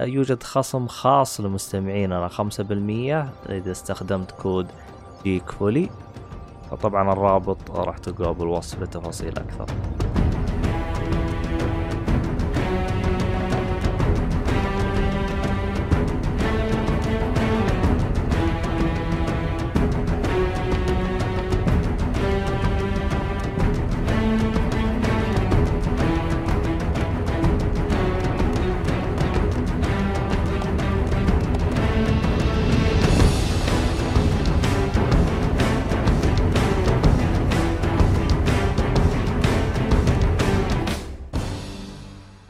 يوجد خصم خاص لمستمعين أنا 5% إذا استخدمت كود جيكفولي. طبعا الرابط راح تلقاه بالوصف لتفاصيل أكثر.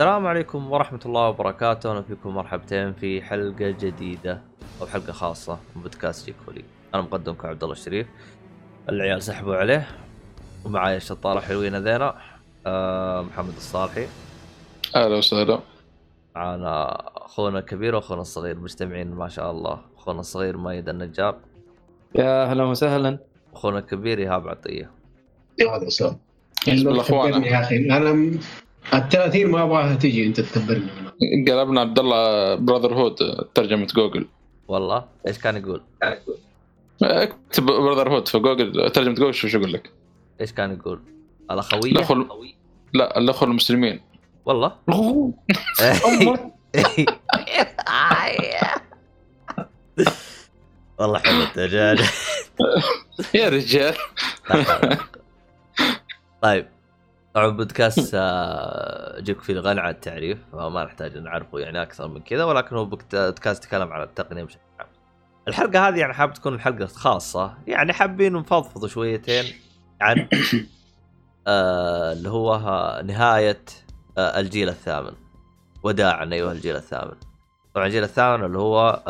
السلام عليكم ورحمة الله وبركاته. أنا فيكم مرحبتين في حلقة جديدة أو حلقة خاصة من بودكاست جيكولي. أنا مقدمكم عبد الله الشريف. العيال سحبوا عليه ومعايا الشطارة حلوين ذينا محمد الصالحي. أهلا وسهلا. أنا أخونا الكبير وأخونا الصغير مجتمعين ما شاء الله. أخونا الصغير مايد النجار. يا أهلا وسهلا. أخونا الكبير إيهاب عطية. يا هلا وسهلا. يا أخي أنا 30 ما ابغاها تجي انت تتبرني. قلبنا عبد الله براذر هود ترجمه جوجل. والله ايش كان يقول؟ اكتب براذر هود في جوجل ترجمه جوجل شو يقول لك. ايش كان يقول؟ الاخويه. لا الاخو المسلمين. والله والله حبيت رجال يا رجال. طيب طبعاً بودكاست جيك في الغنى عن التعريف وما نحتاج نعرفه يعني أكثر من كذا، ولكن هو بودكاست يتكلم على التقنية بشكل عام. الحلقة هذه يعني حاب تكون الحلقة خاصة، يعني حابين نفضفض شويتين عن اللي هو نهاية الجيل الثامن. وداعاً أيها الجيل الثامن. طبعاً الجيل الثامن اللي هو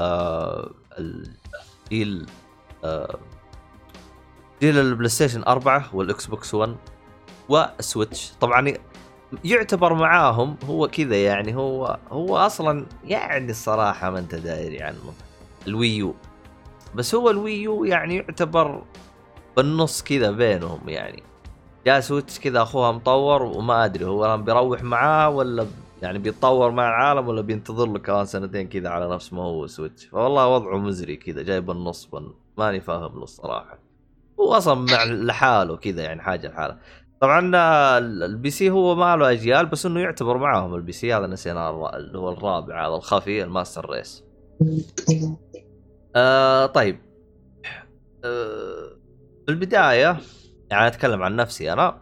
جيل البلايستيشن 4 والإكس بوكس 1 والسويتش. طبعا يعتبر معاهم هو كذا، يعني هو اصلا يعني الصراحه ما انت داير عنه الويو، بس هو الويو يعني يعتبر بالنص كذا بينهم، يعني جاء سويتش كذا اخوها مطور وما ادري هو بيروح معاه ولا يعني بيتطور مع العالم ولا بينتظر له كمان سنتين كذا على نفس ما هو سويتش. فوالله وضعه مزري كذا جاي بالنص، ماني فاهم له الصراحه، هو اصلا مع لحاله كذا يعني حاجه لحاله. طبعا البي سي هو ما له اجيال، بس انه يعتبر معاهم البي سي هذا نسينا اللي هو الرابع هذا الخفي الماستر ريس. طيب بالبدايه يعني اتكلم عن نفسي انا.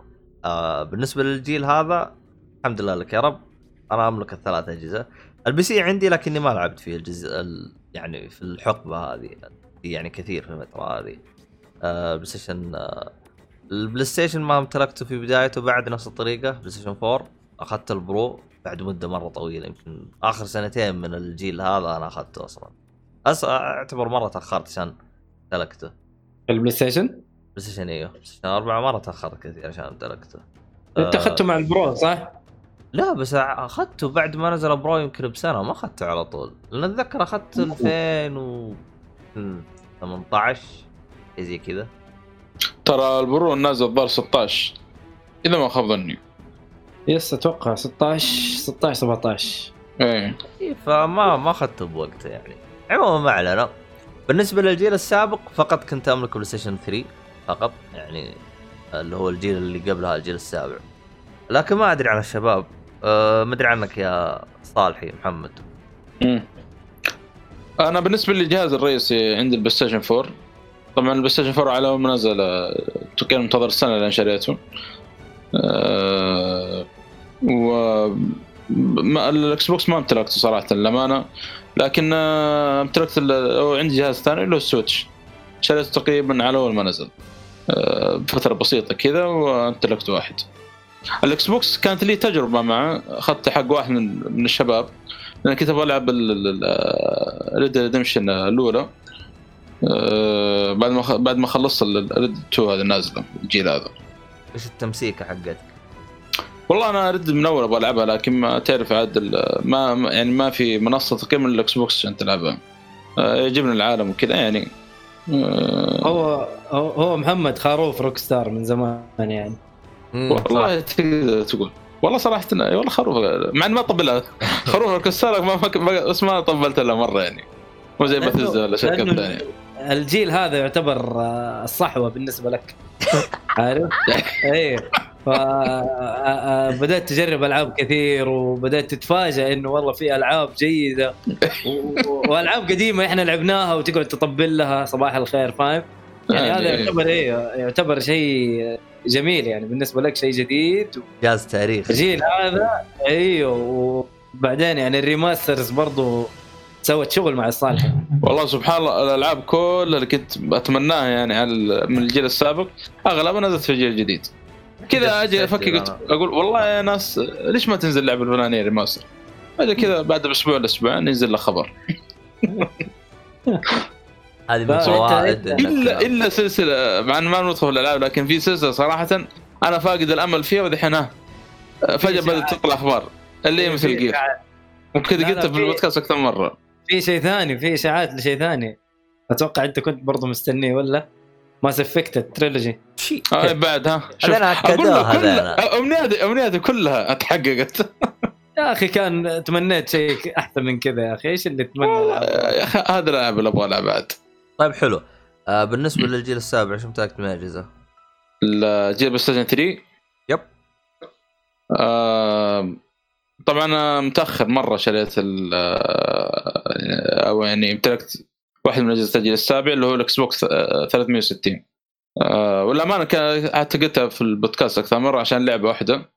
بالنسبه للجيل هذا الحمد لله لك يا رب انا املك الثلاث اجهزه. البي سي عندي لكني ما لعبت فيه الجزء يعني في الحقبه هذه يعني كثير في المترة هذه. بلايستيشن البلايستيشن ما امتلكته في بدايته بعد نفس الطريقة. بلايستيشن 4 أخذت البرو بعد مدة مرة طويلة، يمكن آخر سنتين من الجيل هذا أنا أخذته أصلا أعتبر مرة تأخرت عشان امتلكته. البلايستيشن إيوه بلايستيشن 4 مرة تأخرت كثير عشان امتلكته. أنت أخذته مع البرو صح؟ لا بس أخذته بعد ما نزل البرو يمكن بسنة، ما أخذته على طول لأن أتذكر أخذت 2018 زي كذا. ترى البرو نازل الظاهر 16 اذا ما خاب ظني. يس اتوقع 16 17. ايه فما اخذته بوقته يعني. عموما ما علينا. بالنسبه للجيل السابق فقط كنت املك بلاي ستيشن 3 فقط، يعني اللي هو الجيل اللي قبلها الجيل السابع. لكن ما ادري عن الشباب، ما ادري عنك يا صالحي محمد. انا بالنسبه للجهاز الرئيسي عندي البلاي ستيشن 4. طبعاً البلايستيشن 4 على أول ما نزل كان منتظر السنة لأن شريته، والإكس بوكس ما امتلكته صراحة للأمانة، لكن امتلكت عندي جهاز ثاني اللي هو السويتش، شريته تقريباً على أول ما نزل بفترة بسيطة كذا وامتلكت واحد. الإكس بوكس كانت لي تجربة معه، أخذت حق واحد من الشباب انا كنت ابغى العب ريد ريدمشن الاولى بعد ما خلصت ريد 2 هذا نازله الجيل هذا. ايش التمسيكه حقتك؟ والله انا ريد من اول ابغى العبها لكن ما تعرف عاد ما يعني ما في منصه تقيم الاكس بوكس عشان تلعبها. يعجبني العالم وكذا يعني. هو محمد خروف روكستار من زمان يعني. والله تقول والله صراحه والله خروف مع ما طبلها خروف روكستار ما اسمها طبلت لها مره يعني مو زي بثز ولا شركه ثانيه. الجيل هذا يعتبر الصحوه بالنسبه لك عارف ايه. فبدأت تجرب ألعاب كثير وبدأت تتفاجأ إنه والله في ألعاب جيدة وألعاب قديمة إحنا لعبناها وتقعد تطبل لها صباح الخير فاهم يعني. هذا يعتبر يعتبر شيء جميل يعني بالنسبة لك شيء جديد جاز تاريخ جيل هذا أيوه. وبعدين يعني الريماسترز برضو سوت شغل مع الصالح والله سبحان الله. الألعاب كل اللي كنت أتمناها يعني على من الجيل السابق أغلبها نزلت في الجيل الجديد كذا. اجي افكر اقول والله يا ناس ليش ما تنزل لعبه الفلانيه ريماستر هذا كذا بعد اسبوع الاسبوع ننزل له خبر هذه موعد الا سلسله مع ما ندخل الالعاب لكن في سلسله صراحه انا فاقد الامل فيها ودحينها فجاه بدات تطلع اخبار اللي مثل الجيل وكذا قلت في البودكاست اكثر مره في شيء ثاني في اشاعات لشيء ثاني اتوقع انت كنت برضو مستنيه ولا ما سفكت التريلوجي شيء بعد ها اقول له كل امنياتي كلها اتحققت يا اخي. كان تمنيت شيء احسن من كذا يا اخي. ايش اللي تمنى يا اخي؟ هذا اللاعب اللي ابغى العب بعد. طيب حلو. بالنسبه للجيل السابع شو متاكد من اجهزه الجيل بلاي ستيشن 3؟ يب طبعا متاخر مره شريت او يعني امتلكت واحد من أجهزة الجيل السابع اللي هو الإكس بوكس 360 والأمانة كان أعتقدتها في البودكاست أكثر مرة عشان لعبة واحدة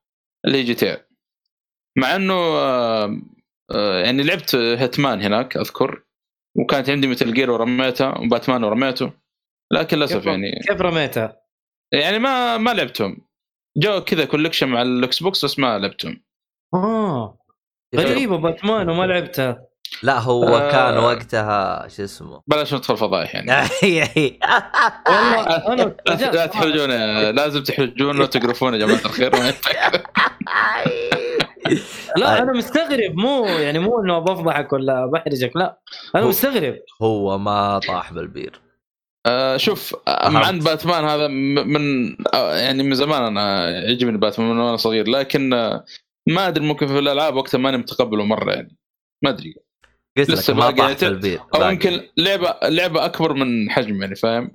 اللي هي جي تي، مع أنه يعني لعبت هيتمان هناك أذكر وكانت عندي مثل جير ورميتها وباتمان ورميته لكن للأسف يعني كيف رميتها؟ يعني ما لعبتهم جو كذا كولكشن مع الإكس بوكس بس ما لعبتهم. غريبة باتمان وما لعبتها. لا هو كان وقتها شو اسمه بلاش ندخل فضائح يعني والله انا لا تحرجون لازم تحرجون وتقرفون يا جماعه الخير لا انا مستغرب مو انه بفضحك ولا بحرجك لا انا مستغرب هو ما طاح بالبير. شوف مع ان باتمان هذا من يعني من زمان انا يعجبني باتمان من وانا صغير لكن ما ادري ممكن في الالعاب وقتها ماني متقبله مره يعني ما ادري لسه ما قعدت او يمكن لعبه اكبر من حجم يعني فاهم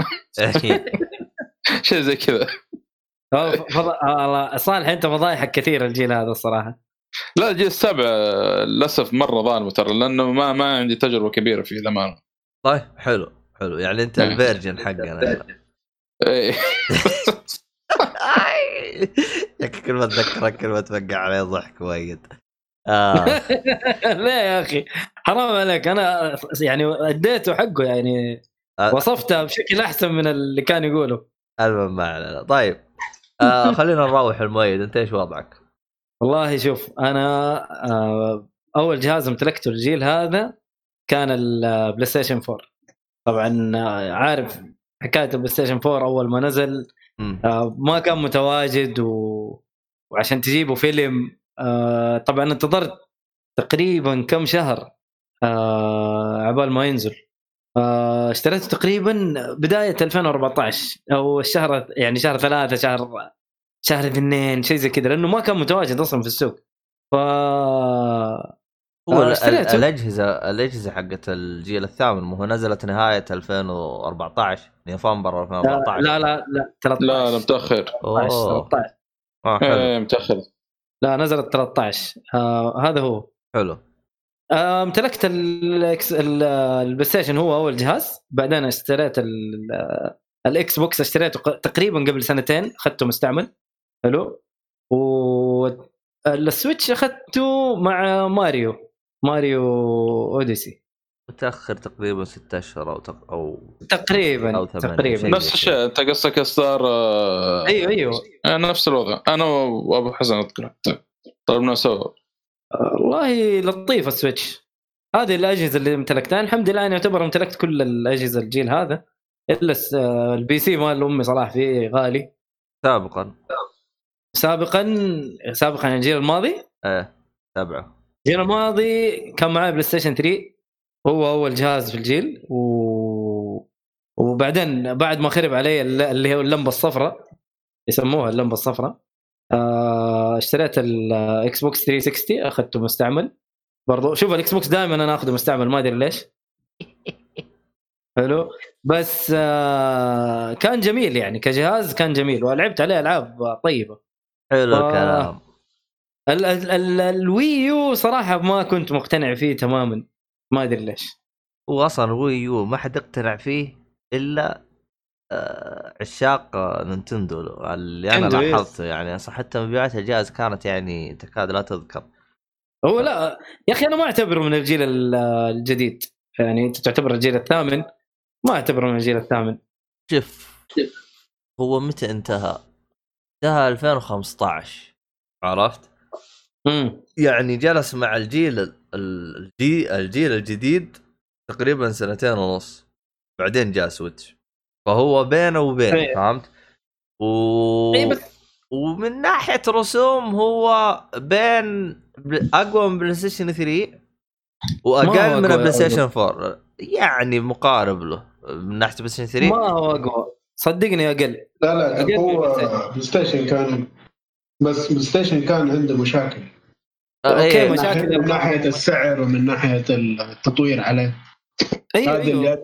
شيء زي كذا. صالح انت فضايحك كثير الجيل هذا الصراحه. لا الجيل السابع للاسف مره ظالم ترى لانه ما عندي تجربه كبيره فيه لما. طيب حلو حلو يعني انت الفيرجن حقنا اي كل ما اتذكرك كل ما اتفقع عليه ضحك وايد لا يا اخي حرام عليك انا يعني اديته حقه يعني وصفتها بشكل احسن من اللي كان يقوله. المهم معنا طيب خلينا نروح المؤيد. انت ايش وضعك؟ والله شوف انا اول جهاز امتلكته الجيل هذا كان البلاي ستيشن 4. طبعا عارف حكايه البلاي ستيشن 4 اول ما نزل ما كان متواجد وعشان تجيبه فيلم طبعا انتظرت تقريبا كم شهر عبال ما ينزل. اشتريته تقريبا بداية 2014 او الشهر يعني شهر 3 شهر 2 شيء زي كذا لانه ما كان متواجد اصلا في السوق. ف الاجهزه حقت الجيل الثامن مو نزلت نهاية 2014 نوفمبر 2014 لا 13 لا متاخر 13 متاخر لا نزلت 13 هذا هو. حلو. امتلكت البلاي ستيشن هو اول جهاز. بعدين اشتريت الاكس بوكس اشتريته تقريبا قبل سنتين اخذته مستعمل. حلو. والسويتش اخذته مع ماريو اوديسي متاخر تقريبا 6 اشهر او تقريبا نفس الشيء. انت قصدك صار ايوه انا نفس الوضع انا وابو حسن اذكر طلبنا سوا. والله لطيف السويتش هذه الأجهزة اللي امتلكتها الحمد لله، أنا يعتبر امتلكت كل الأجهزة الجيل هذا إلا البي سي مال أمي صلاح فيه غالي سابقاً الجيل الماضي. تابعه الجيل الماضي كان معي بلاي ستيشن 3، هو أول جهاز في الجيل، وبعدين بعد ما خرب علي اللي هو اللمبة الصفراء يسموها اللمبة الصفراء، اشتريت الإكس بوكس 360، أخذته مستعمل برضو. شوف الإكس بوكس دائما أنا أخذه مستعمل ما أدري ليش. حلو، بس كان جميل يعني كجهاز، كان جميل ولعبت عليه ألعاب طيبة. حلو الكلام. الويو صراحة ما كنت مقتنع فيه تماما ما أدري ليش. وأصلا الويو ما حد اقتنع فيه إلا عشاق نينتندو اللي أنا لاحظته يعني. حتى مبيعات الجهاز كانت يعني تكاد لا تذكر. هو لا يا أخي أنا ما أعتبره من الجيل الجديد يعني، أنت تعتبر الجيل الثامن، ما أعتبره من الجيل الثامن. شف هو متى انتهى 2015 عرفت؟ يعني جلس مع الجيل الجديد تقريبا 2.5 سنة، بعدين جاء سويتش، فهو بينه وبين فهمت. ومن ناحية رسوم هو بين أقوى من بلاي ستيشن 3 وأقل من بلاي ستيشن 4 يعني، مقارب له من ناحية بلاي ستيشن 3. ما هو أقوى صدقني، أقل. لا هو بلاي ستيشن كان، بس بلاي ستيشن كان عنده مشاكل. أوكي مشاكل من ناحية السعر ومن ناحية التطوير عليه. أيوة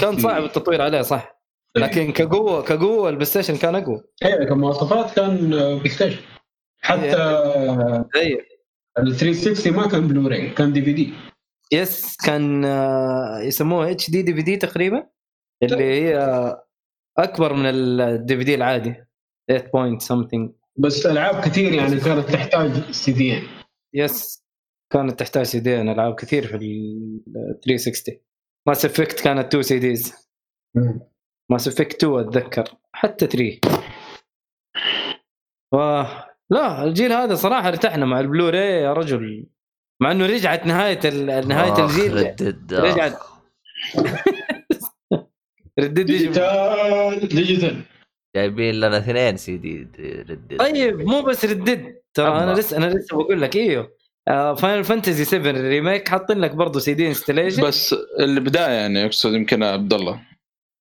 كان صعب التطوير عليه صح، لكن كقوة البلاي ستيشن كان أقوى. أيوة كمواصفات كان بلاي ستيشن. حتى ال 360 ما كان بلوراي، كان دي في دي. يس كان يسموه اتش دي دي في دي تقريبا، اللي هي أكبر من الدي في دي العادي 8 point something. بس ألعاب كثير يعني كانت تحتاج سيدين. يس كانت تحتاج سيدين ألعاب كثير في ال 360. ماس إفكت كانت 2 CDs، ماس إفكت 2 أتذكر، حتى 3. لا الجيل هذا صراحة ارتحنا مع البلوراي يا رجل، مع انه رجعت نهاية الجيل رجعت ردد ديجيتال، جايبين لنا 2 CD ردد. طيب مو بس ردد، ترى انا لسه بقول لك. ايوه فاينل فانتزي 7 ريميك حاطين لك برضه CD انستليشن، بس البداية يعني اقصد يمكن عبد الله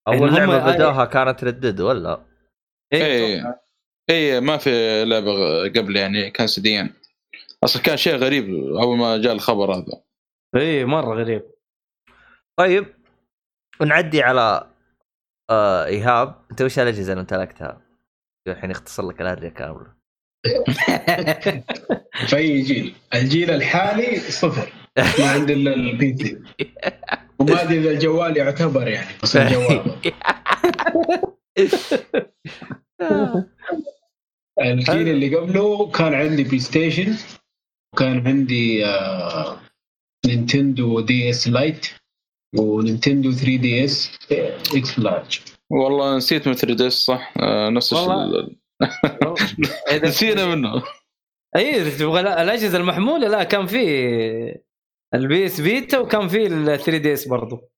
اول لعبة بداها كانت ردد ولا ايه ما في لعبة قبل يعني، كان سديان اصلا كان شيء غريب اول ما جاء الخبر هذا. ايه مرة غريب. طيب نعدي على ايهاب، انت وش الاجهزة اللي امتلكتها؟ الحين اختصر لك الهرجة كاملة. في جيل، الجيل الحالي صفر، ما عندي الا البي سي، وما ادري اذا الجوال يعتبر يعني، بس الجوال الجيل اللي قبله كان عندي بلاي ستيشن، وكان عندي نينتندو دي اس لايت ونينتندو 3 دي اس اكس لارج. والله نسيت من 3 دي اس صح، نفس الشيء نسينا منه. اي تبغى الاجهزه المحموله؟ لا كان في البي اس فيتا وكان في ال 3 دي اس برضه.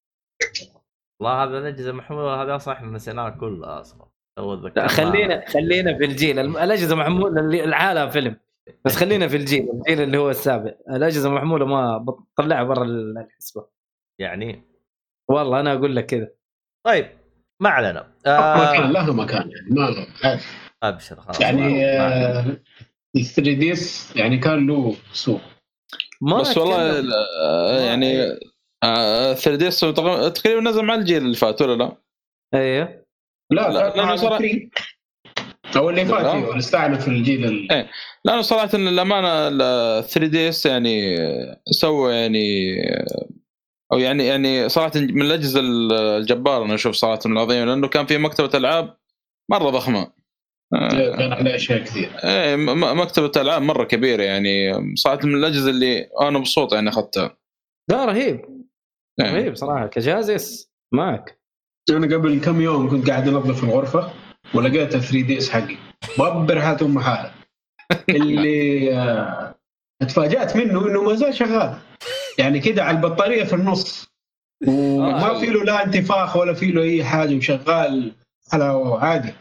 والله هذا الاجهزه المحموله هذا صح نسيناه كله اصلا. خلينا في الجيل الأجهزة محمولة اللي العالم فيلم، بس خلينا في الجيل اللي هو السابع. الأجهزة محمولة ما بطلعها برا الحسبة يعني، والله أنا أقول لك كذا. طيب ما علينا. مكان له مكان يعني، ما له أبشر خلاص يعني. 3DS يعني كان له سوق، بس والله يعني 3DS تقريبا نزل مع الجيل اللي فات ولا لا؟ أيه لا لأنه صراحة أو اللي فاتي ونستعمل في الجيل إيه، لأنه صراحة إن الأمانة ال 3DS يعني سووا يعني أو يعني صراحة من الأجهزة الجبارة أنا أشوف صراحة العظيمة، لأنه كان في مكتبة ألعاب مرة ضخمة. كان على أشياء كثير. إيه مكتبة ألعاب مرة كبيرة يعني، صراحة من الأجهزة اللي أنا مبسوط يعني أخذتها. لا رهيب إيه. رهيب صراحة كجهاز معك. أنا قبل كم يوم كنت قاعد أنظف الغرفة ولقيت 3DS حقي ببر هاتو محالة، اللي اتفاجأت منه إنه ما زال شغال. يعني كده على البطارية في النص وما في له لا انتفاخ ولا في له أي حاجة وشغال على عادي.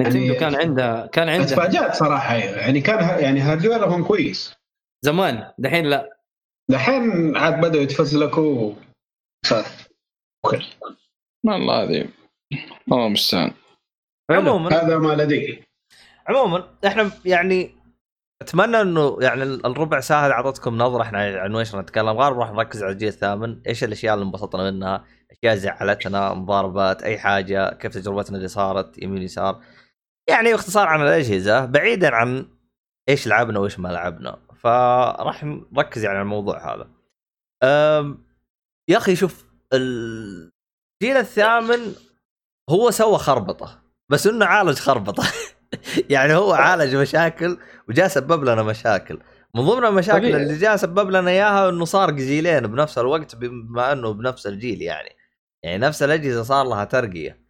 نتندو كان عنده اتفاجأت صراحة يعني كان يعني هاردويرهم كويس زمان، دحين لا، دحين عاد بدأوا يتفزلكوا وكل ما الله هذه والله مستعان. عموما هذا ما لدي. عموما احنا يعني اتمنى انه يعني الربع ساعه عطتكم نظره احنا عن ويش نتكلم، غير نروح نركز على الجيل الثامن، ايش الاشياء اللي انبسطنا منها، اشياء زعلتنا، مضاربات، اي حاجه، كيف تجربتنا اللي صارت يمين يسار، يعني باختصار عن الاجهزه بعيدا عن ايش لعبنا وايش ما لعبنا، فراح نركز يعني على الموضوع هذا. يا اخي شوف الجيل الثامن هو سوى خربطه، بس انه عالج خربطه يعني هو عالج مشاكل وجاء سبب لنا مشاكل، من ضمن المشاكل طبيعي اللي جاء سبب لنا اياها انه صار جيلين بنفس الوقت، بما انه بنفس الجيل يعني نفس الاجهزه صار لها ترقيه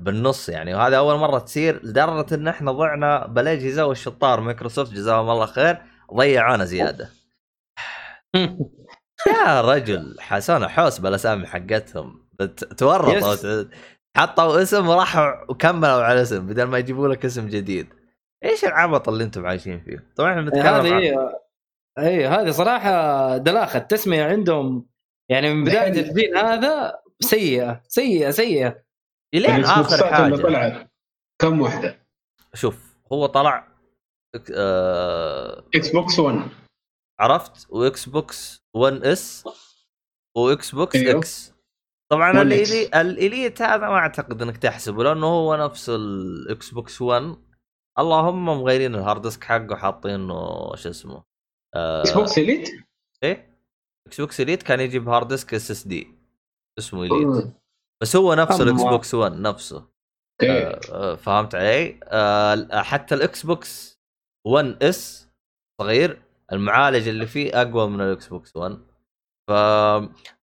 بالنص يعني، وهذا اول مره تصير، لدرجه ان احنا ضعنا بالاجهزه والشطار مايكروسوفت جزاهم الله خير ضيعونا زياده يا رجل حسنا حوس بالاسامي حقتهم تورط، حطوا اسم وراحوا وكملوا على اسم بدل ما يجيبوا لك اسم جديد. ايش العبط اللي انتم عايشين فيه؟ طبعا احنا نتكلم عن هذه صراحه دلاخه التسميه عندهم يعني من بدايه الجيل هذا سيئه سيئه سيئه الين اخر حاجه. كم واحده؟ شوف هو طلع اكس بوكس 1 عرفت، واكس بوكس 1 اس واكس بوكس اكس. طبعا الاليت هذا ما اعتقد انك تحسبه لانه هو نفس الاكس بوكس 1، اللهم مغيرين الهارد ديسك حقه حاطينه شو اسمه اكس بوكس اليت. ايه اكس بوكس اليت كان يجيب هارد ديسك اس اس دي اسمه اليت، بس هو نفس الاكس بوكس 1 نفسه. فهمت علي؟ حتى الاكس بوكس 1 اس صغير المعالج اللي فيه اقوى من الاكس بوكس 1.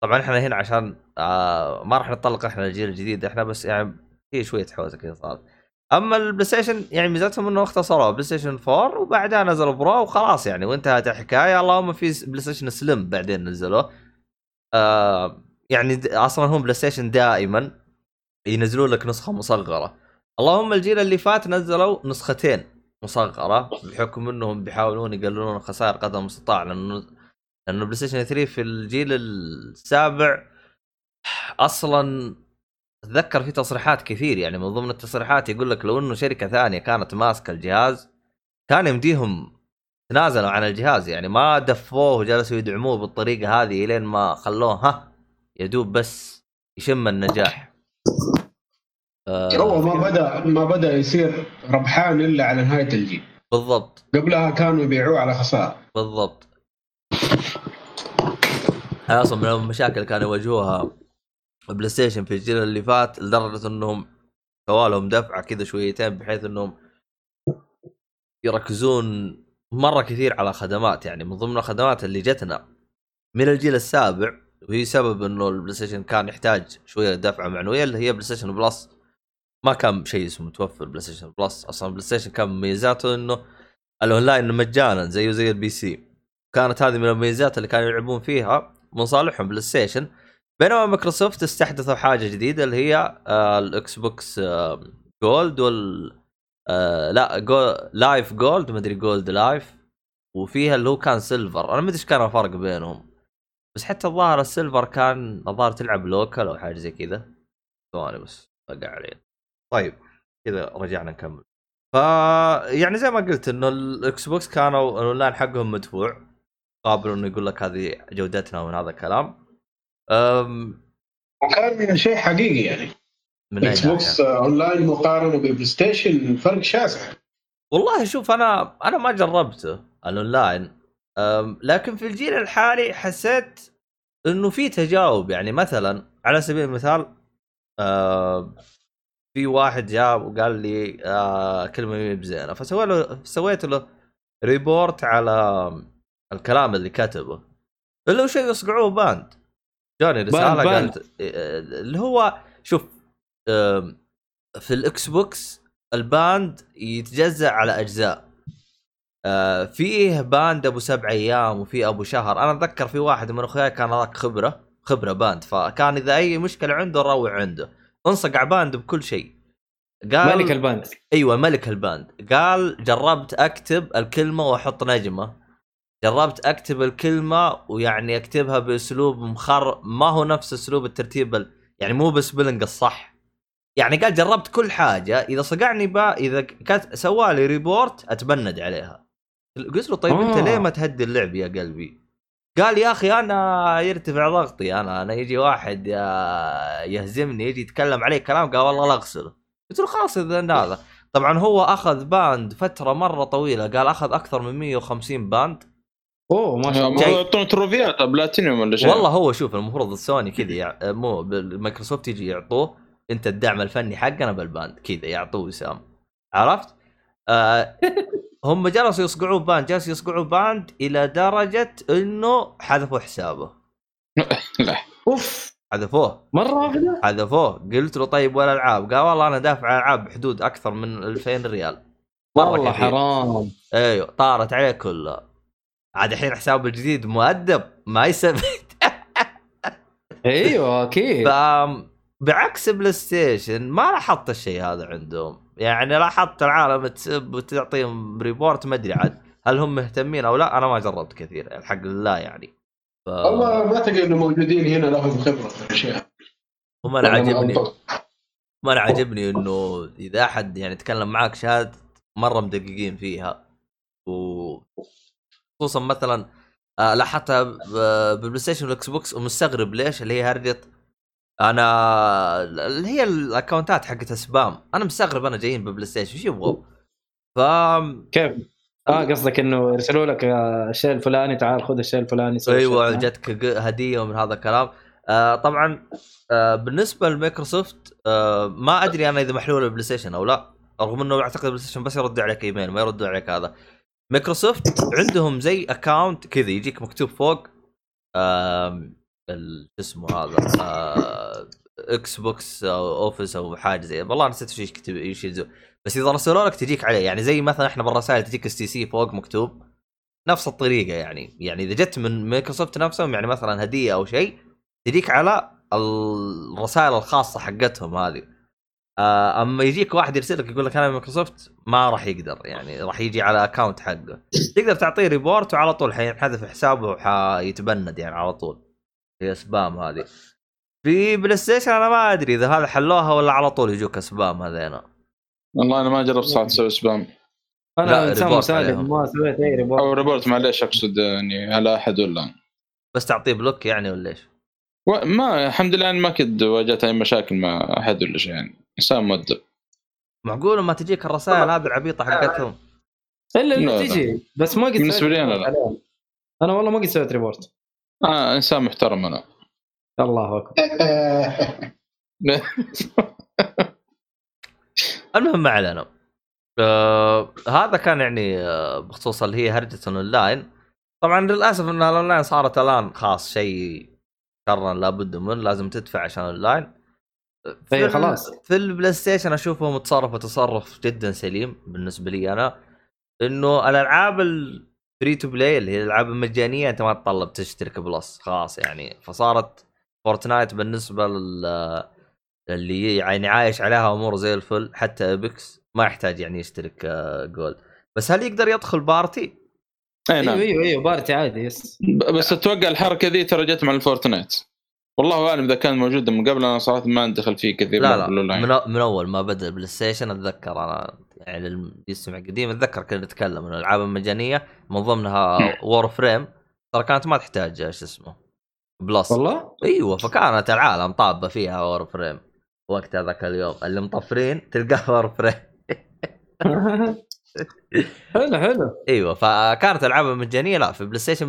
طبعا احنا هنا عشان ما راح نطلق احنا الجيل الجديد احنا، بس يعني في شويه حوسه كذا صار. اما البلاي ستيشن يعني ميزتهم انه اختصروا بلاي ستيشن 4 وبعدها نزلوا برو وخلاص يعني وانتهت الحكايه. اللهم في بلاي ستيشن سليم بعدين نزلوه، يعني اصلا هم بلاي ستيشن دائما ينزلوا لك نسخه مصغره. اللهم الجيل اللي فات نزلوا نسختين مصغره بحكم انهم بيحاولون يقللون خسائر قدر المستطاع، لأنه بلاي ستيشن 3 في الجيل السابع أصلاً أتذكر في تصريحات كثير، يعني من ضمن التصريحات يقول لك لو أنه شركة ثانية كانت ماسكة الجهاز كان يمديهم تنازلوا عن الجهاز، يعني ما دفوه وجلسوا يدعموه بالطريقة هذه لين ما خلوه يدوب بس يشم النجاح. هو ما بدأ يصير ربحان إلا على نهاية الجيل بالضبط، قبلها كانوا يبيعوه على خسارة بالضبط. هذا أصلاً من المشاكل كانوا يواجهوها بلاي ستيشن في الجيل اللي فات، لدرجة أنهم سوالهم دفعة كذا شويتين بحيث أنهم يركزون مرة كثير على خدمات. يعني من ضمن الخدمات اللي جتنا من الجيل السابع وهي سبب أنه البلاي ستيشن كان يحتاج شوية دفعة معنوية اللي هي بلاي ستيشن بلس. ما كان شيء اسمه متوفر بلاي ستيشن بلس أصلاً. بلاي ستيشن كان ميزاته أنه الأونلاين مجاناً زي البي سي، كانت هذه من الميزات اللي كانوا يلعبون فيها من صالحهم بلاي ستيشن. بينما مايكروسوفت استحدثوا حاجه جديده اللي هي الاكس بوكس جولد لايف جولد ما ادري جولد لايف، وفيها اللي هو كان سيلفر. انا ما ادري ايش كان الفرق بينهم، بس حتى الظاهر السيلفر كان الظاهر تلعب لوكال او حاجه زي كذا. ثواني بس بقى عليه. طيب كذا رجعنا نكمل. ف يعني زي ما قلت انه الاكس بوكس كانوا الاونلاين حقهم مدفوع، قابل انه يقول لك هذه جودتنا ومن هذا الكلام. وكان شيء حقيقي يعني من اكس بوكس اونلاين مقارنه ببلاي ستيشن فرق شاسع والله. شوف انا ما جربته الاونلاين، لكن في الجيل الحالي حسيت انه في تجاوب. يعني مثلا على سبيل المثال في واحد جاء وقال لي كلمه مي بزينه، فسويت له ريبورت على الكلام اللي كتبه اللي هو شيء يصقعوه باند. جاني رسالة قالت اللي هو شوف في الاكس بوكس الباند يتجزأ على أجزاء، فيه باند ابو 7 أيام وفي ابو شهر. انا اتذكر في واحد من اخوياي كان ذاك خبره باند، فكان اذا اي مشكله عنده نروح عنده، انصقع باند بكل شيء. قال ملك الباند. ايوه ملك الباند. قال جربت اكتب الكلمه واحط نجمه، جربت اكتب الكلمه ويعني اكتبها باسلوب ما هو نفس اسلوب الترتيب، يعني مو بالسبلنج الصح. يعني قال جربت كل حاجه، اذا صقعني اذا سوالي ريبورت اتبند عليها. قلت له طيب انت ليه ما تهدي اللعب يا قلبي؟ قال يا اخي انا يرتفع ضغطي، انا يجي واحد يهزمني يجي يتكلم عليه كلام، قال والله لا اغسله. قلت له خلاص اذا هذا. طبعا هو اخذ باند فتره مره طويله، قال اخذ اكثر من 150 باند. اوه ما شاء الله، يعطون تروفيات بلاتينيوم ولا شيء. والله هو شوف المفروض السوني كذا مو مايكروسوفت يجي يعطوه انت الدعم الفني حقنا بالباند كذا يعطوه سام، عرفت؟ هم جلسوا يصقعوا باند الى درجه انه حذفوا حسابه. لا اوف حذفوه مره واحده حذفوه. قلت له طيب ولا العاب؟ قال والله انا دافع العاب بحدود اكثر من 2000 ريال. والله حرام. ايوه طارت عليه كلها. عاد الحين حسابه الجديد مؤدب ما يثبت. ايوه اكيد. بعكس بلاي ستيشن ما لاحظت الشيء هذا عندهم، يعني لاحظت العالم تسب وتعطيهم ريبورت، ما ادري عاد هل هم مهتمين او لا. انا ما جربت كثير الحق لله يعني، والله ما اعتقد انه موجودين هنا لهم خبره في الاشياء. وما عجبني انه اذا احد يعني تكلم معك شهاده مره مدققين فيها، خصوصا مثلا لاحظتها بالبلاي ستيشن والاكس بوكس ومستغرب ليش اللي هي هرجه. انا اللي هي الاكونتات حقت سبام انا مستغرب، انا جايين ببلاي ستيشن ايش يبغوا؟ ف كيف قصدك انه يرسلوا لك الشيء الفلاني تعال خذ الشيء الفلاني. ايوه جاتك هديه ومن هذا الكلام. طبعا بالنسبه لمايكروسوفت ما ادري انا اذا محلوله بلاي ستيشن او لا، رغم انه اعتقد بلاي ستيشن بس يرد عليك ايميل ما يرد عليك هذا. مايكروسوفت عندهم زي اكاونت كذا يجيك مكتوب فوق اسمه هذا اكس بوكس او اوفيس او حاجه زي، والله نسيت ايش يكتب ايش يسوي، بس اذا رسلوا لك تجيك عليه. يعني زي مثلا احنا بالرسائل تجيك اس تي سي فوق مكتوب نفس الطريقه، يعني اذا جت من مايكروسوفت نفسهم يعني مثلا هديه او شيء تجيك على الرسائل الخاصه حقتهم هذه. اما يجيك واحد يرسل لك يقول لك انا مايكروسوفت ما راح يقدر، يعني راح يجي على اكاونت حقه تقدر تعطيه ريبورت وعلى طول حينحذف حسابه وحيتبند يعني على طول. هي سبام هذه في بلاي ستيشن. انا ما ادري اذا هذا حلوها ولا على طول يجوك سبام هذينا. والله انا ما جرب صراحه اسوي سبام، انا انسان سالك ما سويت اي ريبورت او ريبورت معليش اقصد يعني على احد ولا بس تعطيه بلوك يعني ولا ايش؟ ما الحمد لله ما كنت واجهت اي مشاكل مع احد ولا شيء، يعني انسان مؤدب. معقول ما تجيك الرسائل هذه العبيطه حقتهم؟ الا انه تجي بس ما قد بالنسبه لي انا والله ما قد سويت ريبورت. انسان محترم انا. الله اكبر. المهم ما علينا. هذا كان يعني بخصوص اللي هي هرجة اونلاين. طبعا للاسف ان الاونلاين صارت الان خاص شيء قررا لابد من لازم تدفع عشان اونلاين. في خلاص في البلاي ستيشن اشوفهم تصرفوا تصرف جدا سليم بالنسبه لي انا، انه الالعاب فري تو بلاي اللي هي الألعاب المجانية أنت ما تطلب تشترك بلس خاص يعني. فصارت فورتنايت بالنسبة اللي يعني عايش عليها أمور زي الفل، حتى إبكس ما يحتاج يعني يشترك جولد. بس هل يقدر يدخل بارتي؟ أيوه بارتي عادي يس. بس أتوقع الحركة ذي ترجت مع الفورتنايت، والله أعلم إذا كان موجود من قبل. أنا صراحة ما ندخل فيه كثير. لا من أول ما بدأ بلاي ستيشن أتذكر أنا يعني السمع القديم أتذكر كنا نتكلم إنه الألعاب المجانية من ضمنها وور فريم ترى كانت ما تحتاج إيش اسمه بلس والله. أيوة فكانت العالم طابة فيها وور فريم وقت هذاك اليوم، اللي مطفرين تلقاه وور فريم. حلو أيوة فكانت الألعاب المجانية لا في بلاي ستيشن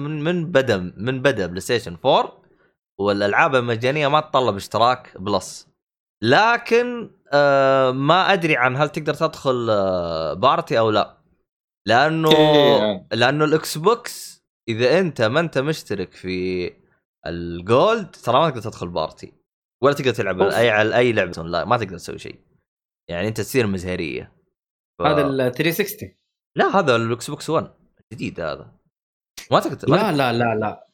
من بدأ بلاي ستيشن 4 والألعاب المجانية ما تطلب اشتراك بلس. لكن ما أدري عن هل تقدر تدخل بارتي أو لا، لأنه الإكس بوكس إذا أنت ما أنت مشترك في الجولد ترى ما تقدر تدخل بارتي ولا تقدر تلعب أي لعبة أونلاين، ما تقدر تسوي شيء يعني أنت تصير مزهرية. هذا ال 360 لا هذا الإكس بوكس 1. جديد هذا ما تقدر لا لا لا لا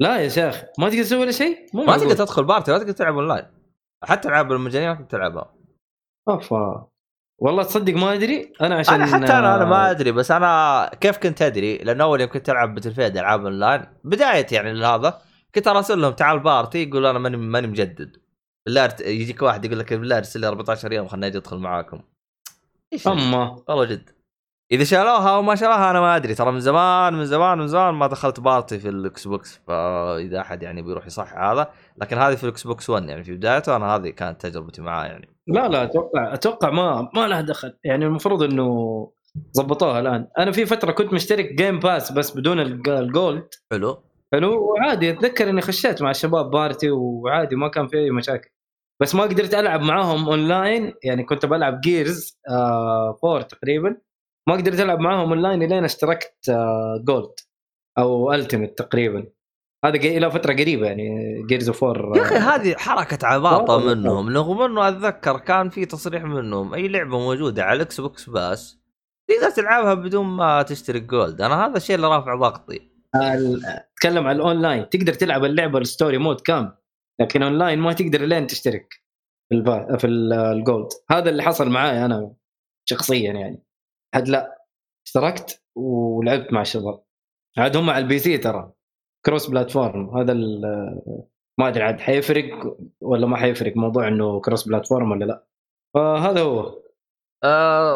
لا يا شيخ ما تقدر تسوي ولا شيء ما تقدر تدخل بارتي ما تقدر تلعب اونلاين حتى العاب المجانيه ما تقدر تلعبها افا والله تصدق ما ادري انا عشان أنا حتى انا ما ادري بس انا كيف كنت ادري لانه اول يمكن تلعب بتلفيد العاب اونلاين بدايه يعني لهذا كنت اراسل لهم تعال بارتي يقول انا ماني مجدد بالله يجيك واحد يقول لك بالله ارسل لي 14 يوم خلنا اجي ادخل معاكم اما والله جد اذا شالوها وما شالوها انا ما ادري ترى من زمان من زمان من زمان ما دخلت بارتي في الاكس بوكس فاذا احد يعني بيروح يصح هذا لكن هذه في الاكس بوكس 1 يعني في بدايته انا هذه كانت تجربتي معاه يعني لا لا اتوقع ما له دخل يعني المفروض انه ضبطوها الان انا في فتره كنت مشترك جيم باس بس بدون الجولد حلو حلو وعادي اتذكر اني خشيت مع الشباب بارتي وعادي ما كان في اي مشاكل بس ما قدرت العب معاهم اونلاين يعني كنت بلعب جيرز 4 تقريبا ما قدرت العب معاهم اونلاين لين اشتركت جولد او التيمت تقريبا هذا الى فتره قريبه يعني جيرز 4 يا اخي هذه حركه عباطه منهم رغم انه اتذكر كان في تصريح منهم اي لعبه موجوده على الاكس بوكس باس تقدر تلعبها بدون ما تشترك جولد انا هذا الشيء اللي رافع ضغطي اتكلم على الاونلاين تقدر تلعب اللعبه الستوري مود كامل لكن اونلاين ما تقدر لين تشترك في الجولد هذا اللي حصل معايا انا شخصيا يعني عاد لا اشتركت ولعبت مع الشباب عاد هم على البي سي ترى كروس بلاتفورم هذا ما ادري عاد حيفرق ولا ما حيفرق موضوع انه كروس بلاتفورم ولا لا فهذا هو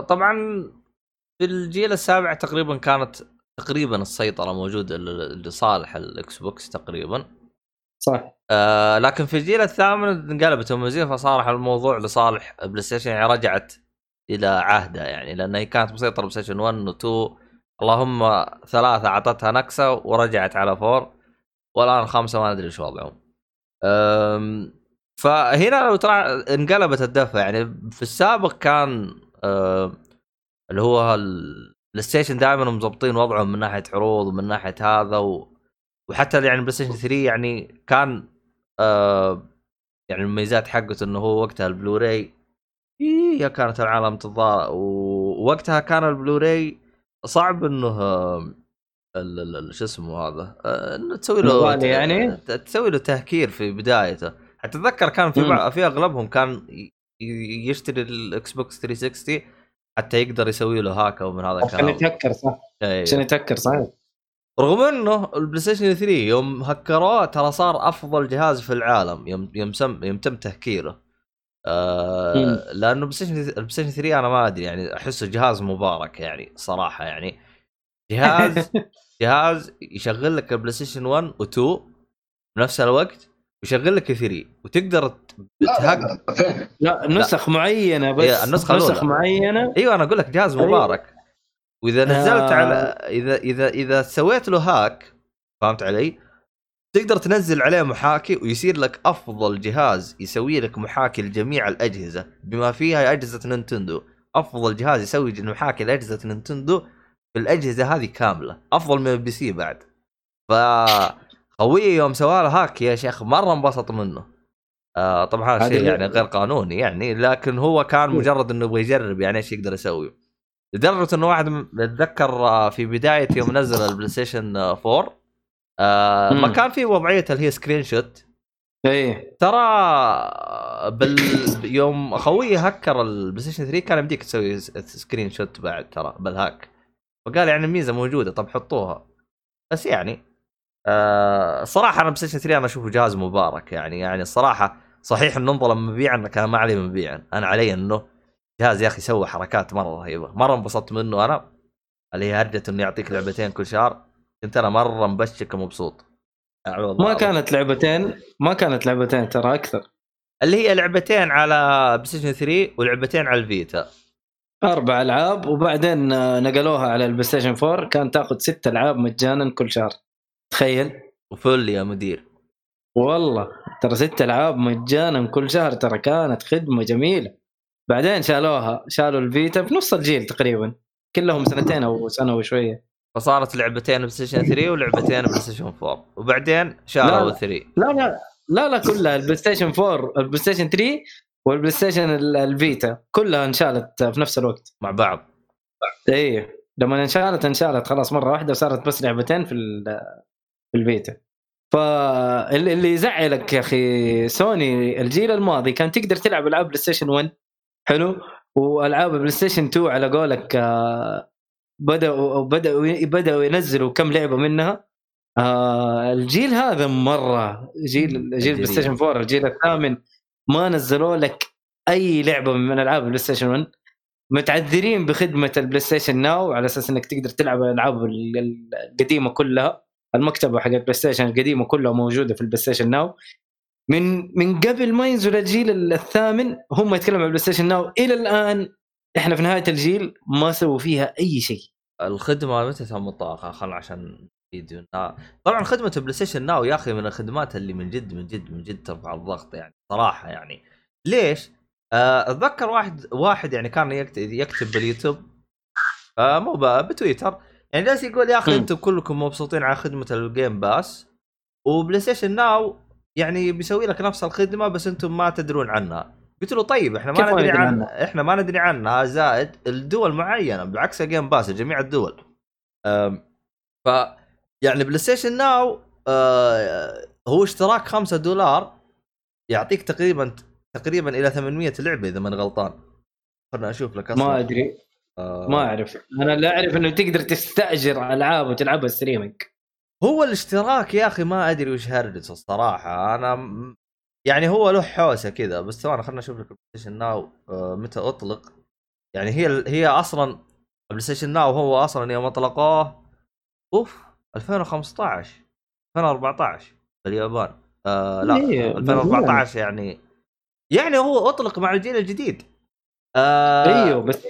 طبعا في الجيل السابع تقريبا كانت تقريبا السيطرة موجودة لصالح الاكس بوكس تقريبا صح لكن في الجيل الثامن انقلبت الموازين فصار الموضوع لصالح بلاي ستيشن يعني رجعت الى عهدها يعني لانها كانت مسيطرة بلاي ستيشن 1 و 2 اللهم 3 اعطتها نكسة ورجعت على 4 والان 5 ما ادري شو وضعهم فهنا لو ترى انقلبت الدفة يعني في السابق كان اللي هو بلاي ستيشن دائما مضبطين وضعهم من ناحيه عروض ومن ناحيه هذا وحتى يعني بلاي ستيشن 3 يعني كان يعني الميزات حقته انه هو وقتها البلوراي هي كانت العالم تضاء ووقتها كان البلوراي صعب انه شو اسمه هذا انه تسوي له يعني تسوي له تهكير في بدايته اتذكر كان في اغلبهم كان يشتري الاكس بوكس 360 حتى يقدر يسوي له هاك او من هذا الكلام عشان يتهكر صح عشان يتهكر صحيح رغم انه البلاي ستيشن 3 يوم هكروه ترى صار افضل جهاز في العالم يوم تم تهكيره لانه البلاي ستيشن 3 انا ما ادري يعني احسه جهاز مبارك يعني صراحه يعني جهاز جهاز يشغل لك البلاي ستيشن 1 و 2 بنفس الوقت ويشغل لك 3 وتقدر تهكر لا نسخ معينه بس نسخ معينه ايوه انا اقول لك جهاز مبارك واذا نزلت على اذا سويت له هاك فهمت علي تقدر تنزل عليه محاكي ويصير لك افضل جهاز يسوي لك محاكي لجميع الاجهزه بما فيها اجهزه نينتندو افضل جهاز يسوي محاكي لاجهزه نينتندو في الاجهزه هذه كامله افضل من البي سي بعد ف قوية يوم سوى له هاك يا شيخ مرة انبسط منه طبعا شيء يعني غير قانوني يعني لكن هو كان مجرد انه يبغى يجرب يعني ايش يقدر يسوي لدرجة انه واحد اتذكر في بداية يوم نزل البلاي ستيشن 4 ما كان في وضعية اللي هي سكرين شوت ايه ترى يوم خوي هكر البلاي ستيشن 3 كان يمديك تسوي سكرين شوت بعد ترى بالهاك وقال يعني الميزة موجودة طب حطوها بس يعني صراحة أنا بلايستيشن 3 أنا أشوفه جهاز مبارك يعني الصراحة صحيح إنه انظلم مبيعاً كان ما عليه مبيعاً أنا علي إنه جهاز يا أخي سوى حركات مرة رهيبة مرة انبسطت منه أنا اللي هي هرجة إنه يعطيك لعبتين كل شهر كنت أنا مرة مبشك ومبسوط ما كانت لعبتين ترى أكثر اللي هي لعبتين على بلايستيشن 3 ولعبتين على الفيتا 4 ألعاب وبعدين نقلوها على البلايستيشن 4 كان تأخذ 6 ألعاب مجاناً كل شهر تخيل وفل يا مدير والله ترى 6 ألعاب مجانا كل شهر ترى كانت خدمة جميلة بعدين شالوا الفيتا في نص الجيل تقريبا كلهم 2 سنين أو سنة وشوية فصارت لعبتين بلاي ستيشن 3 ولعبتين بلاي ستيشن 4 وبعدين شالوا 3 لا لا لا لا كلها البلاي ستيشن 4 البلاي ستيشن 3 والبلاي ستيشن الفيتا كلها انشالت في نفس الوقت مع بعض ايه لما انشالت خلاص مرة واحدة وصارت بس لعبتين في البيتا. فاللي يزعلك يا أخي سوني الجيل الماضي كان تقدر تلعب ألعاب بلاي ستيشن 1 حلو، وألعاب بلاي ستيشن 2 على قولك بدأوا ينزلوا كم لعبة منها. الجيل هذا مرة جيل بلاي ستيشن 4 الجيل الثامن ما نزلوا لك أي لعبة من ألعاب بلاي ستيشن 1. متعذرين بخدمة البلاي ستيشن ناو على أساس أنك تقدر تلعب الألعاب القديمة كلها، المكتبة حق البلاي ستيشن القديمة كلها موجودة في البلاي ستيشن ناو من قبل ما ينزل الجيل الثامن. هم يتكلموا عن البلاي ستيشن ناو إلى الآن، إحنا في نهاية الجيل ما سووا فيها أي شيء. الخدمة متى تم الطاقة خل عشان فيديو طبعا خدمة البلاي ستيشن ناو يا أخي من الخدمات اللي من جد من جد من جد ترفع الضغط يعني صراحة. يعني ليش أتذكر واحد يعني كان يكتب باليوتيوب مو بتويتر يعني جالس يقول يا أخي أنتم كلكم مبسوطين على خدمة الجيم باس وبلاي ستيشن ناو يعني بيسوي لك نفس الخدمة بس أنتم ما تدرون عنها. قلت له طيب إحنا ما ندري عنها زائد الدول معينة بالعكس الجيم باس جميع الدول. ف يعني بلاي ستيشن ناو هو اشتراك $5 يعطيك تقريبا الى 800 لعبه اذا ما غلطان. خلنا اشوف لك اصلا ما ادري ما اعرف انا لا اعرف انه تقدر تستاجر العاب وتلعبها ستريمينج. هو الاشتراك يا اخي ما ادري وش هرجس الصراحه. انا يعني هو له حوسه كذا بس ثواني خلنا اشوف لك البلاي ستيشن ناو متى اطلق. يعني هي اصلا البلاي ستيشن ناو هو اصلا يوم اطلقوه 2015 2014 باليابان. لا 2014 يعني هو أطلق مع الجيل الجديد. أيوه بس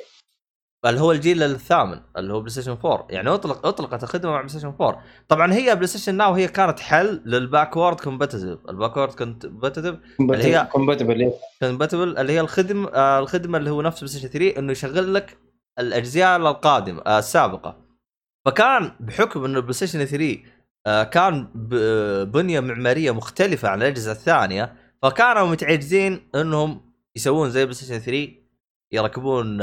اللي هو الجيل الثامن اللي هو بلاي ستيشن 4 يعني أطلقت الخدمة مع بلاي ستيشن 4. طبعا هي بلاي ستيشن ناو هي كانت حل للباكورد كومباتيبل. الباكورد كومباتيبل اللي هي الخدمة اللي هو نفس بلاي ستيشن 3 إنه يشغل لك الأجزاء القادمة السابقة. فكان بحكم إنه بلاي ستيشن 3 كان بنية معمارية مختلفة عن الأجزاء الثانية فكانوا متعجزين انهم يسوون زي بلاي ستيشن 3 يركبون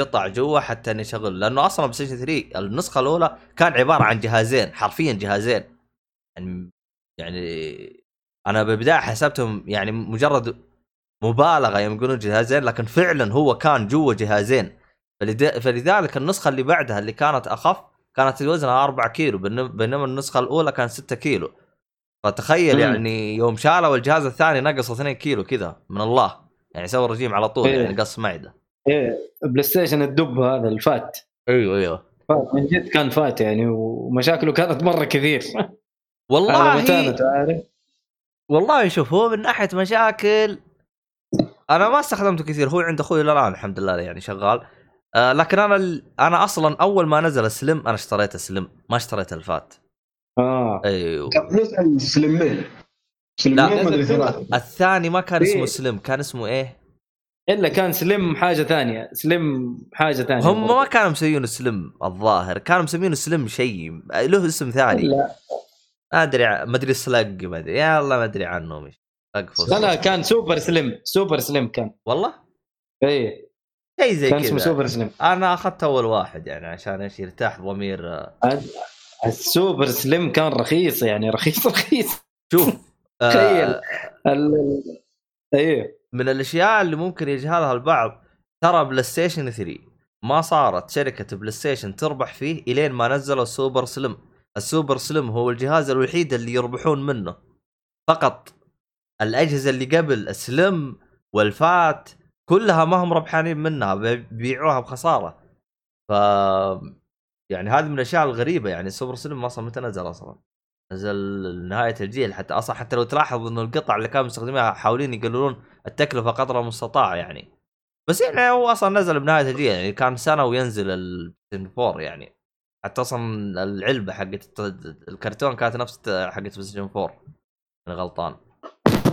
قطع جوا حتى يشغل. لانه اصلا بلاي ستيشن 3 النسخه الاولى كان عباره عن جهازين حرفيا جهازين يعني انا بالبدايه حسبتهم يعني مجرد مبالغه يوم يقولون جهازين لكن فعلا هو كان جوا جهازين. فلذلك النسخه اللي بعدها اللي كانت اخف كانت وزنها 4 كيلو بينما النسخه الاولى كان 6 كيلو. فتخيل يعني يوم شالوا الجهاز الثاني نقصوا 2 كيلو كذا من الله يعني سووا رجيم على طول. يعني قص معده بلاي ستيشن الدب هذا الفات. ايوه فات من جد كان فات يعني ومشاكله كانت مره كثير والله. والله شوف هو من ناحيه مشاكل انا ما استخدمته كثير. هو عند اخوي الان الحمد لله يعني شغال لكن انا اصلا اول ما نزل السلم انا اشتريت السلم ما اشتريت الفات. ايوه فلوس سلمين مدري ثلاثه. الثاني ما كان اسمه سلم كان اسمه ايه الا كان سلم حاجه ثانيه هم ما كانوا مسمينه سلم الظاهر كانوا مسمينه سلم شيء له اسم ثاني. لا ما ادري سلاج ما ادري يلا ما ادري عنه مش انا كان سوبر سلم كان والله ايه شيء زي كذا كان اسمه سوبر سلم. انا اخذت اول واحد يعني عشان ايش يرتاح ضمير. السوبر سليم كان رخيص يعني رخيص شوف تخيل ايوه من الاشياء اللي ممكن يجهلها البعض ترى بلاي ستيشن 3 ما صارت شركة بلاي ستيشن تربح فيه الين ما نزلوا السوبر سليم. السوبر سليم هو الجهاز الوحيد اللي يربحون منه فقط. الاجهزة اللي قبل السليم والفات كلها ما هم ربحانين منها بيبيعوها بخسارة. ف يعني هذا من الاشياء الغريبه يعني سوبر سلم اصلا متى نزل اصلا نزل نهايه الجيل حتى اصلا حتى لو تلاحظ انه القطع اللي كانوا مستخدمينها حاولين يقللون التكلفه قدر المستطاع يعني بس يعني هو اصلا نزل بنهايه الجيل يعني كان سنه وينزل الفور يعني حتى اصلا العلبه حقت الكرتون كانت نفس حقت بلايستيشن 4 من غلطان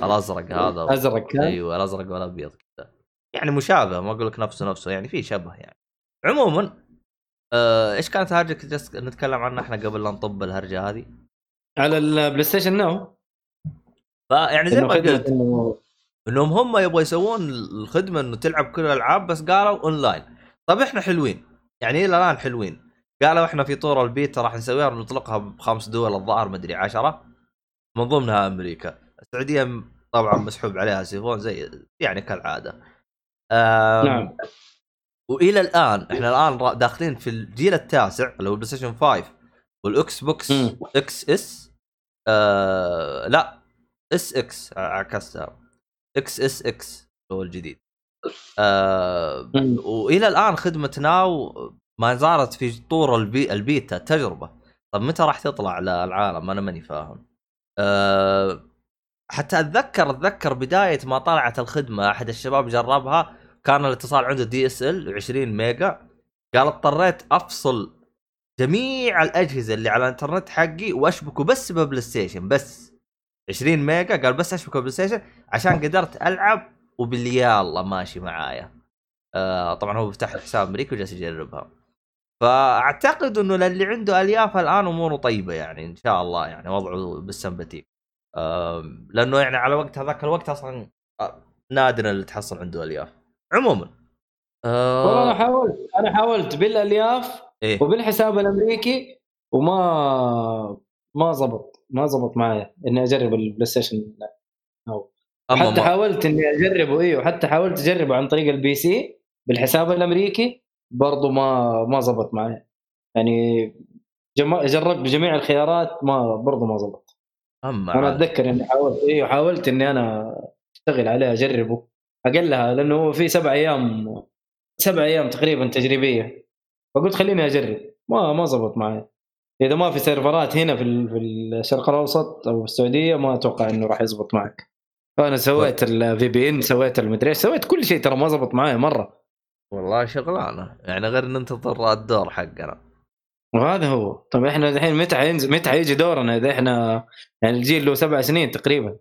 الازرق هذا ازرق ايوه الازرق والابيض كذا يعني مشابه ما اقول لك نفسه يعني في شبه يعني. عموما ايش كانت هرجك نتكلم عنها احنا قبل لا نطب الهرجه هذه على البلاي ستيشن ناو. يعني زي ما قلت انهم هم يبغوا يسوون الخدمه انه تلعب كل الالعاب بس قالوا اونلاين. طب احنا حلوين يعني الى الان حلوين. قالوا احنا في طور البيتا راح نسويها ونطلقها ب5 دول الظاهر مدري 10، من ضمنها امريكا. السعوديه طبعا مسحوب عليها سيفون زي يعني كالعاده. نعم. والى الان احنا الان داخلين في الجيل التاسع اللي هو بلاي ستيشن 5 والاكس بوكس اكس اس لا اس اكس عكستها اكس اس اكس هو الجديد. والى الان خدمه ناو ما زارت في طور البيتا تجربه. طب متى راح تطلع للعالم؟ انا ماني فاهم. حتى اتذكر بدايه ما طلعت الخدمه احد الشباب جربها، كان الاتصال عنده دي اس ال 20 ميجا، قال اضطريت افصل جميع الاجهزه اللي على الانترنت حقي واشبكه بس ببلاي ستيشن، بس 20 ميجا قال بس اشبكه بلاي ستيشن عشان قدرت العب وباللي يلا ماشي معايا. طبعا هو بفتح حساب امريكي وجالس يجربها. فاعتقد انه للي عنده الياف الان اموره طيبه يعني ان شاء الله، يعني وضعه بالسمباتيك. لانه يعني على وقت هذاك الوقت اصلا نادرا اللي تحصل عنده الياف عموما. والله انا حاولت بالالياف إيه؟ وبالحساب الامريكي وما زبط معايا اني اجرب البلاي ستيشن. حتى حاولت اني اجربه وحتى حاولت اجربه عن طريق البي سي بالحساب الامريكي برضو ما زبط معايا. يعني جربت بجميع الخيارات برضو ما زبط. انا اتذكر اني حاولت حاولت اني انا اشتغل عليه اجربه اقلها، لانه في 7 ايام تقريبا تجريبيه، فقلت خليني اجرب. ما زبط معايا. اذا ما في سيرفرات هنا في الشرق الاوسط او السعوديه ما اتوقع انه راح يزبط معك. فانا سويت الفي بي ان، سويت المدري، سويت كل شيء، ترى ما زبط معايا مره والله. شغلانه يعني غير ان ننتظر الدور حقنا وهذا هو. طب احنا الحين متى يجي دورنا؟ اذا احنا يعني الجيل له 7 سنين تقريبا،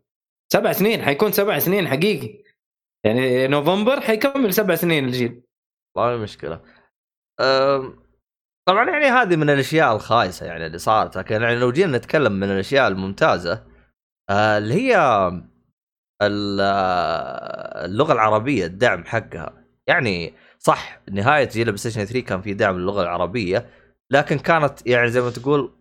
7 سنين حيكون 7 سنين حقيقي، يعني نوفمبر حيكمل 7 سنين الجيل. والله مشكله. طبعا يعني هذه من الاشياء الخايسه يعني اللي صارت، لكن يعني لو جينا نتكلم من الاشياء الممتازه اللي هي اللغه العربيه، الدعم حقها. يعني صح نهايه جيل بلاي ستيشن 3 كان في دعم للغه العربيه، لكن كانت يعني زي ما تقول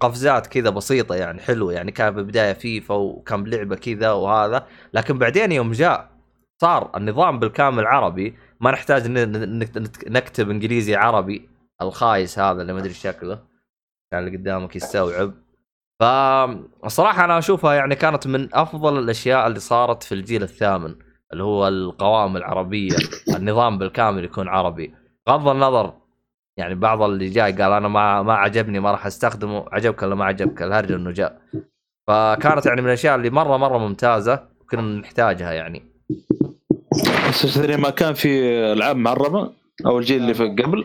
قفزات كذا بسيطه يعني حلوه. يعني كان بالبدايه فيفا وكم لعبه كذا وهذا، لكن بعدين يوم جاء صار النظام بالكامل عربي، ما نحتاج نكتب انجليزي عربي الخايس هذا اللي ما ادري شكله يعني اللي قدامك يستوعب. فصراحه انا اشوفها يعني كانت من افضل الاشياء اللي صارت في الجيل الثامن، اللي هو القوائم العربيه، النظام بالكامل يكون عربي. بغض النظر يعني بعض اللي جاي قال انا ما عجبني ما راح استخدمه، عجبك ولا ما عجبك الهرج انه جاء. فكانت يعني من الاشياء اللي مره ممتازه وكنا نحتاجها. يعني السلسله ما كان في العاب معربه او الجيل اللي في قبل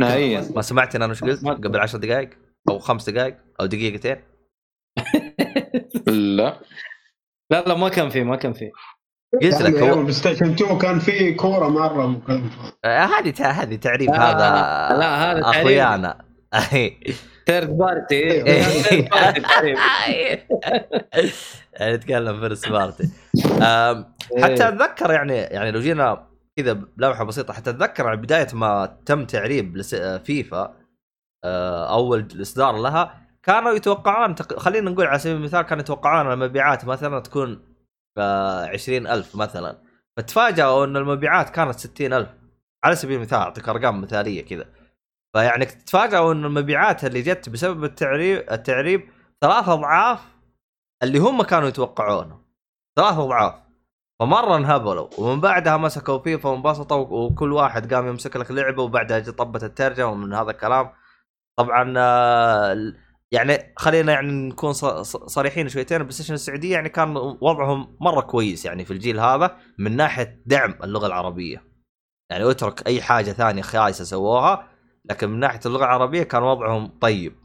نهائيا. ما سمعت انا وش قلت قبل 10 دقائق او 5 دقائق او دقيقتين؟ لا لا لا ما كان في قلت لك هو بلايستيشن 2 كان في كوره معربه. هذه تعريف هذا لا هذا اخويانا ثيرد بارتي نتكلم فيرست بارتي. حتى اتذكر يعني لو جينا كذا بلمحه بسيطه، حتى اتذكر على بدايه ما تم تعريب فيفا اول اصدار لها كانوا يتوقعون خلينا نقول على سبيل المثال كانوا يتوقعون المبيعات مثلا تكون 20,000 مثلا، فتفاجئوا ان المبيعات كانت 60,000 على سبيل المثال، اعطيك ارقام مثاليه كذا. فيعني تتفاجئوا ان المبيعات اللي جت بسبب التعريب 3 أضعاف اللي هم كانوا يتوقعونه، 3 أضعاف. فمره انهبلوا، ومن بعدها مسكوا فيفا وانبسطوا، وكل واحد قام يمسك لك لعبه وبعدها طبت الترجمه ومن هذا الكلام. طبعا يعني خلينا يعني نكون صريحين شويتين، بلاي ستيشن السعوديه يعني كان وضعهم مره كويس يعني في الجيل هذا من ناحيه دعم اللغه العربيه. يعني اترك اي حاجه ثانيه خايسه سووها، لكن من ناحيه اللغه العربيه كان وضعهم طيب.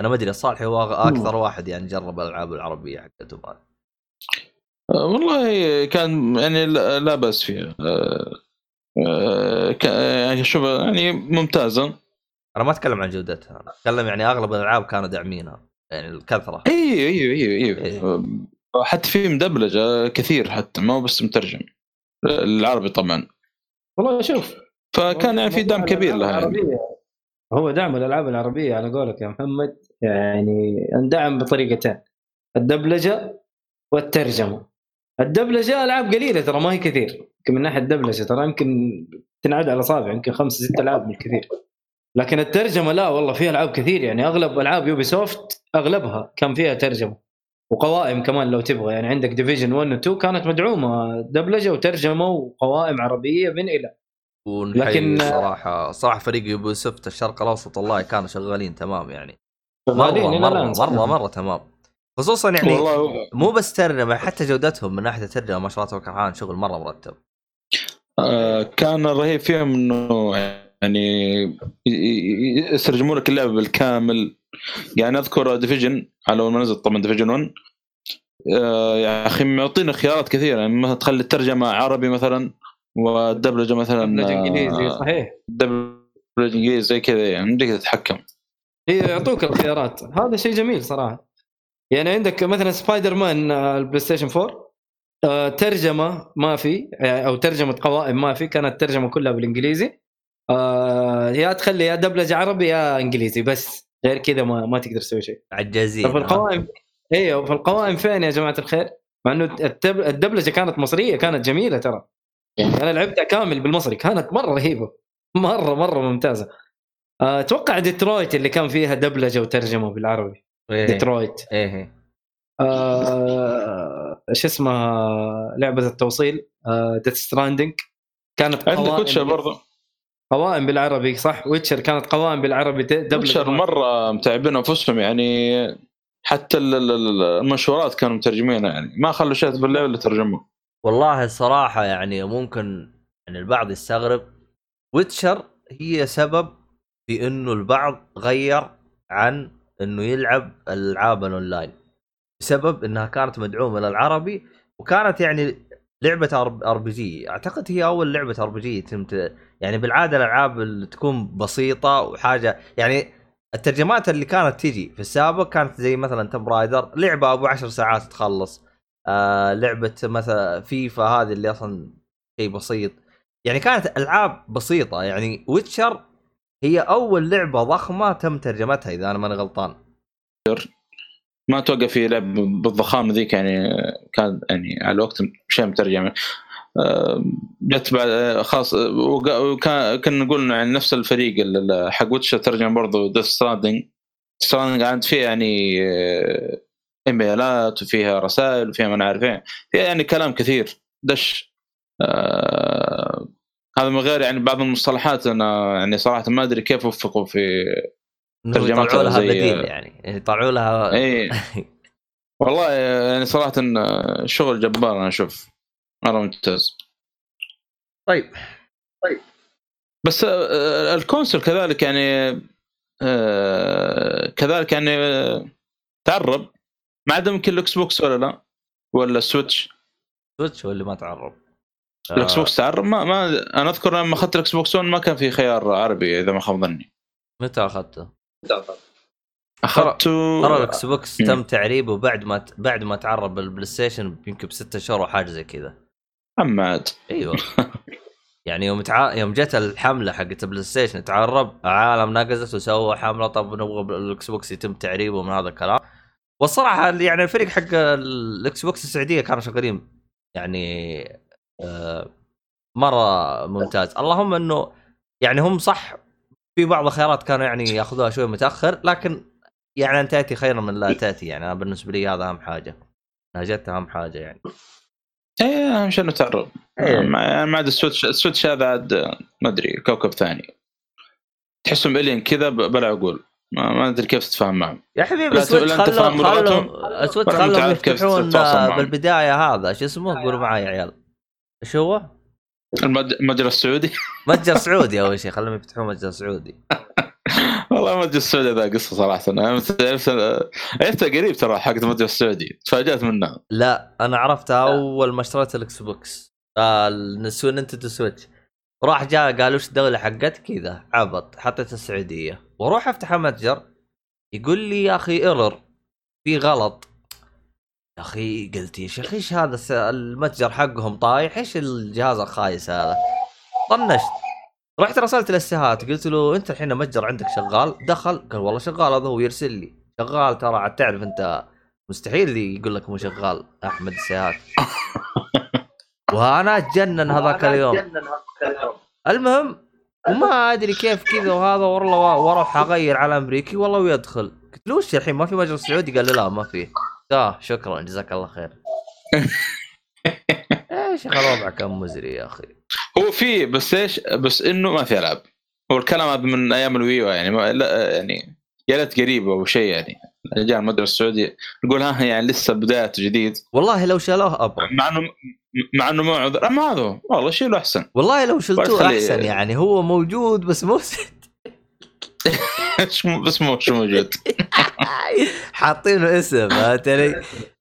انا ما ادري صالح هو اكثر واحد يعني جرب الالعاب العربيه حقته بعد. والله كان يعني لا باس فيه يعني شوف يعني ممتازه. انا ما اتكلم عن جودتها، أنا اتكلم يعني اغلب الالعاب كانوا داعمينها يعني الكثره. ايوه حتى في مدبلجه كثير، حتى ما هو بس مترجم العربي طبعا. والله شوف فكان يعني في دعم كبير لها يعني. هو دعم الألعاب العربية على قولك يا محمد يعني ندعم بطريقتين، الدبلجة والترجمة. الدبلجة ألعاب قليلة ترى ما هي كثير من ناحية الدبلجة، ترى يمكن تنعد على صابع يمكن 5-6 ألعاب من الكثير. لكن الترجمة لا والله فيها ألعاب كثير يعني، أغلب ألعاب يوبيسوفت أغلبها كان فيها ترجمة وقوائم كمان لو تبغى يعني. عندك ديفيجن 1 و 2 كانت مدعومة دبلجة وترجمة وقوائم عربية من إلى. لكن صراحة فريق يوبيسوفت الشرق الأوسط الله كانوا شغالين تمام يعني، مرة تمام، خصوصا يعني مو بس ترجمة، حتى جودتهم من ناحية الترجمة ما شاء الله كان شغل مرة مرتب. كان رهيب فيهم إنه يعني يترجموا لك اللعبة بالكامل يعني. أذكر ديفيجن على أول ما نزل طبعا ديفيجن 1 يا أخي معطينا خيارات كثيرة يعني، مثلا تخلي الترجمة عربي مثلا والدبلجة مثلا دبلجة إنجليزي، صحيح دبلجة إنجليزي زي كذا يعني، بدك تتحكم هي يعطوك الخيارات، هذا شيء جميل صراحة يعني. عندك مثلا سبايدر مان البلاي ستيشن 4 ترجمة ما في أو ترجمة قوائم ما في، كانت ترجمة كلها بالإنجليزي، يا تخلي يا دبلجة عربي يا إنجليزي بس، غير كذا ما تقدر تسوي شيء عجزين. طب القوائم إيه، وفي القوائم فين يا جماعة الخير؟ مع إنه الدبلجة كانت مصرية كانت جميلة ترى يعني، أنا لعبتها كامل بالمصري كانت مرة رهيبة مرة ممتازة. أتوقع ديترويت اللي كان فيها دبلجة وترجمة بالعربي إيه. ديترويت إيه إيش اسمها لعبة التوصيل ديت ستراندنج كانت عندك ويتشر برضه قوائم بالعربي صح، ويتشر كانت قوائم بالعربي دبلجة. ويتشر مرة متعبين أنفسهم يعني، حتى المنشورات كانوا مترجمين يعني، ما خلوا شيء في اللعبة اللي ترجموه. والله الصراحة يعني ممكن يعني البعض يستغرب، ويتشر هي سبب في إنه البعض غير عن إنه يلعب الألعاب الأونلاين، بسبب إنها كانت مدعومة للعربي وكانت يعني لعبة RPG. أعتقد هي أول لعبة RPG تمت يعني، بالعادة الألعاب تكون بسيطة وحاجة يعني، الترجمات اللي كانت تيجي في السابق كانت زي مثلا تم رايدر لعبة أبو 10 ساعات تخلص، لعبة مثلا فيفا هذه اللي أصلا شيء بسيط يعني، كانت ألعاب بسيطة يعني. ويتشر هي أول لعبة ضخمة تم ترجمتها إذا أنا ما غلطان، ما توقف في لعب بالضخامة ذيك يعني، كان يعني على الوقت شيء مترجم جت بعد خاص. وكنا نقول عن نفس الفريق حق ويتشر ترجم برضو ديث ستراندنج عند فيه يعني إيميلات وفيها رسائل وفيها ما نعرفين فيها يعني كلام كثير دش هذا من غير يعني بعض المصطلحات أنا يعني صراحة ما أدري كيف وفقوا في ترجمة لها بديل يعني طلعوا لها إيه. والله يعني صراحة شغل جبار أنا أشوف مرة ممتاز. طيب بس الكونسول كذلك يعني تعرب ما عدا ممكن الإكس بوكس ولا لا ولا سويتش ولا ما تعرب. الإكس بوكس تعرب ما أنا أذكر لما أخذت الإكس بوكس ما كان في خيار عربي إذا ما خاب ظني. متى أخذته ترى الإكس بوكس تم تعريبه بعد ما تعرب البلاي ستيشن يمكن ب6 شهور وحاجة زي كذا. عماد أيوة يعني يوم جت الحملة حقت البلاي ستيشن تعرب عالم ناقزت وسووا حملة طب نبغى الإكس بوكس يتم تعريبه من هذا الكلام. والصراحة يعني الفريق حق الإكس بوكس السعودية كانوا شغالين يعني مرة ممتاز، اللهم أنه يعني هم صح في بعض الخيارات كانوا يعني يأخذوها شوي متأخر، لكن يعني أن تأتي خير من لا تأتي يعني. بالنسبة لي هذا أهم حاجة، نجت أهم حاجة يعني إيه، أهم شيء أنه تعرب يعني. ما عاد السويتش هذا عاد ما أدري كوكب ثاني تحسهم إلين كذا بلا أقول ما أدري كيف تتفاهم معهم يا حبيبي. أسود خلهم يفتحون بالبداية هذا شو اسمه، قولوا معايا عيال شو هو المتجر السعودي متجر سعودي أول شيء خلهم يفتحون متجر سعودي. والله متجر السعودي ذا قصة صراحة، أنا عرفتها قريب ترى حق المتجر السعودي تفاجأت منها. لا أنا عرفتها أول ما اشتريت الإكس بوكس النسوان نينتندو سويتش، راح جاء قالوا ايش الدولة حقتك كذا عبط، حطيت السعودية واروح افتح المتجر يقول لي يا اخي ايرور في غلط. يا اخي قلت يا شيخ ايش هذا المتجر حقهم طايح، ايش الجهاز الخايس هذا، طنشت رحت رسلت للسهات قلت له انت الحين متجر عندك شغال؟ دخل قال والله شغال. هذا هو يرسل لي شغال، ترى عاد تعرف انت مستحيل لي يقول لك مو شغال احمد السهات. وانا اتجنن هذاك اليوم. المهم وما ادري كيف كذا وهذا والله واروح اغير على امريكي والله ويدخل. قلت له وش الحين ما في متجر سعودي؟ قال لي لا ما في. شكرا جزاك الله خير. ايش الوضع كان مزري يا اخي. هو فيه بس ايش بس انه ما في العاب. هو الكلام من ايام الويو يعني ما لا يعني يا ليت قريبه او شيء يعني رجال المتجر السعودي نقول ها يعني لسه بدايات جديد. والله لو شالوه ابغى مع انه مو عذر ما هذا والله شيله احسن. والله لو شلتوه احسن يعني هو موجود بس مو بس مو شو موجود حاطينه اسم ترى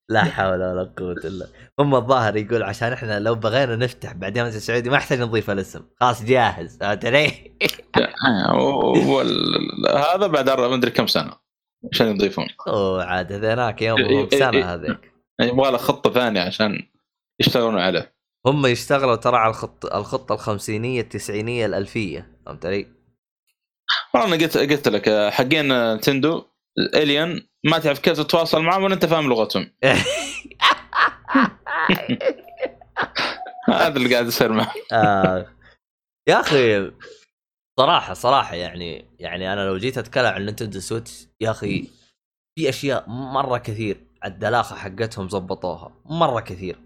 لا حول ولا قوه الا. هم الظاهر يقول عشان احنا لو بغينا نفتح بعدين متجر سعودي ما احتاج نضيف الاسم خلاص جاهز ترى. هذا بعد ما ادري كم سنه عشان يضيفون. عاد هذاك يوم سنه هذاك يبغى له خطه ثانيه عشان يشتغلون عليه. هم يشتغلوا ترى على الخطه 50 90 1000 فهمت علي. والله انا قلت لك حقين نتندو الين ما تعرف كيف تتواصل معهم وانت فاهم لغتهم. هذا اللي قاعد يصير معه. يا اخي صراحه يعني انا لو جيت اتكلم عن نينتندو سويتش يا اخي في اشياء مره كثير الدلاخه حقتهم زبطوها مره كثير.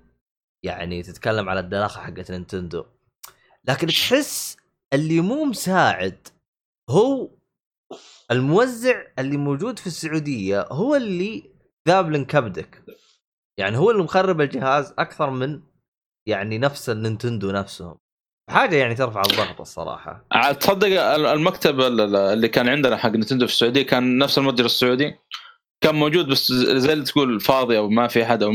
يعني تتكلم على الدلاخه حقت نينتندو لكن تحس اللي مو مساعد هو الموزع اللي موجود في السعوديه، هو اللي ذابلن كبدك يعني هو اللي مخرب الجهاز اكثر من يعني نفس النينتندو نفسهم حاجه يعني ترفع الضغط الصراحه. تصدق المكتب اللي كان عندنا حق نينتندو في السعوديه كان نفس المتجر السعودي كان موجود بس زي اللي تقول فاضي او ما في حدا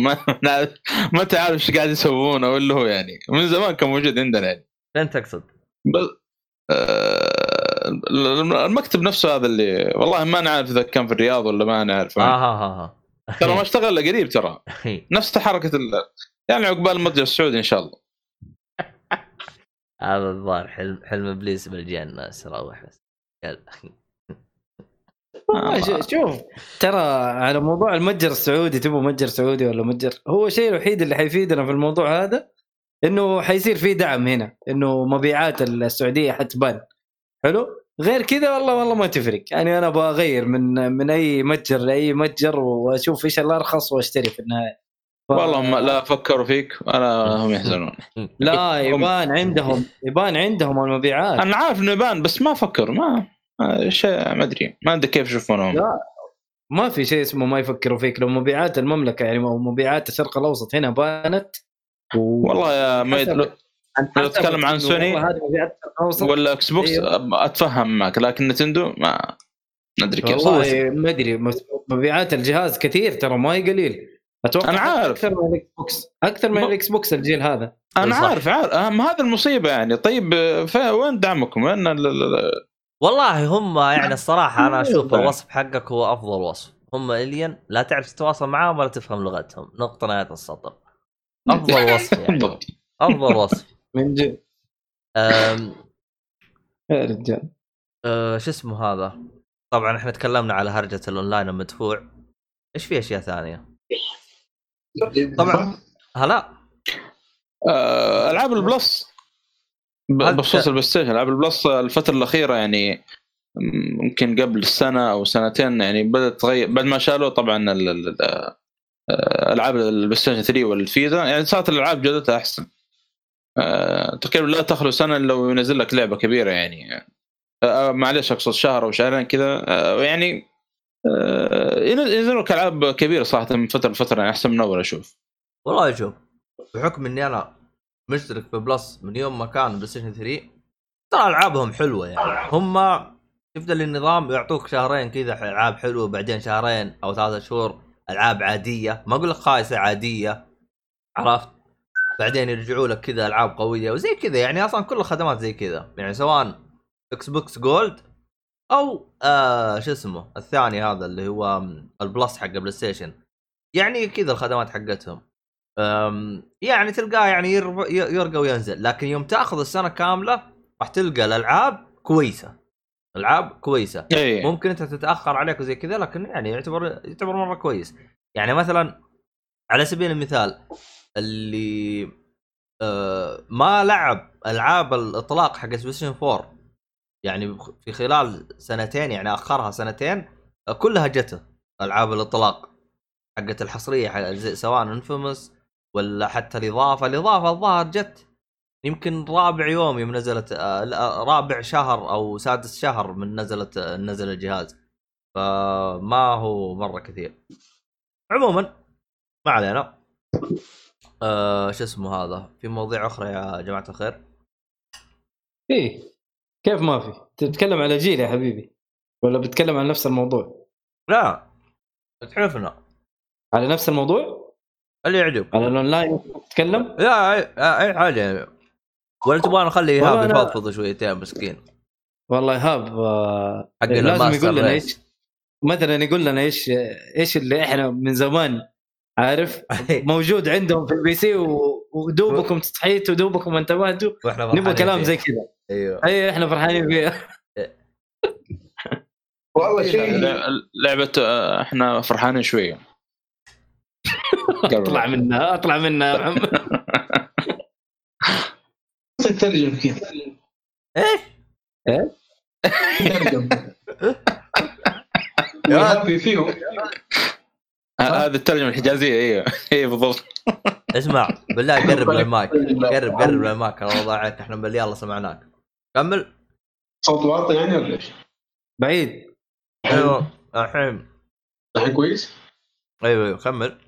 ما تعرف ايش قاعد يسوون او اللي هو يعني من زمان كان موجود عندنا يعني. فين تقصد؟ بس المكتب نفسه هذا اللي والله ما نعرف اذا كان في الرياض ولا ما نعرف. ترى ما اشتغل له قريب ترى نفس حركه يعني عقبال المتجر السعودي ان شاء الله. هذا الظاهر حلم ابليس بالجنه سراوح بس. شوف ترى على موضوع المتجر السعودي تبوا متجر سعودي ولا متجر هو شيء الوحيد اللي حيفيدنا في الموضوع هذا انه حيصير فيه دعم هنا انه مبيعات السعوديه حتبان حلو. غير كذا والله ما تفرق يعني انا بغير من اي متجر لاي متجر واشوف ايش الارخص واشتري في النهايه. والله لا فكروا فيك انا هم يحزنون. لا يبان عندهم المبيعات انا عارف انه يبان بس ما فكروا ما ادري ما ادري كيف يشوفونهم. لا ما في شيء اسمه ما يفكروا فيك. لو مبيعات المملكه يعني مبيعات الشرق الاوسط هنا بانت والله يا ما اتكلم عن سوني ولا اكس بوكس اتفهم معك لكن نتندو ما ادري كيف والله ما ادري. مبيعات الجهاز كثير ترى ما هي قليل اتوقع اكثر من الاكس بوكس الجيل هذا انا عارف هذا المصيبه يعني. طيب وين دعمكم ان والله هم يعني الصراحه انا اشوف الوصف حقك هو افضل وصف. هم الين لا تعرف تتواصل معاهم ولا تفهم لغتهم نقطه نهايه السطر. افضل وصف يعني افضل وصف من جد. يا رجال شو اسمه هذا. طبعا احنا تكلمنا على هرجه الاونلاين المدفوع. ايش في اشياء ثانيه طبعا هلا العاب البلس بخصوص البلايستيشن. العاب البلس الفتره الاخيره يعني ممكن قبل سنه او سنتين يعني بدات تغير بعد ما شالوا طبعا العاب البلايستيشن 3 والفيزا يعني صارت الالعاب جودتها احسن. تقريبا لا تخلو سنه لو ينزل لك لعبه كبيره يعني معلش اقصد شهر او شهرين كذا يعني ينزلوا لك العاب كبيره صراحه من فتره لفتره يعني احسن من اول اشوف. والله شوف بحكم اني انا مشترك في بلس من يوم ما كان بلايستيشن 3 ترى العابهم حلوه يعني. هم شفت النظام يعطوك شهرين كذا العاب حلوه بعدين شهرين او 3 شهور العاب عاديه ما اقول لك خايسه عاديه عرفت. بعدين يرجعوا لك كذا العاب قويه وزي كذا يعني اصلا كل الخدمات زي كذا يعني سواء اكس بوكس جولد او شو اسمه الثاني هذا اللي هو البلس حق بلاي ستيشن يعني كذا الخدمات حقتهم يعني تلقاه يعني يرقى وينزل. لكن يوم تاخذ السنه كامله راح تلقى الألعاب كويسة، ألعاب كويسة ممكن أنت تتأخر عليك وزي كذا، لكن يعني يعتبر مرة كويس. يعني مثلا على سبيل المثال اللي ما لعب ألعاب الإطلاق حق سبيشن 4 يعني في خلال سنتين، يعني أخرها سنتين كلها جته ألعاب الإطلاق حقت الحصرية حق الأجزاء، سواء انفيمس ولا حتى الإضافة الظاهر جت يمكن رابع يوم يوم نزلت، رابع شهر أو سادس شهر من نزل الجهاز، فما هو مرة كثير. عموما ما علينا، شو اسمه هذا، في مواضيع أخرى يا جماعة الخير؟ إيه كيف ما في، تتكلم على جيل يا حبيبي ولا بتتكلم عن نفس الموضوع؟ لا تحفنا على نفس الموضوع اللي يعجب على الأونلاين تتكلم؟ لا أي حاجة، ولا تبغى نخلي إيهاب يفضفض شويتين مسكين؟ والله إيهاب لازم يقول لنا إيش مثلا، يقول لنا إيش اللي إحنا من زمان عارف موجود عندهم في البي سي، ودوبكم تستحيتوا ودوبكم انتبهتوا، نبغى كلام زي كذا. أيوة أي إحنا فرحانين فيه والله شيء لعبة إحنا فرحانين شوية أطلع منها محمد تترجم كذا إيه تترجم يا فيو هذا الترجمة الحجازية. إيه بالضبط. اسمع بالله قرب المايك، قرب المايك، الوضع عندك إحنا بالله يلا سمعناك، كمل. صوت واطي يعني ولا إيش؟ بعيد. أيوة الحين كويس. أيوة كمل.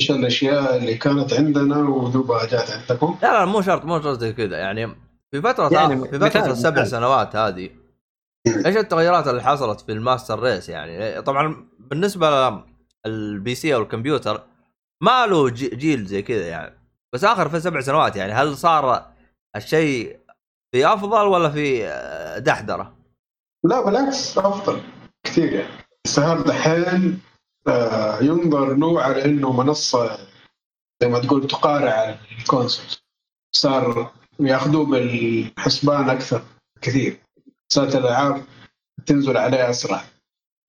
إيش الأشياء اللي كانت عندنا وذوبها جات عندكم؟ لا مو شرط كذا، يعني في فترة السبع سنوات هذه إيش التغيرات اللي حصلت في الماستر ريس؟ يعني طبعا بالنسبة البي سي أو الكمبيوتر ما له جيل زي كذا يعني، بس آخر في 7 سنوات يعني هل صار الشيء في أفضل ولا في دحدرة؟ لا بالعكس أفضل كثير يعني. السهل دحين ينظر نوع على إنه منصة زي ما تقول تقارع الكونسولز، صار يأخذوه بالحسبان أكثر كثير، صارت الألعاب تنزل عليها أسرع.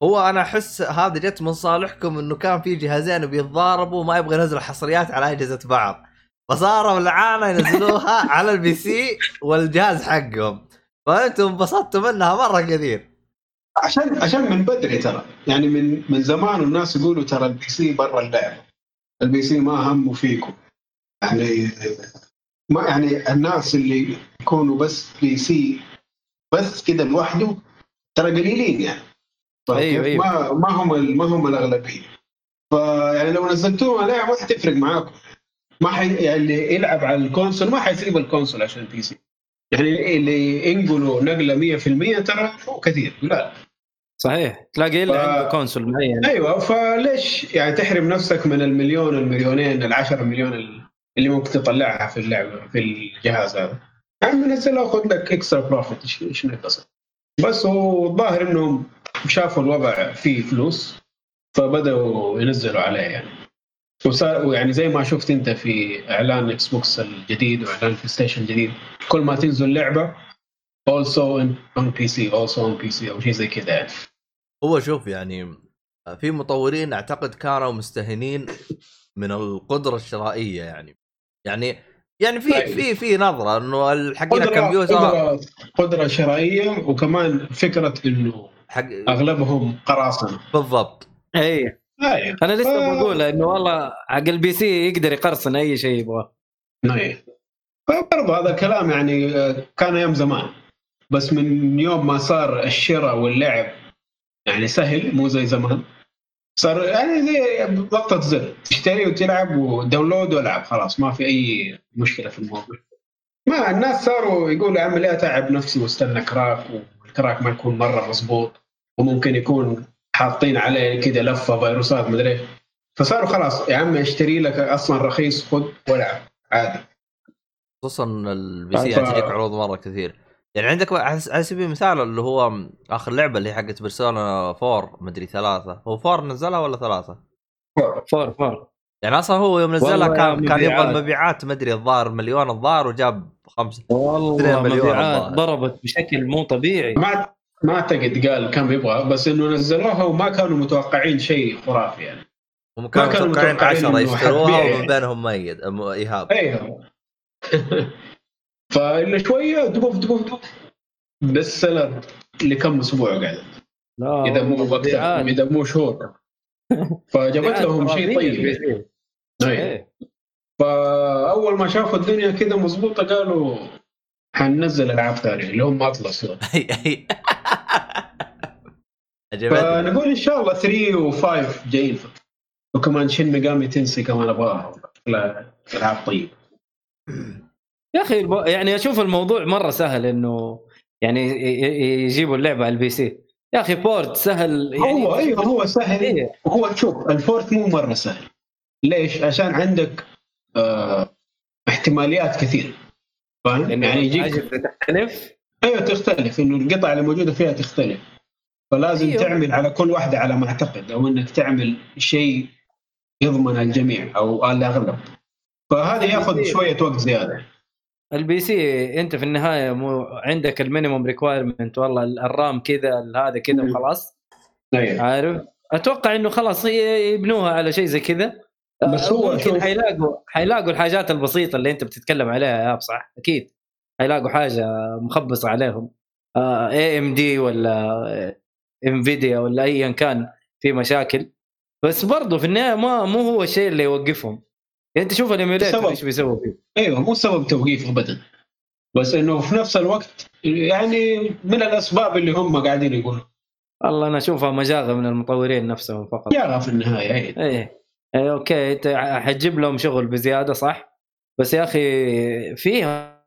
هو أنا أحس هذا جت من صالحكم إنه كان في جهازين بيتضاربوا وما يبغى ينزل حصريات على أجهزة بعض، فصاروا العانة ينزلوها على البي سي والجهاز حقهم، فأنتم انبسطتوا منها مرة كثير. عشان من بدري ترى، يعني من زمان الناس يقولوا ترى البي سي برا اللعب، البي سي ما همه فيكم، يعني ما يعني الناس اللي يكونوا بس بي سي بس كده لوحده ترى قليلين يعني. أيوة. ما هم الأغلبية، فيعني لو نزلتوه عليها ما هتفرق معاكم، ما يعني اللي يلعب على الكونسول ما حيسيب الكونسول عشان البي سي، يعني اللي ينقلوا نقلة 100% ترى مو كثير. لا صحيح تلاقي اللي عنده كونسول معين. أيوة فليش يعني تحرم نفسك من المليون المليونين ال10 مليون اللي ممكن تطلعها في اللعبة في الجهاز هذا؟ عم نزلها وخذ لك إكسترا بروفيت، إيش نقص؟ بس هو الظاهر إنهم شافوا الوضع فيه فلوس فبدأوا ينزلوا عليه يعني، وصار يعني زي ما شفت انت في اعلان اكس بوكس الجديد واعلان بلاي ستيشن الجديد، كل ما تنزل لعبه also on PC او شيء زي كذا يعني. هو شوف يعني في مطورين اعتقد كانوا مستهينين من القدره الشرائيه يعني في نظره انه الحقيقه الكمبيوتر قدره شرائيه، وكمان فكره انه اغلبهم قراصنه. بالضبط اي انا لسه بقولها انه والله حق البي سي يقدر يقرصن اي شيء يبغاه. اي برضه هذا الكلام يعني كان ايام زمان، بس من يوم ما صار الشراء واللعب يعني سهل مو زي زمان، صار يعني زي ضغطة زر تشتري وتلعب وداونلود والعب، خلاص ما في اي مشكله في الموضوع. ما الناس صاروا يقولوا اعمل ايه اتعب نفسي واستنى كراك، والكراك ما يكون مره مظبوط وممكن يكون حاطين عليه كده لفه فيروسات مدري، فصاروا خلاص يا عم اشتري لك اصلا رخيص خذ والعب عادي، خصوصا البي سي تجيك عروض مره كثير. يعني عندك على سبيل المثال اللي هو اخر لعبه اللي حقت بيرسونا 4 مدري 3، هو 4 نزلها ولا 3؟ 4 يعني اصلا هو يوم نزلها كان يبغى المبيعات ما ادري الظاهر مليون الظاهر وجاب 5 والله مبيعات ضربت بشكل مو طبيعي. ما اعتقد قال كان يبغى بس انه نزلوها وما كانوا متوقعين شيء خرافي يعني ومكانوا متوقعين 10 يشتروها ومن بينهم ميد ايهاب ايوه فإنه شويه دبوف بس سلام لكم اسبوع قاعد اذا مو اكثر اذا مو شهور فجبت لهم شيء طيب طيب. فاول ما شافوا الدنيا كده مظبوطه قالوا حننزل العاب ثانيه اللي هم اطلس فنقول ان شاء الله 3 و5 جايين وكمان شين ميجامي تنسي كمان ابغاها العاب طيب يا اخي يعني اشوف الموضوع مره سهل انه يعني يجيبوا اللعبه على البي سي يا اخي بورت سهل يعني هو ايوه هو سهل إيه؟ هو تشوف البورت مو مره سهل ليش عشان عندك احتماليات كثير فاهم يعني يجيك تختلف ايوه تختلف انه القطع اللي موجوده فيها تختلف فلازم أيوة. تعمل على كل واحده على ما اعتقد او انك تعمل شيء يضمن الجميع او الاغلب فهذا ياخذ شويه وقت زياده. البي سي انت في النهايه مو عندك المينيمم ريكوايرمنت والله الرام كذا هذا كذا وخلاص عارف اتوقع انه خلاص يبنوها على شيء زي كذا بس هو حيلاقوا الحاجات البسيطه اللي انت بتتكلم عليها يا صح اكيد حيلاقوا حاجه مخبصه عليهم AMD ولا انفيديا ولا ايا كان في مشاكل بس برضه في النهايه ما مو هو الشيء اللي يوقفهم. انت شوف الاميليتر ايش بيسوي فيه ايوه مو سبب توقيف ابدا بس انه في نفس الوقت يعني من الاسباب اللي هم قاعدين يقولوا والله انا اشوفها مجاغه من المطورين نفسهم فقط يا في النهايه ايه اوكي حتجيب لهم شغل بزياده صح بس يا اخي فيها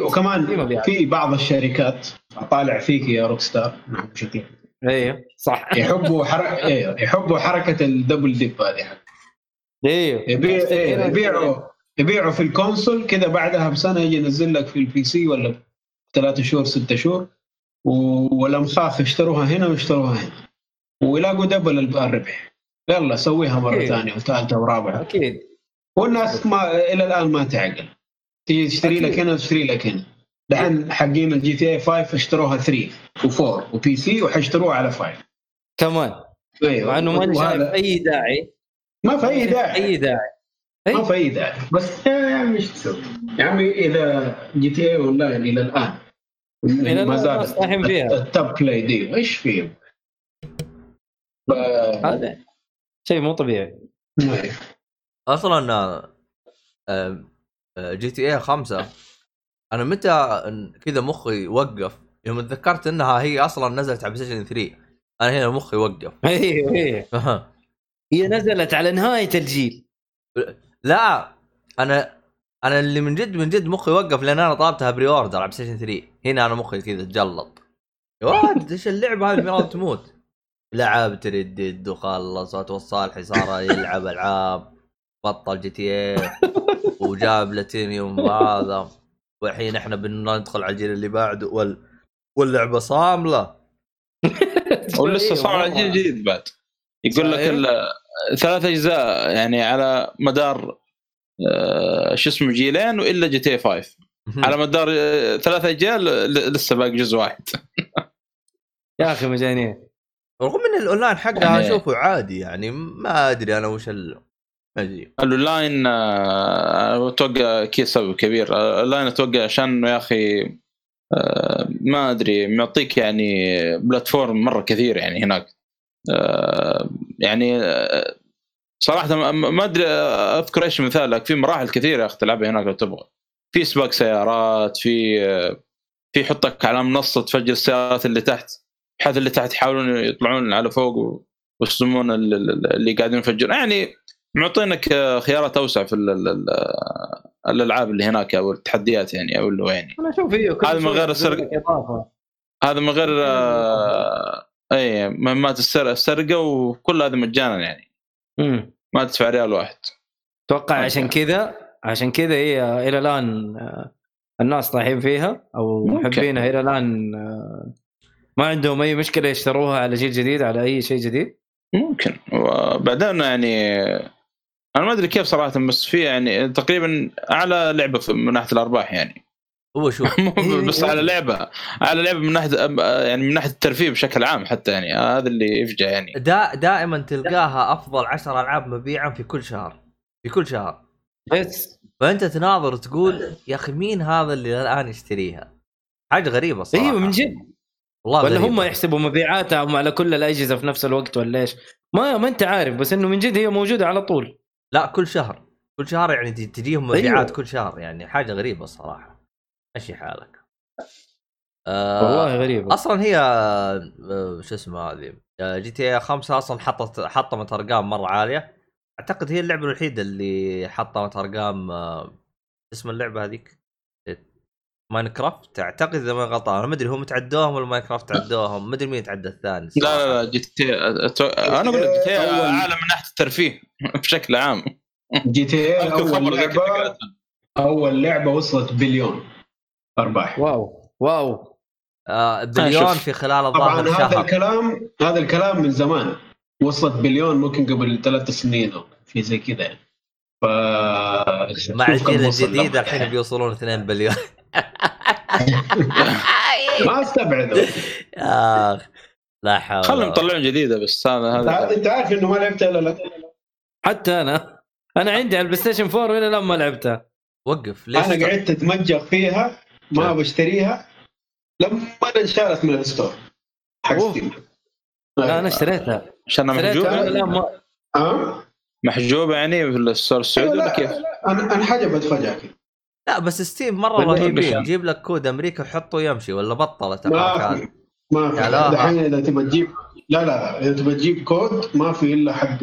وكمان في بعض الشركات طالع فيك يا روكستار بشكل ايه صح يحبوا حركه ايه يحبوا حركه الدبل ديب هذه ايوه يبيعوا في الكونسول كذا بعدها بسنه يجي ينزل لك في البي سي ولا 3 شهور 6 شهور والامصاف اشتروها هنا واشتروها هنا ويلاقوا دبل الربح يلا سويها مره ثانيه وثالثه ورابعه اكيد والناس ما الى الان ما تعقل تيجي تشتري لك هنا وتشتري لك هنا دحين حقين الجي تي اي 5 اشتروها 3 و4 وبي سي وحيشتروها على 5 كمان ايوه مع انه ما شايف اي داعي ما في داعي بس مش تسوي يا عمي اذا جي تي اي والله الى الان ما زالت التاب بلاي دي ايش فيه هذا شيء مو طبيعي اصلا جي تي اي 5 انا متى كذا مخي وقف يوم تذكرت انها هي اصلا نزلت على بلاي ستيشن 3 انا هنا مخي وقف ايوه هي نزلت على نهاية الجيل لا أنا اللي من جد مخي وقف لأن أنا طلبتها بري أوردر على بلايستيشن 3 هنا أنا مخي كذا تجلط يا ولد إيش اللعبة هذه مرات تموت لعب تردد وخلصت والصالح صار يلعب ألعاب بطل جي تي اي وجاب لاتينيوم هذا والحين إحنا بندخل على الجيل اللي بعده واللعبة صاملة ولسه صار على جيل جديد بعد يقول لك ثلاث أجزاء يعني على مدار شو اسمه جيلين وإلا جي تي 5 على مدار 3 أجيال لسه باقي جزء واحد يا أخي مجانين رغم أن الأونلاين حقها أشوفه عادي يعني ما أدري أنا وش الأونلاين أتوقع كي سبب كبير الأونلاين أتوقع عشان يا أخي ما أدري معطيك يعني بلاتفورم مرة كثير يعني هناك يعني صراحة ما أدري أذكر إيش مثالك في مراحل كثيرة يا أخي تلعبها هناك لو تبغى في سباق سيارات في حطك على منصة تفجر السيارات اللي تحت بحيث اللي تحت يحاولون يطلعون على فوق ويصدمون اللي قاعدين يفجرون يعني معطينك خيارات أوسع في الألعاب اللي هناك أو التحديات يعني أو اللي ويني هذا من غير السرقة هذا من غير اي مهمات السرقه وكل هذا مجانا يعني ما تدفع ريال واحد اتوقع عشان كذا هي الى الان الناس طايحين فيها او محبينها الى الان ما عندهم اي مشكله يشتروها على جيل جديد على اي شيء جديد ممكن وبعدين يعني انا ما ادري كيف صراحه، بس في يعني تقريبا اعلى لعبه من ناحيه الارباح يعني هو شوف بس على لعبه، على لعبه من ناحيه يعني من ناحيه الترفيه بشكل عام حتى يعني، هذا اللي يفجع يعني. دائما تلقاها افضل 10 العاب مبيعا في كل شهر، في كل شهر بس. فانت تناظر تقول يا اخي مين هذا اللي الان يشتريها؟ حاجه غريبه صراحه. ايوه من جد والله. ولا هم يحسبوا مبيعاتهم على كل الاجهزه في نفس الوقت ولا ايش؟ ما انت عارف، بس انه من جد هي موجوده على طول. لا كل شهر، كل شهر يعني تجيهم مبيعات. أيوه. كل شهر يعني حاجه غريبه صراحه. ماشي حالك والله غريبه. اصلا هي شو اسمه هذه جي تي اي 5 اصلا حطمت ارقام مره عاليه. اعتقد هي اللعبه الوحيده اللي حطمت ارقام. اسم اللعبه هذيك ماينكرافت اعتقد اذا ما غلطان. انا ما ادري هم تعدوهم ولا ماينكرافت تعدوهم، ما ادري مين تعدى الثاني. لا جي تي انا اقول جي تي اعلى من ناحيه الترفيه بشكل عام. جي تي اول لعبه وصلت بليون أرباح. واو بليون في خلال الظاهر طبعا شهر. هذا الكلام من زمان، وصلت بليون ممكن قبل 3 سنين أو في زي كذا يعني. مع الجيل الجديد الحين بيوصلون 2 بليون. ما استبعدوا. لا حول. خلهم يطلعون جديدة بس هذا. أنت عارف إنه ما لعبتها لا حتى أنا عندي على البلايستيشن 4 ولا لما لعبتها وقف. أنا قعدت أتمجق فيها ما بشتريها لما انشالت من الستور حق ستيم. لا انا اشتريتها عشان محجوبه. محجوبه يعني في الستور السعودي ولا كيف؟ انا انحجبت فجاه كده. لا بس ستيم مره رهيبين، يجيب لك كود امريكي وحطه يمشي ولا بطلت الحركات. ما الحين اذا تبي تجيب لا اذا تبي تجيب كود ما في الا حق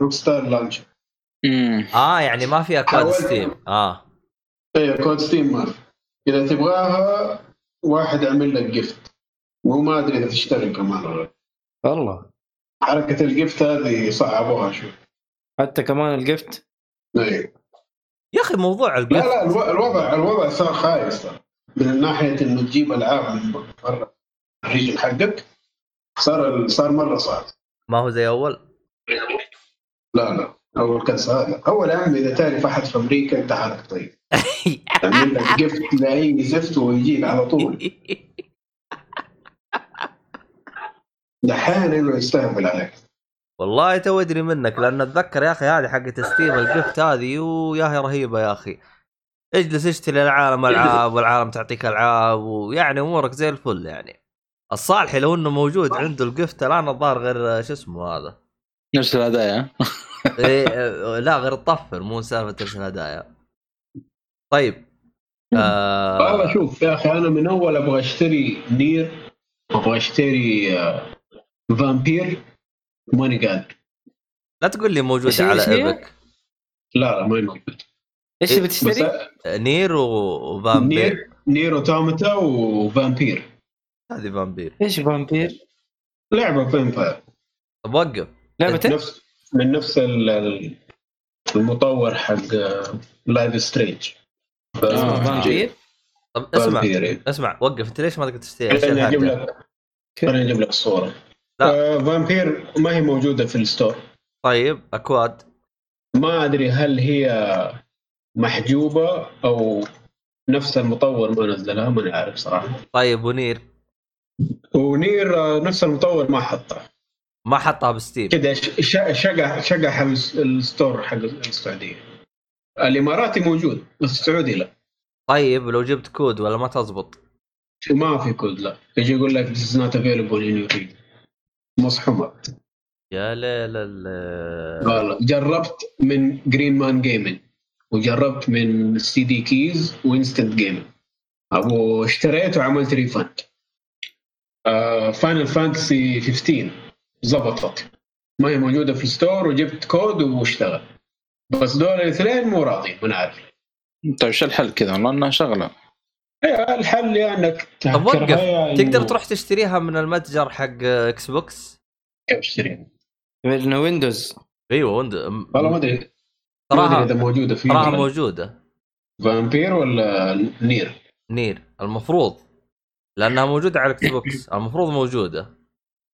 روكستار لانش. يعني ما فيها كود ستيم. اي كود ستيم ما في. إذا تبغاها واحد عمل لك جيفت وما أدري إذا تشتري كمان. والله حركة الجيفت هذه صعبوها شوي حتى كمان الجيفت. نعم يا أخي موضوع الجيفت. لا الوضع صار خايس من ناحية إنه تجيب ألعاب من برا الريجن حقك. صار مرة صعب، ما هو زي أول. لا أول كان صعب. أول عام إذا تعرف أحد في أمريكا أنت حالك طيب. تعمل لك جفت لاين زفت ويجيب على طول. دحين إنه يستهبل عليك والله. تودري منك لأن أتذكر يا أخي هذه حقة ستيم الجفت هذه وياهي رهيبة يا أخي. اجلس اشتري العالم ألعاب والعالم تعطيك ألعاب ويعني أمورك زي الفل يعني. الصالح لو إنه موجود عنده الجفت الآن الظاهر غير شو اسمه هذا نفس الهدايا. لا غير الطفر مو سالفة نفس الهدايا. طيب والله شوف يا اخي انا من اول ابغى اشتري نير، ابغى اشتري فامبير ماني قادر. لا تقول لي موجود على ايبك. لا ما موجود. ايش بتشتري؟ نير وفامبير. نير وتامتا وفامبير. هذه فامبير. ايش فامبير؟ لعبه فامبير. وقف لعبه من نفس المطور حق لايف سترينج. طب اسمع وقف. انت ليش ما تقدر تشتري اشياء ثانيه؟ انا اجيب لك الصوره. لا فامبير ما هي موجوده في الستور. طيب اكواد ما ادري هل هي محجوبه او نفس المطور ما نزلها، ما نعرف صراحه. طيب ونير نفس المطور ما حطها بستيم كده. شقح الستور حق السعوديه. الاماراتي موجود بس السعودي لا. طيب لو جبت كود ولا ما تزبط؟ ما في كود. لا يجي يقول لك this is not available in your region. مصحومه يا لا. جربت من جرين مان جيمنج وجربت من سي دي كيز وانستنت جيمنج ابو اشتريت وعملت ريفند. فاينل فانتسي 15 زبطت ما هي موجوده في الستور وجبت كود واشتغل، بس دول الاثنين مو راضي ما نعرف. طيب شو الحل كذا؟ لأنها شغله. ايه الحل انك يعني تقدر تروح تشتريها من المتجر حق اكس بوكس. كيف اشتريها؟ من ويندوز. ايوه ويندوز. والله ما ادري صراحه اذا موجوده في صراحه موجوده. فامبير ولا نير المفروض لانها موجوده على اكس بوكس. المفروض موجوده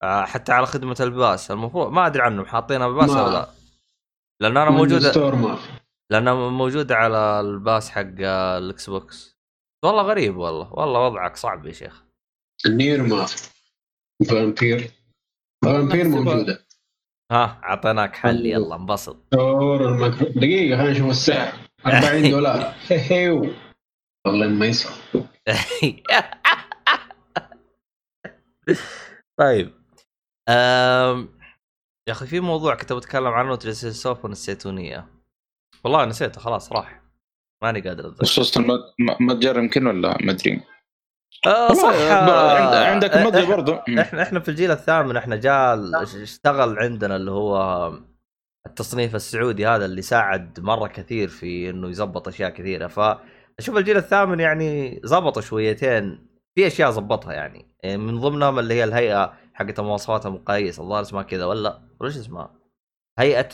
حتى على خدمه الباس. المفروض ما ادري عنهم حاطينها بباس ولا لأنه أنا موجودة على الباس حق الإكس بوكس. والله غريب والله وضعك صعب يا شيخ. النير ما في، فامبير موجودة. ها عطيناك حل، يلا انبسط. دقيقة خلينا نشوف السعر $40. والله ما يصعب. طيب يا أخي في موضوع كنت بتكلم عنه تجلس السوفون الزيتونية، والله نسيته خلاص راح، ماني قادر أتذكر. خصوصا ما تجرب يمكن ولا ما أدري. صح عندك مدة برضه. إحنا في الجيل الثامن إحنا جال اشتغل عندنا اللي هو التصنيف السعودي هذا اللي ساعد مرة كثير في إنه يزبط أشياء كثيرة. فأشوف الجيل الثامن يعني زبطوا شويتين في أشياء زبطها، يعني من ضمنهم اللي هي الهيئة حقت مواصفات مقاييس، الظاهر اسمها كذا ولا وش اسمها؟ هيئة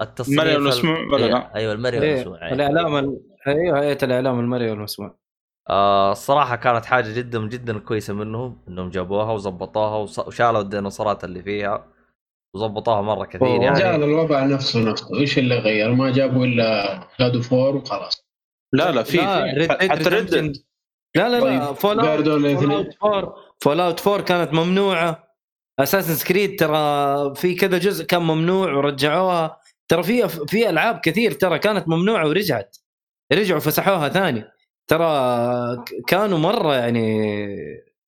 التصنيف المرئي والمسموع. أيوة المرئي والمسموع. الإعلام، أيوة هيئة الإعلام المرئي والمسموع. الصراحة كانت حاجة جدا جدا كويسة منهم إنهم جابوها وزبطوها وشالوا الديناصورات اللي فيها وزبطوها مرة كثير. يعني جاء الوضع نفسه إيش اللي غير؟ ما جابوا إلا جادو فور وخلاص. لا في حتى ريد لا فول اوت 4 كانت ممنوعة. اساسن سكريد ترى في كذا جزء كان ممنوع ورجعوها، ترى في العاب كثير ترى كانت ممنوعة ورجعت، رجعوا فسحوها ثاني. ترى كانوا مرة يعني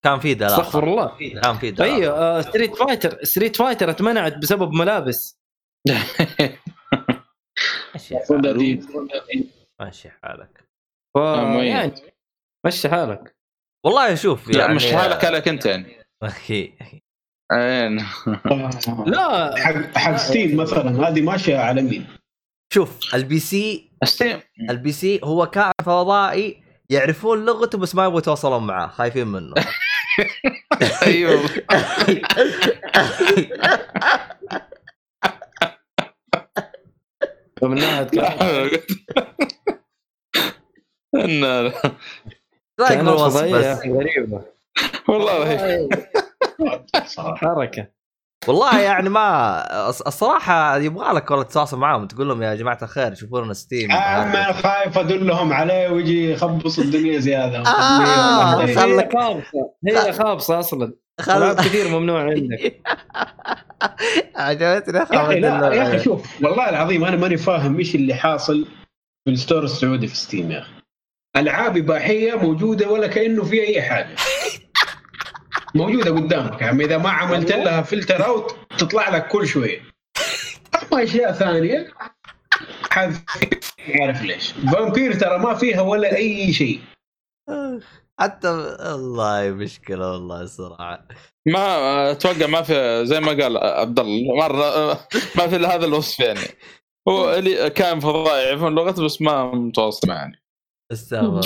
كان في دلع، استغفر الله كان في دلع. ايوه ستريت فايتر اتمنعت بسبب ملابس. ماشي حالك يعني ماشي حالك والله. شوف يعني مش حالك انت يعني اخي عين. لا حق ستيم مثلا هذه ماشيه على مين؟ شوف البي سي هو كائن فضائي يعرفون لغته بس ما يبغوا يتواصلون معه، خايفين منه. ايوه ومنها تكلم النار رايك بالوصف بس غريبة والله. حركة والله يعني ما الصراحة يبغى لك ولا تتواصل معهم تقول لهم يا جماعة الخير شوفوا لنا ستيم. أنا خايف أدلهم عليه ويجي يخبص الدنيا زيادة. هي خابصة، أصلا خلاص كثير ممنوع عندك. عجبتني يا أخي. شوف والله العظيم أنا ماني فاهم إيش اللي حاصل في الستور السعودي في ستيم يا أخي. ألعاب إباحية موجودة ولا كأنه في أي حاجة موجودة قدامك، يعني إذا ما عملت لها فلتر أوت تطلع لك كل شوية. أما أشياء ثانية عارف ليش فامبير ترى ما فيها ولا أي شيء حتى. الله مشكلة والله الصراحة. ما أتوقع ما في زي ما قال عبد الله مرة ما في هذا الوصف، يعني هو اللي كان فضائي يعرفون لغته بس ما متواصل يعني.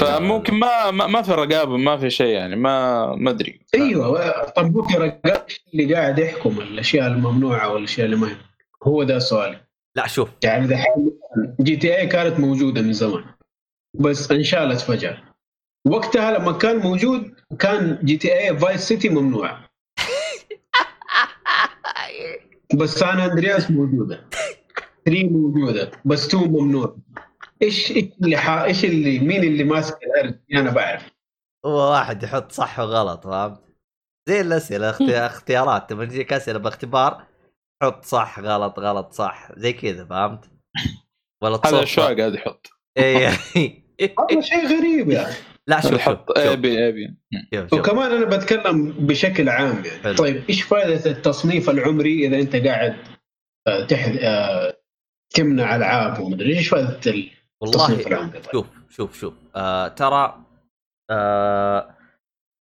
فممكن ما في رقابة، ما في شيء يعني ما أدري. أيوة طب في رقابة اللي قاعد يحكم الأشياء الممنوعة والأشياء اللي ما هي، هو ده سؤالي. لا شوف يعني ده GTA كانت موجودة من زمان بس انشالت فجأة. وقتها لما كان موجود كان GTA Vice City ممنوعة بس سان أندرياس موجودة، 3 موجودة بس 2 ممنوع. ايش اللي مين اللي ماسك الارض؟ انا بعرف هو واحد يحط صح وغلط، فهمت؟ زي الاسئله اختيارات لما تجيك اسئله باختبار حط صح غلط غلط صح زي كذا، فهمت؟ ولا تصفر هذا شو قاعد يحط. والله شيء غريب يعني. لا شو يحط ابي وكمان انا بتكلم بشكل عام يعني. حلو. طيب ايش فائده التصنيف العمري اذا انت قاعد تمنع العاب ومدري ايش فائده؟ والله شوف ترى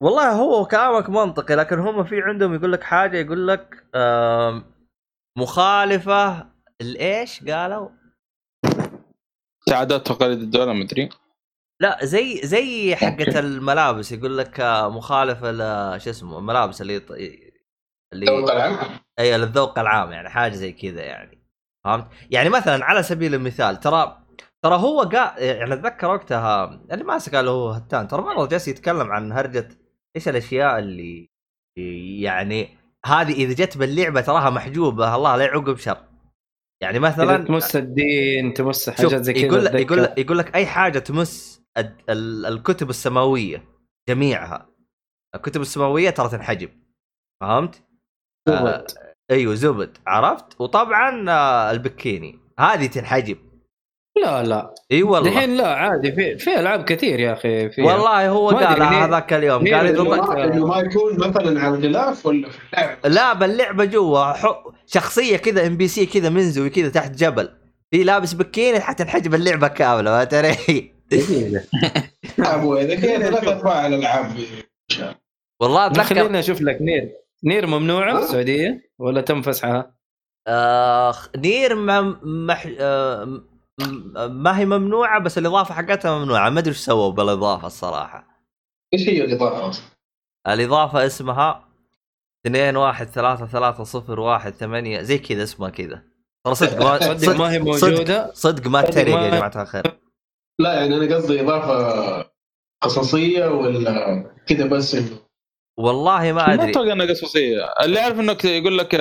والله هو كلامك منطقي، لكن هم في عندهم يقول لك حاجة يقول لك مخالفة الإيش قالوا سعادات تقاليد الدولة مدري. لا زي حقة الملابس يقول لك مخالفة شو اسمه الملابس اللي الذوق العام. أي للذوق العام يعني حاجة زي كذا يعني، فهمت؟ يعني مثلا على سبيل المثال ترى هو قاعد يعني أتذكر وقتها اللي ماسك قال هو هتان ترى مرة جالس يتكلم عن هرجة إيش الأشياء اللي يعني هذه إذا جت باللعبة تراها محجوبة الله لا يعقب شر. يعني مثلا تمس الدين، تمس حاجات زي كذا، يقول لك اي حاجه تمس الكتب السماويه جميعها، الكتب السماويه ترى تنحجب، فهمت؟ ايوه زبد، عرفت؟ وطبعا البكيني هذه تنحجب. لا لا اي والله الحين لا عادي، في العاب كثير يا اخي فيها. والله هو قال هذاك اليوم قال انه ما يكون مثلا على الغلاف ولا في اللعبه، لا باللعبه جوا شخصيه كذا ام بي سي كذا منزوي كذا تحت جبل في لابس بكين حتى تنحجب اللعبه كامله. ما ترى ابو هذا كذا لا تطبع على الالعاب. والله خلينا اشوف لك نير ممنوعه السعوديه ولا تم فسحها؟ نير ما هي ممنوعة، بس الإضافة حقتها ممنوعة. ما أدري إيش سووا بالإضافة الصراحة. إيش هي الإضافة أصلاً؟ الإضافة اسمها 2133018 زي كذا، اسمها كذا. ترى صدق ما هي موجودة. صدق ما تري يا جماعة الخير. لا يعني أنا قصدي إضافة قصصية ولا كذا بس. والله ما أدري. ما أتوقع أنها قصصية. اللي أعرف إنك يقول لك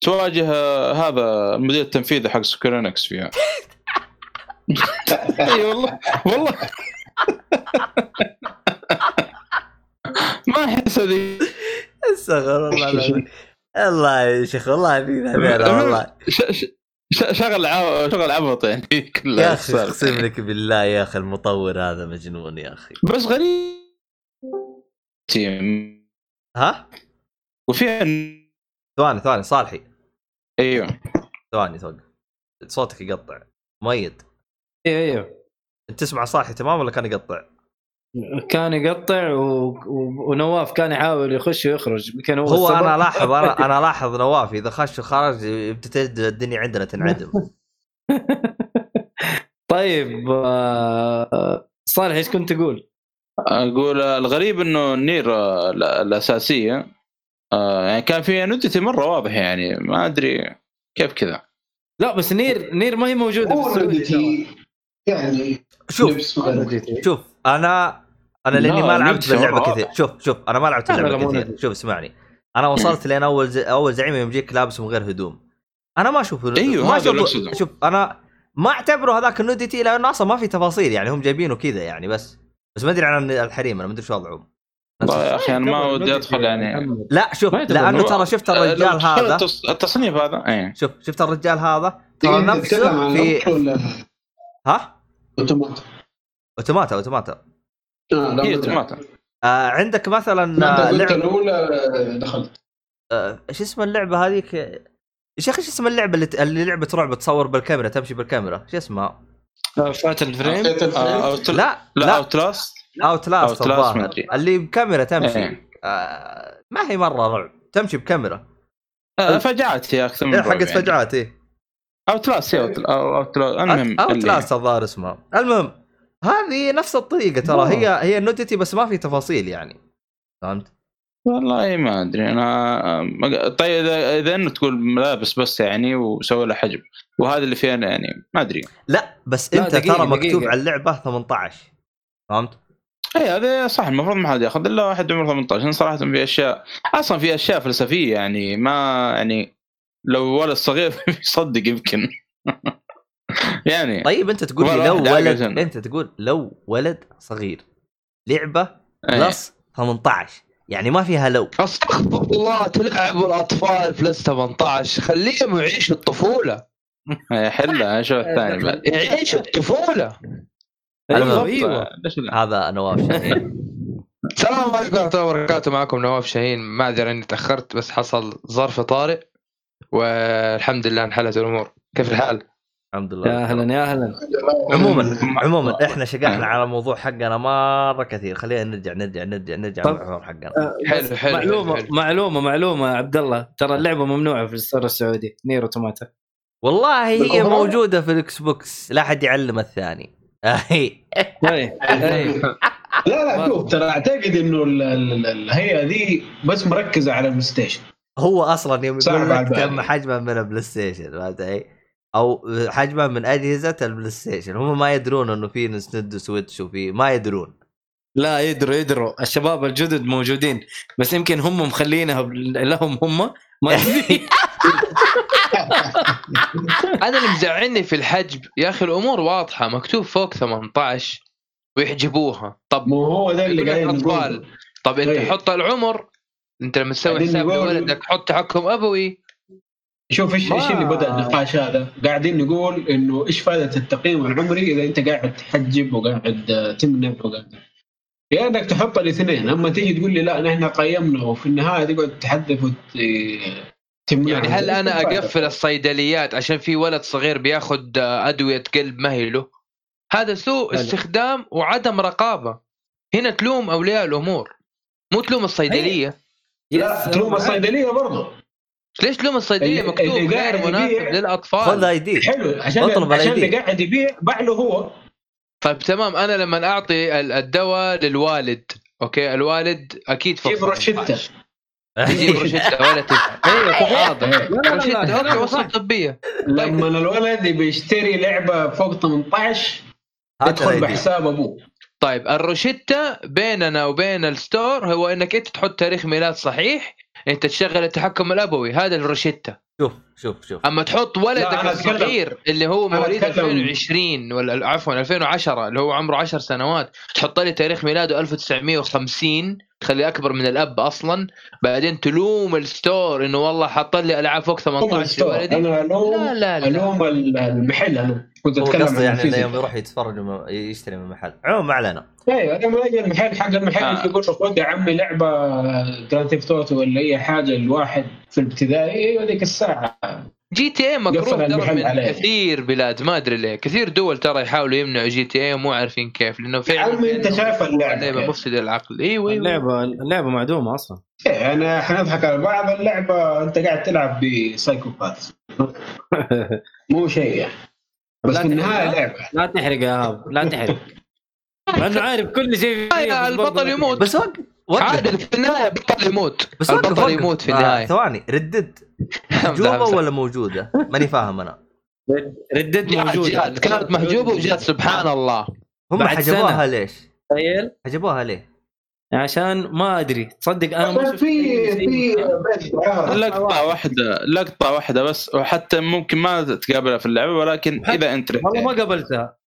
تواجه هذا المدير التنفيذي حق سكوير إنكس فيها. اي والله والله ما احس هذه استغفر الله. الله يا شيخ والله والله شغل عبط يعني كله. يا اخي اقسم لك بالله يا اخي المطور هذا مجنون يا اخي، بس غريب تيم ها. وفي ثواني صالحي، ايوه ثواني توقف، صوتك يقطع ميت. ايوه انت تسمع صاحي تمام ولا كان يقطع؟ كان يقطع ونواف كان يحاول يخش ويخرج. هو انا لاحظ انا لاحظ نواف اذا خش وخرج ابتدت الدنيا عندنا تنعدم. طيب صالح ايش كنت تقول؟ اقول الغريب انه النير الاساسيه يعني كان فيها ندته مره واضحه، يعني ما ادري كيف كذا. لا بس نير ما هي موجوده بالسعوديه يعني. شوف انا لاني ما لعبت باللعبه كثير. شوف انا ما لعبت باللعبه كثير. شوف اسمعني، انا وصلت لين اول زعيم يمجيك لابس من غير هدوم. انا ما اشوف أيوه ما اشوف. شوف انا ما اعتبره هذاك النوديتي لانه اصلا ما في تفاصيل، يعني هم جايبينه كذا يعني بس ما ادري عن الحريم. انا ما ادري شو وضعهم يا اخي، انا ما ودي ادخل يعني. لا شوف، لانه ترى شفت الرجال هذا التصنيف هذا ايه. شفت الرجال هذا ترى نفسه في ها اوتوماتا عندك مثلا لعبه الاولى دخلت ايش اسم اللعبه هذيك يا شيخ؟ ايش اسم اللعبه اللي لعبه رعب تصور بالكاميرا تمشي بالكاميرا؟ ايش اسمها؟ فات الفريم لا اوتلاست اللي بكاميرا تمشي ما هي مره رعب، تمشي بكاميرا فجعات يا اكثر من حقت فجعات ايه. اوتلاست المهم اوتلاست الظاهر اسمها. المهم هذه نفس الطريقه ترى هي النوتيتي بس ما في تفاصيل يعني، فهمت؟ والله ما ادري انا. طيب اذا انه تقول ملابس بس يعني وسوي له حجب وهذا اللي فيه انا يعني ما ادري. لا بس انت ترى مكتوب على اللعبه 18، فهمت؟ اي هذا صح، المفروض ما حد ياخذ الا واحد عمره 18. صراحه في اشياء فلسفيه يعني، ما يعني لو ولد صغير يصدق يمكن. يعني طيب انت تقول لي لو ولد صغير لعبه بلس 18 يعني ما فيها لو استغفر الله تلعب الاطفال بلس 18 خليهم يعيشوا الطفوله. حلها شو الثاني يعيشوا الطفوله. ايوه هذا نواف شاهين. السلام عليكم ورحمه الله وبركاته، معكم نواف شاهين. ما ادري اني تاخرت بس حصل ظرف طارئ والحمد لله انحلت الامور. كيف الحال؟ الحمد لله. يا اهلا يا اهلا. عموما احنا شققنا على موضوع حقنا مره كثير، خلينا نرجع للموضوع حقنا. حلو. معلومه عبد الله، ترى اللعبه ممنوعه في السوق السعودي، نير اوتوماتا. والله هي موجوده في الاكس بوكس، لا حد يعلم الثاني. لا شوف ترى اعتقد انه هي ذي بس مركزه على البلاي ستيشن. هو اصلا يوم يقول لك تم حجمه من البلاي ستيشن او حجمه من اجهزه البلاي ستيشن، هم ما يدرون انه في نسند سويتش وفي ما يدرون. لا يدروا الشباب الجدد موجودين، بس يمكن هم مخلينها لهم هم ما انا اللي مزعلني في الحجب يا اخي الامور واضحه مكتوب فوق 18 ويحجبوها. طب مو هو ده اللي قاعد نقول. طب انت حط العمر، انت لما تسوي حساب لولدك حط تحكم ابوي. شوف ايش اللي بدا النقاش هذا، قاعدين نقول انه ايش فائده التقييم العمري اذا انت قاعد تحجب وقاعد تمنع وقاعد يا انك تحط الاثنين. اما تيجي تقول لي لا نحن قيمنا وفي النهايه تقعد تحذف يعني هل انا اقفل الصيدليات عشان في ولد صغير بياخد ادويه قلب ما هي له؟ هذا سوء استخدام وعدم رقابه. هنا تلوم اولياء الامور مو تلوم الصيدليه. لا تلوم الصيدليه برضه. ليش تلوم الصيدليه؟ مكتوب غير مناسب للاطفال. خذ اي دي حلو عشان اللي قاعد يبيع باع له هو. طيب تمام، انا لما اعطي الدواء للوالد اوكي الوالد اكيد فوق رشدته يجيب رشدته ولا تفهم ايوه رشدته طبيه. لما الولد بيشتري لعبه فوق 18 يدخل بحساب ابوه. طيب الرشدته بيننا وبين الستور هو انك انت تحط تاريخ ميلاد صحيح، انت تشغل التحكم الابوي، هذا الرشدته. شوف اما تحط ولدك الصغير اللي هو مواليد 2020 ولا عفوا 2010 اللي هو عمره 10 سنوات تحط لي تاريخ ميلاده 1950 تخليه اكبر من الاب اصلا، بعدين تلوم الستور انه والله حط لي العاب فوق 18 ولدي. لا الوم المحل. انا كنت اتكلم عن يعني يوم يروح يتفرج يشتري من محل عمو معلنا. ايوه انا ما اجي المحل حق المحل يقول خذ يا عمي لعبه جراند ثيفت اوتو ولا اي حاجه الواحد في الابتدائي هذيك الساعه. جي تي اي مكروه من كثير بلاد ما ادري ليه، كثير دول ترى يحاولوا يمنعوا جي تي اي ومو عارفين كيف لانه فعلا انت شايف اللعبه مفسده للعقل. ايوه اللعبه معدومه اصلا. ايه انا حنضحك على بعض، اللعبه انت قاعد تلعب بسايكوباث مو شيء يعني. بس في النهايه لعبه. لا تحرق يا هاب لا تحرق انا عارف كل شيء. البطل يموت بس عادل في النهاية بطل يموت. البطل يموت في النهاية. ثواني ردد محجوبة ولا موجودة؟ ماني فاهم أنا. ردد موجودة. كانت محجوبة وجات سبحان الله. هم حجبوها ليش؟ تخيل حجبوها ليه؟ عشان ما أدري تصدق أنا. ما في لقطة واحدة بس، وحتى ممكن ما تقابلها في اللعبة ولكن إذا أنت والله ما قابلتها.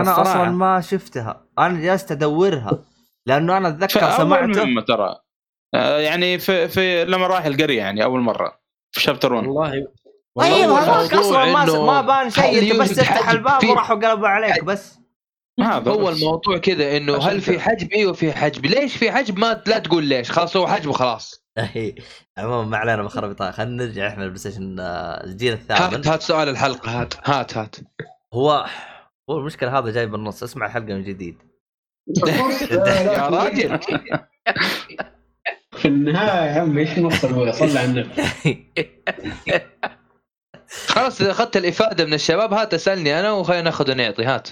أنا أصلا ما شفتها، أنا جالس أدورها لأنه أنا أتذكر سمعته ترى يعني في لما راح القرية يعني أول مرة في شابترون والله أيوه هذاك أصلا ما بان شيء، أنت بس تفتح الباب وراحوا قلبوا عليك. بس هو الموضوع كذا إنه هل في حجب؟ أيوه في حجب. ليش في حجب؟ ما لا تقول ليش، خلاص هو حجب وخلاص. عموما ما علينا بخربطها، خلينا نرجع إحنا البلايستيشن الجيل الثامن. هات سؤال الحلقة، هات هو المشكلة هذا جاي بالنص. اسمع الحلقة من جديد يا راجل. في النهاية يا عمي ايش نوصل؟ صلى على النبي. خلاص اخذت الافاده من الشباب، هات اسالني انا وخلينا ناخذ ونعطي. هات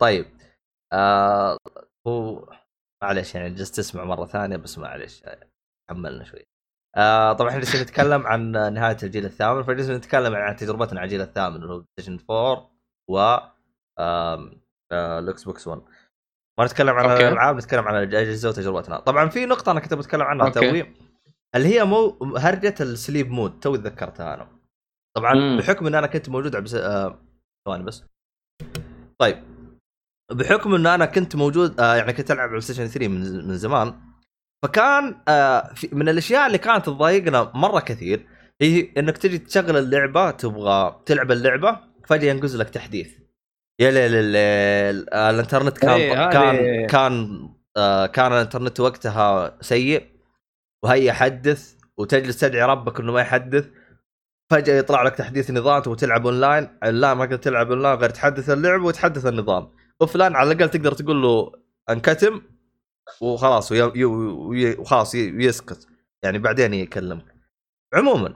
طيب هو معلش يعني جلست اسمع مره ثانيه بس معلش حملنا شوي. طبعا احنا لسه نتكلم عن نهايه الجيل الثامن، فلازم نتكلم عن تجربتنا على الجيل الثامن اللي هو بلايستيشن 4 و الاكس بوكس 1. ما نتكلم عن الالعاب، نتكلم عن الاجهزه وتجربتنا. طبعا في نقطه انا كنت بتكلم عنها توي اللي هي مو هرجه السليب مود، توي تذكرتها انا. طبعا بحكم ان انا كنت موجود على ثواني بس. طيب بحكم ان انا كنت موجود يعني كنت العب على بلايستيشن 3 من زمان، فكان من الاشياء اللي كانت تضايقنا مره كثير هي انك تجي تشغل اللعبه، تبغى تلعب اللعبه فجاه ينقز لك تحديث. يا ليل الانترنت كان الانترنت وقتها سيء وهي يحدث وتجلس تدعي ربك انه ما يحدث، فجأة يطلع لك تحديث نظام وتلعب اونلاين. لا ما تقدر تلعب اونلاين غير تحدث اللعب وتحدث النظام. وفلان على الاقل تقدر تقول له انكتم وخلاص وخلاص يسكت يعني بعدين يكلمك. عموما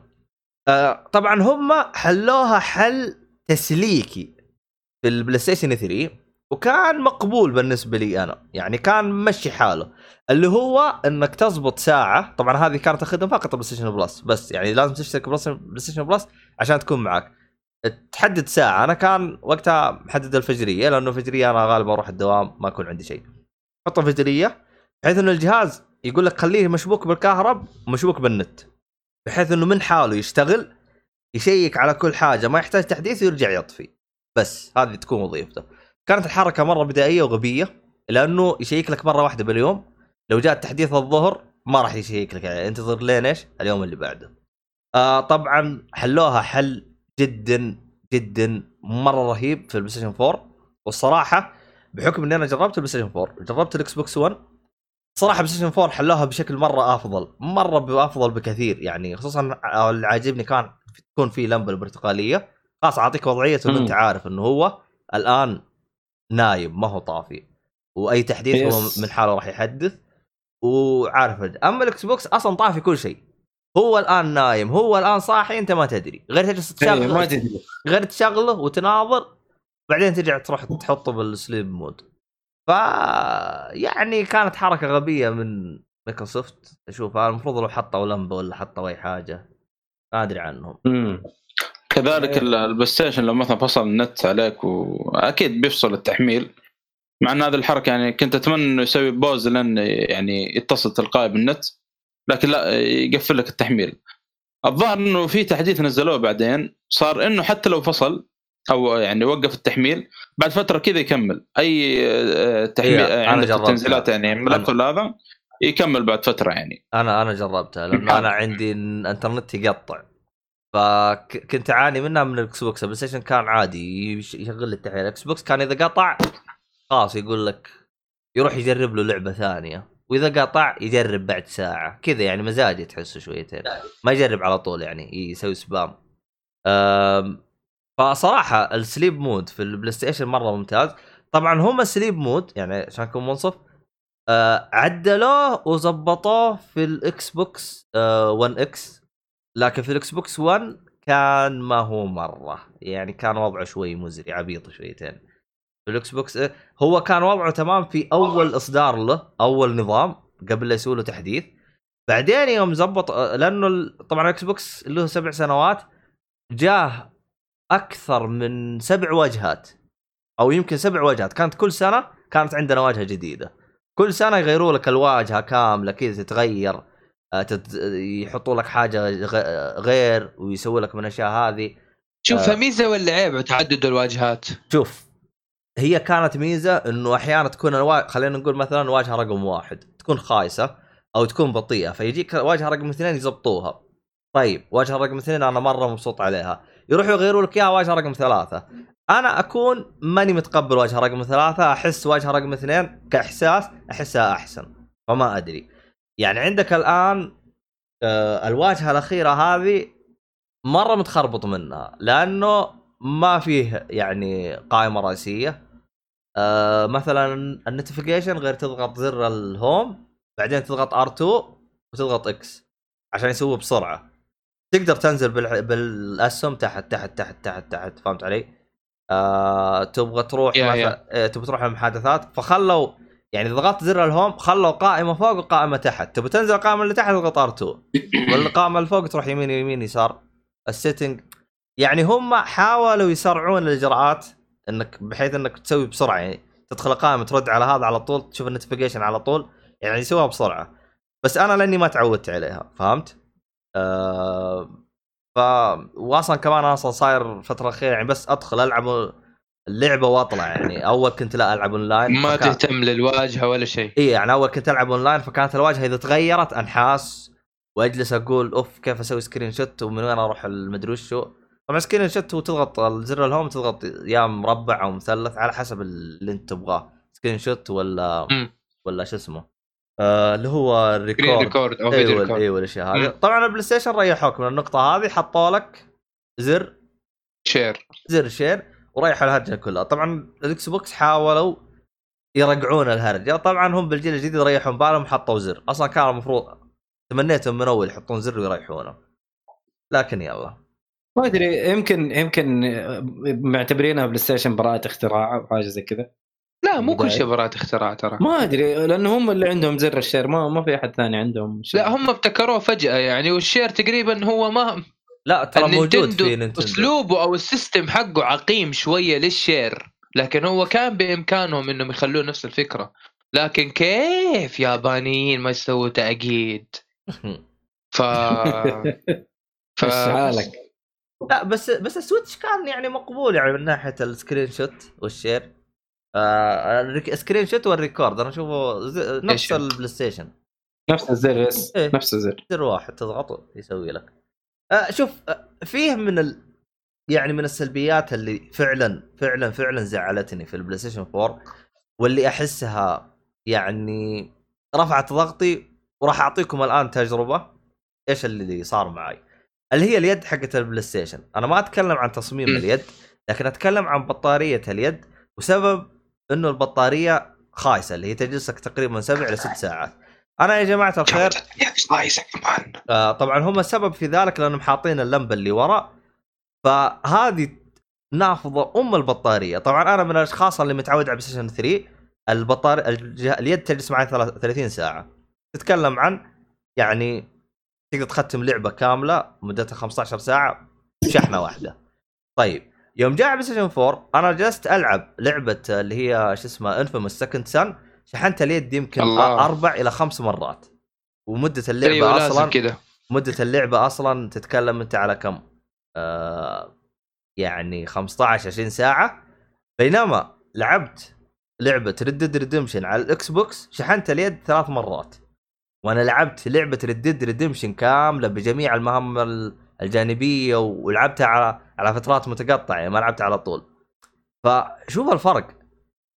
طبعا هم حلوها حل تسليكي في البلايستيشن 3 وكان مقبول بالنسبة لي أنا، يعني كان مشي حاله اللي هو أنك تزبط ساعة. طبعا هذه كانت تخدم فقط بلايستيشن بلس بس، يعني لازم تشترك بلايستيشن بلس عشان تكون معك. تحدد ساعة، أنا كان وقتها محدد الفجرية لأنه فجرية أنا غالبا أروح الدوام ما يكون عندي شيء، حطه فجرية بحيث أن الجهاز يقول لك خليه مشبوك بالكهرب ومشبوك بالنت بحيث أنه من حاله يشتغل يشيك على كل حاجة ما يحتاج تحديث ويرجع يطفي، بس هذه تكون وظيفته. كانت الحركة مرة بدائية وغبية، لأنه يشيك لك مرة واحدة باليوم، لو جاء تحديث الظهر ما راح يشيك لك، يعني انتظر لين ايش اليوم اللي بعده. طبعا حلوها حل جدا جدا مرة رهيب في البلايستيشن 4، والصراحة بحكم ان انا جربت البلايستيشن 4 جربت الاكس بوكس 1، صراحة بلايستيشن 4 حلوها بشكل مرة افضل، مرة افضل بكثير يعني. خصوصا اللي عاجبني كان تكون في لمبة البرتقالية، خاص اعطيك وضعية وانت عارف انه هو الان نايم ما هو طافي، واي تحديث هو من حاله راح يحدث وعارف. اما الاكس بوكس اصلا طافي كل شيء، هو الان نايم، هو الان صاحي، انت ما تدري، غير تجلس تشغله وتناظر، بعدين ترجع تروح تحطه بالسليب مود. ف يعني كانت حركه غبيه من مايكروسوفت اشوفها، المفروض لو حطوا لمبه ولا حطوا اي حاجه، ما ادري عنهم. كذلك البلاي ستيشن لو مثلا فصل النت عليك واكيد بيفصل التحميل، مع ان هذه الحركه يعني كنت اتمنى انه يسوي بوز لان يعني يتصل تلقائي بالنت، لكن لا، يقفل لك التحميل. الظاهر انه في تحديث نزلوه بعدين صار انه حتى لو فصل او يعني وقف التحميل بعد فتره كذا يكمل اي تحميل يعني تنزيلات يعني ملف هذا يكمل بعد فتره يعني. انا جربتها لانه انا عندي الانترنت يقطع، فكنت اعاني منها من الاكس بوكس. بلاي ستيشن كان عادي يشغل التحميل، الاكس بوكس كان اذا قطع خلاص يقول لك يروح يجرب له لعبه ثانيه، واذا قطع يجرب بعد ساعه كذا يعني، مزاجي تحسه شويتين، ما يجرب على طول يعني، يسوي سبام. فصراحه السليب مود في البلاي ستيشن مره ممتاز. طبعا هم السليب مود يعني عشان اكون منصف عدلوه وظبطوه في الاكس بوكس 1 اكس، لكن في الاكس بوكس 1 كان ما هو مره يعني، كان وضعه شوي مزري عبيط شويتين. الإكس بوكس هو كان وضعه تمام في أول إصدار له، أول نظام قبل لا يسوله تحديث، بعدين يوم زبط، لأنه طبعا الإكس بوكس له 7 سنوات جاه أكثر من 7 واجهات أو يمكن 7 واجهات، كانت كل سنة كانت عندنا واجهة جديدة، كل سنة يغيروا لك الواجهة كاملة كذا تتغير، يحطوا لك حاجة غير ويسوي لك من الأشياء هذه. شوفها ميزة ولا عيب تعدد الواجهات؟ شوف، هي كانت ميزة إنه أحيانًا تكون خلينا نقول مثلًا واجهة رقم 1 تكون خايسة أو تكون بطيئة، فيجيك واجهة رقم 2 يزبطوها. طيب واجهة رقم 2 أنا مرة مبسوط عليها، يروحوا يغيروا لك إياها واجهة رقم 3. أنا أكون ماني متقبل واجهة رقم 3، أحس واجهة رقم 2 كإحساس أحسها أحسن، فما أدري يعني. عندك الآن الواجهة الأخيرة هذه مرة متخربط منها، لأنه ما فيه يعني قائمة رئيسية. مثلا النوتيفيكيشن غير تضغط زر الهوم، بعدين تضغط R2 وتضغط X عشان يسويه بسرعة، تقدر تنزل بالأسهم تحت تحت تحت تحت تحت، فهمت علي؟ تبغى تروح تبغى تروح المحادثات، فخلوا يعني ضغطت زر الهوم خلوا قائمة فوق وقائمة تحت، تبغى تنزل القائمة اللي تحت تضغط R2 والقائمة اللي فوق تروح يمين يمين يسار السيتنج. يعني هم حاولوا يسرعون الإجراءات انك بحيث انك تسوي بسرعه، يعني تدخل قائمه ترد على هذا على طول، تشوف النوتيفيكيشن على طول، يعني يسويها بسرعه. بس انا لاني ما تعودت عليها، فهمت؟ واصلا كمان انا اصلا صاير فتره خير يعني، بس ادخل العب اللعبه واطلع يعني. اول كنت لا العب اونلاين، ما تهتم للواجهه ولا شيء. اي يعني اول كنت العب اونلاين، فكانت الواجهه اذا تغيرت انحاس واجلس اقول اوف كيف اسوي سكرين شوت ومن وين اروح المدري وش. طبعا سكرين شوت وتضغط الزر الهوم، تضغط يا مربع او مثلث على حسب اللي انت تبغاه، سكرين شوت ولا شو اسمه اللي هو الريكورد او فيديو ريكورد. ايوه الاشياء هذه. طبعا البلاي ستيشن ريحوك من النقطه هذه، حطوا لك زر شير وريحوا الهرجه كلها. طبعا الاكس بوكس حاولوا يرجعون الهرجه، طبعا هم بالجيل الجديد ريحوا بالهم، حطوا زر. اصلا كان المفروض تمنيتهم من اول يحطون زر ويريحونه، لكن يلا ما أدري، يمكن معتبرينها بلاي ستيشن براءة اختراع أو حاجة زي كذا. لا مو كل شيء براءة اختراع ترى، ما أدري، لأنه هم اللي عندهم زر الشير، ما في أحد ثاني عندهم شير. لا هم ابتكروه فجأة يعني، والشير تقريبا هو ما لا ترى موجود في نينتندو، أسلوبه أو السيستم حقه عقيم شوية للشير، لكن هو كان بإمكانهم إنهم يخلون نفس الفكرة، لكن كيف يابانيين ما يسووا تأكيد. فشعالك لا بس السويتش كان يعني مقبول يعني من ناحيه السكرين شوت والشير. السكرين شوت والريكورد انا اشوفه نفس البلاي ستيشن، نفس الزر، نفس الزر، زر واحد تضغطه يسوي لك. شوف فيه من يعني من السلبيات اللي فعلا زعلتني في البلاي ستيشن 4، واللي احسها يعني رفعت ضغطي، وراح اعطيكم الان تجربه ايش اللي صار معي. اللي هي اليد حقه البلاي ستيشن، انا ما اتكلم عن تصميم اليد، لكن اتكلم عن بطاريه اليد، وسبب انه البطاريه خايسه اللي هي تجلسك تقريبا 7 إلى 6 ساعات. انا يا جماعه الخير طبعا هم السبب في ذلك لانهم حاطين اللمبه اللي وراء، فهذه نافضه البطاريه. طبعا انا من الاشخاص اللي متعود على بلايستيشن 3 البطاريه اليد تجلس معي 30 ساعه، تتكلم عن يعني تقدر تختم لعبه كامله مدتها 15 ساعه شحنه واحده. طيب يوم جاء بلايستيشن 4 انا جلست العب لعبه اللي هي شو اسمها انفيموس سكند سن، شحنت اليد يمكن 4 إلى 5 مرات، ومده اللعبه اصلا كده. مده اللعبه اصلا تتكلم انت على كم يعني 15 20 ساعه، بينما لعبت لعبه ريد ريدمشن على الاكس بوكس شحنت اليد 3 مرات، وانا لعبت لعبه ريد ريدمشن كامله بجميع المهام الجانبيه، ولعبتها على فترات متقطعه يعني ما لعبت على طول. فشوف الفرق،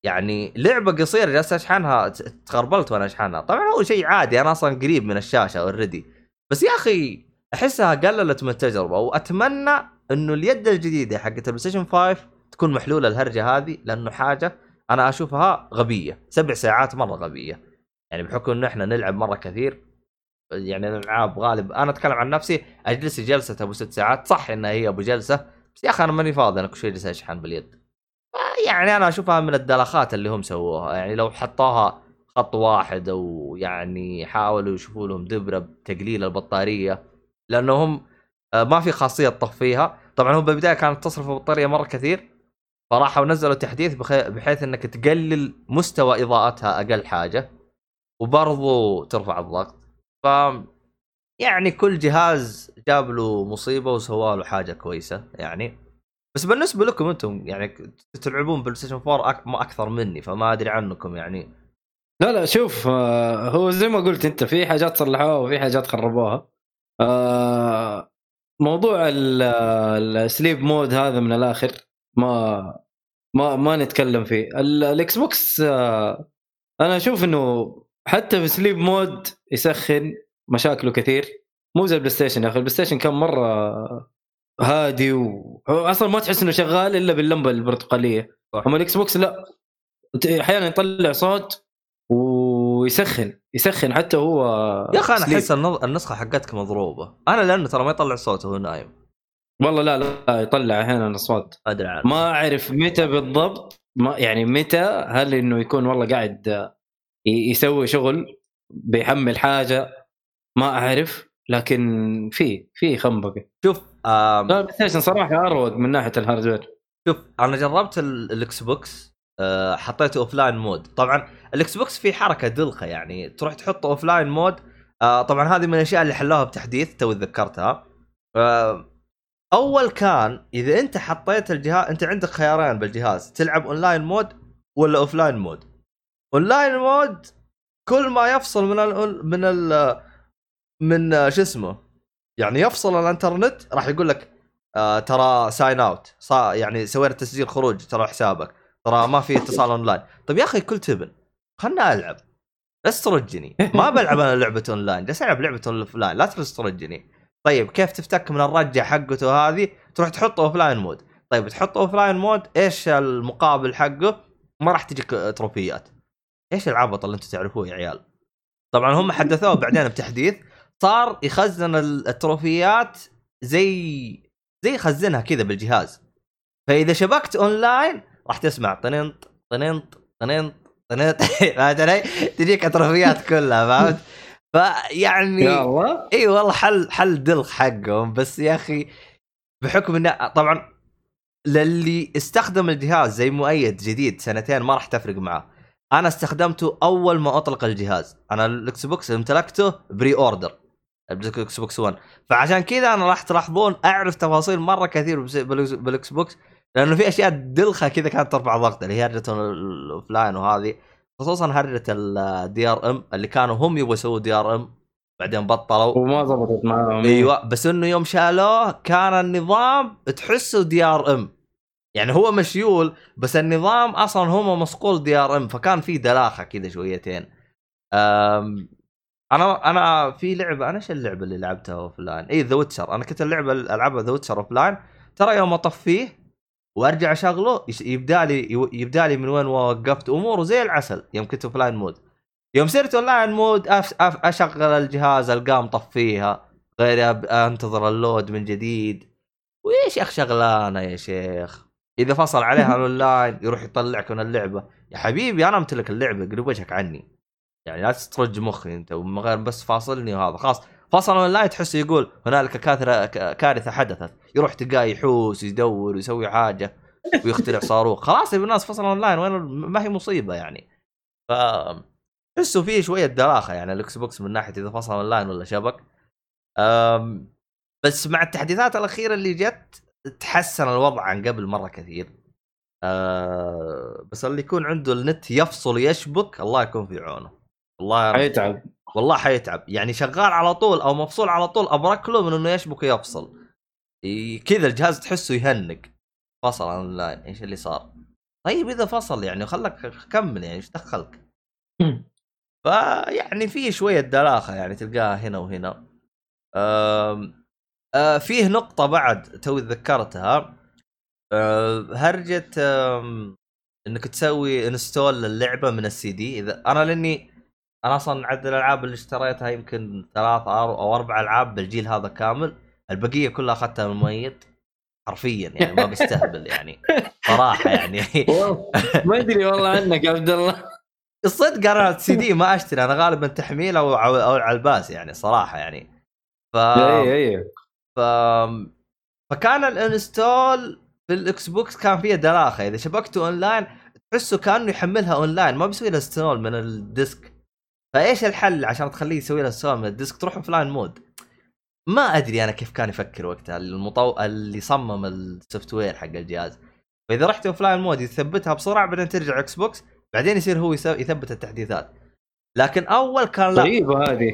يعني لعبه قصيره جالس اشحنها تخربلت وانا اشحنها. طبعا هو شيء عادي، انا اصلا قريب من الشاشه اوريدي، بس يا اخي احسها قللت من التجربه. واتمنى انه اليد الجديده حقت البلاي ستيشن 5 تكون محلوله الهرجه هذه، لانه حاجه انا اشوفها غبيه. 7 ساعات مره غبيه، يعني بحكم انه احنا نلعب مره كثير، يعني الالعاب غالب انا اتكلم عن نفسي اجلس جلسه ابو 6 ساعات، صح انها هي ابو جلسه، بس يا اخي انا ماني فاضي انا كل شيء لسه اشحن باليد. يعني انا اشوفها من الدلخات اللي هم سووها، يعني لو حطوها خط واحد او يعني حاولوا يشوفوا لهم دبره بتقليل البطاريه، لانهم ما في خاصيه تطفيها. طبعا هم بالبدايه كانت تصرف البطاريه مره كثير، فراحوا نزلوا تحديث بحيث انك تقلل مستوى اضاءتها اقل حاجه، وبرضو ترفع الضغط. ف يعني كل جهاز جاب له مصيبه وسوى له حاجه كويسه يعني. بس بالنسبه لكم انتم يعني تلعبون بلاي ستيشن 4 ما اكثر مني، فما ادري عنكم يعني. لا شوف، هو زي ما قلت انت في حاجات صلحوها وفي حاجات خربوها. موضوع السليب مود هذا من الاخر ما نتكلم فيه. الاكس بوكس انا اشوف انه حتى في سليب مود يسخن مشاكله كثير، مو زي البلاي ستيشن. يا اخي البلاي ستيشن كان مره هادي، واصلا ما تحس انه شغال الا باللمبه البرتقاليه. اما الاكس بوكس لا، احيانا يطلع صوت ويسخن حتى هو. يا اخي انا احس النسخه حقتك مضروبه، انا لانه ترى ما يطلع صوت وهو نايم. والله لا يطلع احيانا صوت، ما اعرف متى بالضبط، ما يعني متى، هل انه يكون والله قاعد يسوي شغل بيحمل حاجه ما اعرف، لكن في خنبقه. شوف بلاي ستيشن صراحه اروق من ناحيه الهاردوير. شوف انا جربت الاكس بوكس، حطيته اوفلاين مود. طبعا الاكس بوكس في حركه دلخه، يعني تروح تحطه اوفلاين مود. طبعا هذه من الاشياء اللي حلوها بتحديث تو ذكرتها. اول كان اذا انت حطيت الجهاز، انت عندك خيارين بالجهاز، تلعب اونلاين مود ولا اوفلاين مود. اونلاين مود كل ما يفصل من شو اسمه، يعني يفصل الانترنت راح يقول لك ترى ساين اوت، يعني سوينا تسجيل خروج، ترى حسابك ترى ما في اتصال اونلاين. طب يا اخي كل تبن، خلنا العب، استرجني ما بلعب انا لعبه اونلاين، بس العب لعبه اوفلاين، لا تسترجني. طيب كيف تفتك من الرجه حقته هذه؟ تروح تحطه اوفلاين مود. طيب تحطه اوفلاين مود، ايش المقابل حقه؟ ما راح تجيك تروفيات. ايش العبط اللي انتم تعرفوه يا عيال؟ طبعا هم حدثوه بعدين بتحديث، صار يخزن التروفيات زي خزنها كذا بالجهاز، فاذا شبكت اونلاين راح تسمع طننط طننط طننط طننط تجيك التروفيات كلها، فهمت؟ فيعني اي والله حل دلخ حقهم. بس يا اخي بحكم انه طبعا للي استخدم الجهاز زي مؤيد جديد 2 سنين ما راح تفرق معاه. انا استخدمته اول ما اطلق الجهاز، انا الاكس بوكس امتلكته بري اوردر، بالاكس بوكس 1. فعشان كذا انا راح تلاحظون اعرف تفاصيل مره كثير بالاكس بوكس، لانه في اشياء دلخه كذا كانت ترفع ضغط اللي هي هرجه الاوفلاين، وهذه خصوصا هرجه الدي ار ام اللي كانوا هم يبغوا يسووا دي ار ام بعدين بطلوا وما ضبطت معاهم. ايوه بس انه يوم شالوه كان النظام تحسه دي ار ام، يعني هو مشيول بس النظام اصلا هم مصقول دي ار ام، فكان في دلاخه كذا شويتين. انا في لعبه، انا ايش اللعبه اللي لعبتها اوف لاين؟ اي ذا ويتشر. انا كنت اللعبه العبها ذا ويتشر اوف لاين، ترى يوم اطفيه وارجع اشغله يبدا لي من وين وقفت، اموره زي العسل يوم كنت اوف لاين مود. يوم صرت اون لاين مود اشغل الجهاز القام طفيها، غير انتظر اللود من جديد. ويا شيخ شغلانه يا شيخ، اذا فصل عليها الاونلاين يروح يطلعك من اللعبه. يا حبيبي انا امتلك اللعبه، قلب وجهك عني، يعني لا تسترج مخي انت ومن غير بس فاصلني. وهذا خاص فصل الاونلاين تحس يقول هنالك كارثه حدثت، يروح تلقاه يحوس يدور ويسوي حاجه ويخترع صاروخ. خلاص يا الناس فصل الاونلاين، وين ما هي مصيبه يعني. ف تحسوا فيه شويه دراخه يعني الاكس بوكس من ناحيه اذا فصل اونلاين ولا شبك. بس مع التحديثات الاخيره اللي جت تحسن الوضع عن قبل مره كثير. بس اللي يكون عنده النت يفصل يشبك الله يكون في عونه، والله حيتعب، والله حيتعب. يعني شغال على طول او مفصول على طول ابرك له من انه يشبك يفصل كذا، الجهاز تحسه يهنق. فصل اونلاين ايش اللي صار؟ طيب اذا فصل يعني خلك كمل، يعني ايش دخلك؟ فيعني فيه شويه دلاخه يعني تلقاها هنا وهنا. فيه نقطه بعد توي ذكرتها، هرجه انك تسوي انستول للعبه من السي دي. اذا انا لاني انا اصلا عدد الالعاب اللي اشتريتها يمكن 3 أو 4 العاب بالجيل هذا كامل، البقيه كلها اخذتها من ميت حرفيا، يعني ما بستهبل يعني صراحه يعني. ما ادري والله عنك يا عبد الله، الصدق انا سي دي ما اشتري، انا غالبا تحميل او على الباس يعني صراحه يعني. فكان الانستول بالاكس بوكس كان فيه دراخه، اذا شبكته اونلاين تحسه كانه يحملها اونلاين، ما بيسوي لها استنول من الديسك. فايش الحل عشان تخليه يسوي لها استنول من الديسك؟ تروح فلاين مود. ما ادري انا كيف كان يفكر وقتها اللي صمم السوفت وير حق الجهاز. فاذا رحت فلاين مود يثبتها بسرعه، بعدين ترجع اكس بوكس، بعدين يصير هو يثبت التحديثات. لكن اول كان لا،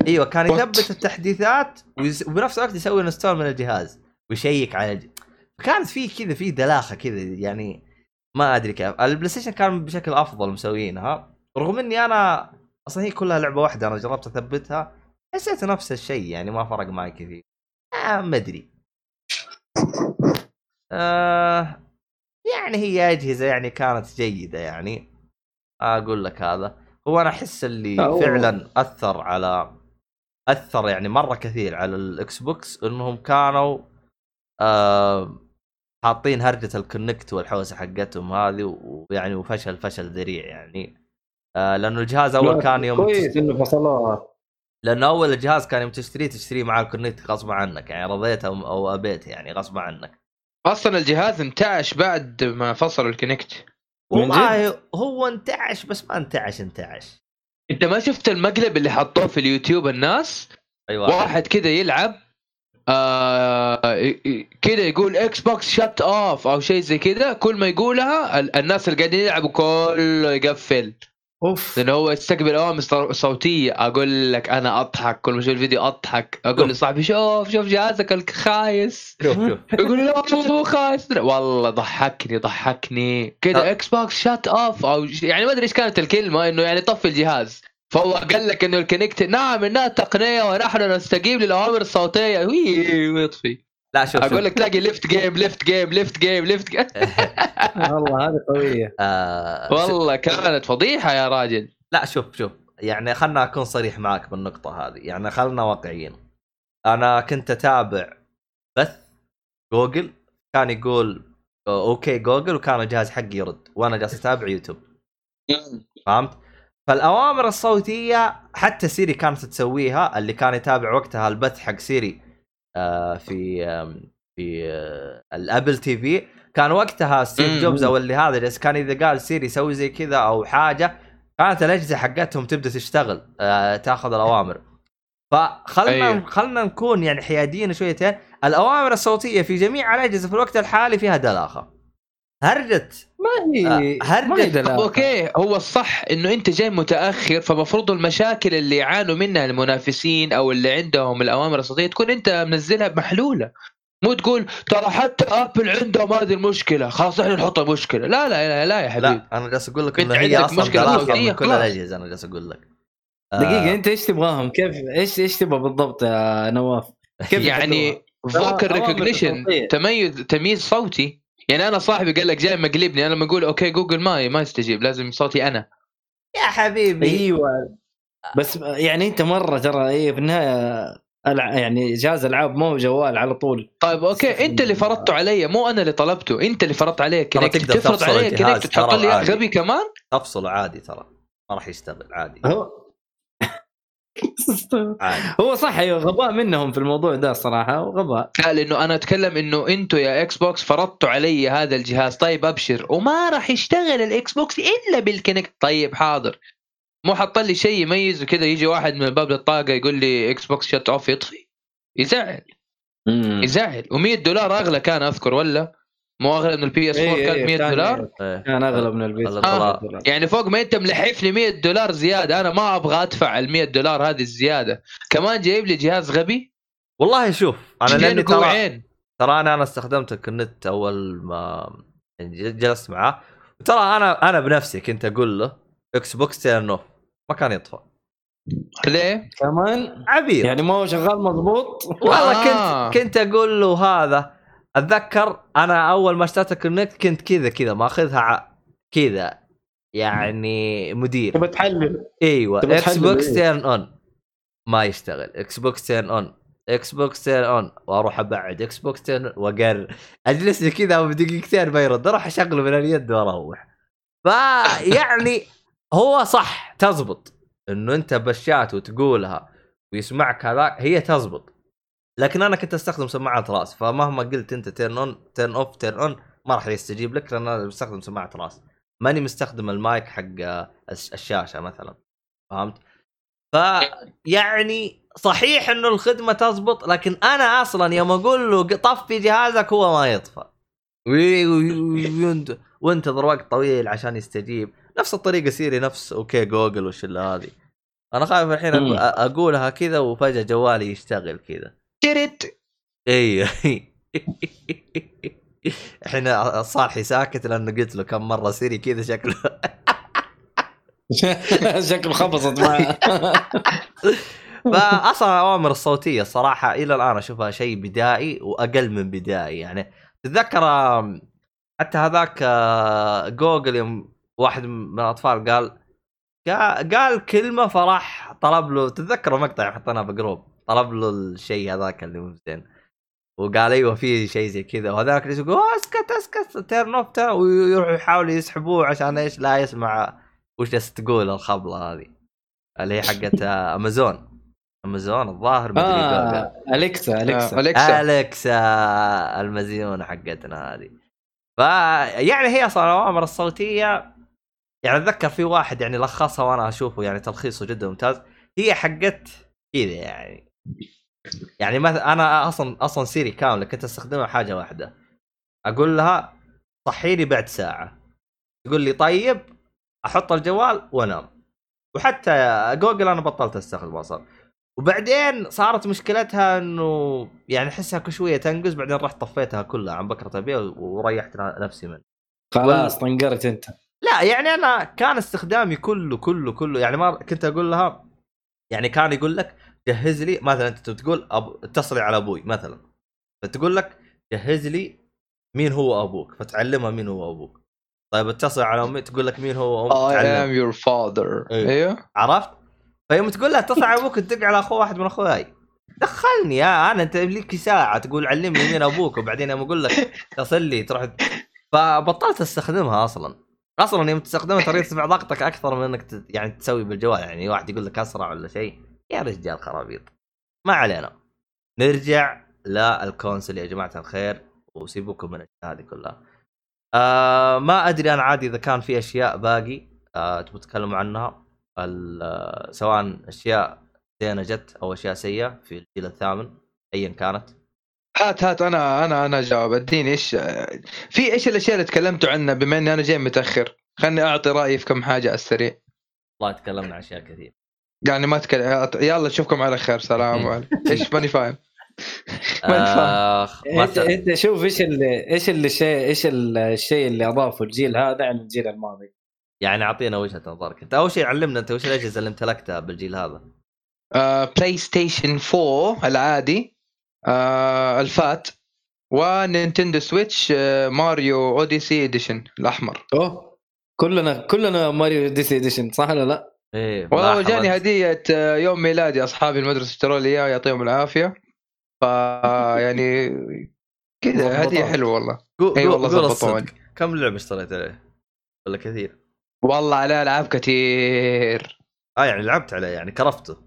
ايوه كان يثبت التحديثات وبنفس الوقت يسوي انستول من الجهاز ويشيك على كانت فيه كذا في دلاخه كذا يعني، ما ادري كيف. البلاي ستيشن كان بشكل افضل مسوينها، رغم اني انا اصلا هي كلها لعبه واحده انا جربت اثبتها، حسيت نفس الشيء يعني ما فرق معي كثير. ما ادري يعني هي اجهزه يعني كانت جيده يعني، اقول لك هذا هو. انا احس اللي فعلا اثر يعني مره كثير على الاكس بوكس انهم كانوا حاطين هرجة الكونكت والحوسة حقتهم هذه، ويعني وفشل ذريع يعني. لأنه الجهاز أول كان يوم إنه فصلها، لأنه أول الجهاز كان يوم تشتريه مع الكونكت غصب عنك يعني، رضيته أو أبيته يعني غصب عنك. أصلا الجهاز انتعش بعد ما فصلوا الكونكت، والله هو انتعش بس ما انتعش. أنت ما شفت المقلب اللي حطوه في اليوتيوب الناس؟ أيوة. واحد كذا يلعب كده يقول اكس بوكس شت اوف او شيء زي كده، كل ما يقولها الناس اللي قاعدين يلعبوا كله يقفل، لانه هو يستقبل اوامر صوتيه. اقول لك انا اضحك كل ما اشوف الفيديو اضحك، اقول لصاحبي شوف جهازك الخايس، يقول لا مو خايس والله، ضحكني كده اكس بوكس شت اوف او يعني ما ادري ايش كانت الكلمه، انه يعني طفي الجهاز. فهو قال لك انه الكونكت نعم انها تقنيه ونحن نستجيب للاوامر الصوتيه ويطفي. لا شوف اقول لك تلاقي ليفت جيم والله هذه قويه. والله كانت فضيحه يا راجل. لا شوف يعني خلنا اكون صريح معك بالنقطه هذه، يعني خلنا واقعيين. انا كنت اتابع بث جوجل كان يقول اوكي جوجل، وكان الجهاز حقي يرد وانا جالس اتابع يوتيوب، فهمت؟ فالأوامر الصوتية حتى سيري كانت تسويها، اللي كان يتابع وقتها البث حق سيري في الأبل تي في، كان وقتها ستيف جوبز أو اللي هذا جالس، كان إذا قال سيري سوي زي كذا أو حاجة كانت الأجهزة حقتهم تبدأ تشتغل تأخذ الأوامر. خلنا نكون يعني حياديين شويتين. الأوامر الصوتية في جميع الأجهزة في الوقت الحالي فيها دلاخة هرجت. ما هي اوكي هو الصح انه انت جاي متاخر فمفروض المشاكل اللي يعانوا منها المنافسين او اللي عندهم الاوامر الصوتيه تكون انت منزلها بمحلوله، مو تقول ترى حتى ابل عندهم هذه المشكله خلاص احنا نحط مشكله. لا لا لا لا يا حبيبي، لا انا جالس اقول لك انه هي اصلا مشكله كل الاجهزه. انا جالس اقول لك دقيقه انت ايش تبغاهم؟ كيف ايش تبغى بالضبط يا نواف؟ كيف يعني فوكال ريكوجنيشن تمييز صوتي؟ يعني أنا صاحبي قال لك جاي مقلبني، أنا بقول أوكي جوجل ما يستجيب، لازم صوتي أنا يا حبيبي. أيوة بس يعني أنت مرة ترى إيه بالنهاية يعني جهاز ألعاب مو جوال على طول. طيب أوكي أنت اللي فرضته علي، مو أنا اللي طلبته، أنت اللي فرضت علي كنكت، تفرض علي كنكت تحط لي غبي كمان أفصله عادي ترى ما راح يشتغل عادي. هو صح غباء منهم في الموضوع ده صراحة وغباء. قال إنه أنا أتكلم إنه أنتوا يا إكس بوكس فرضتوا علي هذا الجهاز، طيب أبشر وما راح يشتغل الإكس بوكس إلا بالكنكت. طيب حاضر، مو حط لي شيء يميز وكذا يجي واحد من باب الطاقة يقول لي إكس بوكس شت أوف يطفي، يزعل. $100 أغلى كان أذكر، ولا مو أغلى من البي اس 4 كان $100 كان أغلى من البي اس 4. يعني فوق ما أنت ملحفني $100 زيادة، أنا ما أبغى أدفع $100 هذه الزيادة، كمان جايب لي جهاز غبي. والله شوف أنا لأني ترى أنا استخدمت النت أول ما جلست معاه، ترى أنا بنفسي كنت أقول له إكس بوكس تيرنوف ما كان يطفى. ليه؟ كمان عبير يعني ما هو شغال مضبوط. والله كنت أقول له هذا. أتذكر أنا أول ما اشتريت الكونكت كنت كذا ما أخذها كذا يعني مدير بتحلل. أيوة إكس بوكس تيرن أون ما يشتغل، إكس بوكس تيرن أون، إكس بوكس تيرن أون، وأروح أبعد إكس بوكس تيرن وأقرر أجلس كذا بدقيقتين ما يرد، أروح أشغله من اليد وأروح. فيعني هو صح تزبط إنه أنت بشات وتقولها ويسمعك هذا، هي تزبط. لكن أنا كنت أستخدم سماعات راس، فمهما قلت أنت تيرن أون تيرن أوف تيرن أون ما راح يستجيب لك، لأن أنا بستخدم سماعات راس، ماني مستخدم المايك حق الشاشة مثلا، فهمت؟ فيعني صحيح إنه الخدمة تزبط، لكن أنا أصلا يوم أقول له طفي جهازك هو ما يطفى وانتظر وقت طويل عشان يستجيب. نفس الطريقة سيري، نفس أوكي جوجل وشل هذه. أنا خايف الحين أقولها كذا وفجأة جوالي يشتغل كذا. ايوه احنا صالحي ساكت لانه قلت له كم مره سيري كذا شكله شكله خبصت معه. فاصلا الاوامر الصوتيه صراحه الى الان اشوفها شيء بدائي واقل من بدائي. يعني تتذكر حتى هذاك جوجل يوم واحد من الاطفال قال كلمه فراح طلب له، تتذكروا مقطع حطيناه بجروب، طلب له الشيء هذاك اللي مو زين وقال ايوه في شيء زي كذا، وهذاك اللي يقول اسكت تيرن اوف تاع، ويروح يحاول يسحبوه عشان ايش؟ لا يسمع وش تقول الخبله هذه اللي هي حقت امازون الظاهر مدري اليكسا المزيونه حقتنا هذه. فيعني هي صار الأوامر الصوتيه، يعني اتذكر في واحد يعني لخصها وانا اشوفه يعني تلخيصه جدا ممتاز، هي حقت كذا يعني مثلا انا اصلا سيري كامله كنت استخدمها حاجه واحده، اقول لها صحيني بعد ساعه تقول لي طيب، احط الجوال وانام. وحتى جوجل انا بطلت استخدمه اصلا، وبعدين صارت مشكلتها انه يعني احسها كل شويه تنقز، بعدين رحت طفيتها كلها عن بكره ابيها وريحت نفسي منها خلاص. طنقرت انت؟ لا يعني انا كان استخدامي كله يعني ما كنت اقول لها، يعني كان يقول لك جهز لي مثلا، انت تقول اتصلي على ابوي مثلا، فتقول لك جهز لي مين هو ابوك، فتعلمها مين هو ابوك. طيب اتصل على امي تقول لك مين هو امك، تعلم I am your father. ايوه عرفت. فيوم تقول لها اتصل على ابوك تدق على اخو واحد من اخوياي، دخلني يا انا انت لك ساعه تقول علمني مين ابوك، وبعدين انا اقول لك اتصل لي تروح. فبطلت استخدمها اصلا يوم تستخدمها ترى تسمع ضغطك اكثر من انك يعني تسوي بالجوال، يعني واحد يقول لك اسرع ولا شيء. يا رجال خرابيط، ما علينا نرجع للكونسل يا جماعه الخير وسيبوكم من هذه كلها. ما ادري انا عادي اذا كان في اشياء باقي تبغوا تتكلموا عنها، سواء اشياء زينة جت أو أشياء سيئة في الجيل الثامن أيا كانت. هات أنا جاوب الدين. إيش الأشياء اللي تكلمتوا عنها بما إني أنا جاي متأخر؟ خلني أعطي رأيي في كم حاجة على السريع. والله تكلمنا عن أشياء كثير يعني ما تكلم. يلا نشوفكم على خير. سلام عليكم. إيش ماني فاهم. انت شوف ايش الشيء اللي اضافه الجيل هذا عن الجيل الماضي. يعني اعطينا وجهة نظرك انت. اول شيء علمنا انت وش الاجهزة اللي امتلكتها بالجيل هذا. بلاي ستيشن 4 العادي، الفات، ونينتندو سويتش، ماريو اوديسي اديشن الاحمر. اوه كلنا ماريو اوديسي اديشن صح ولا لا؟ ايه والله جاني هدية يوم ميلادي اصحابي المدرسة اشتروا لي اياه، يعطيهم العافية. يعني كذا هدية حلوة والله. اي والله ظبطوني. كم لعبة اشتريت عليه؟ ولا كثير؟ والله على العاب كثير. يعني لعبت عليه يعني كرفته.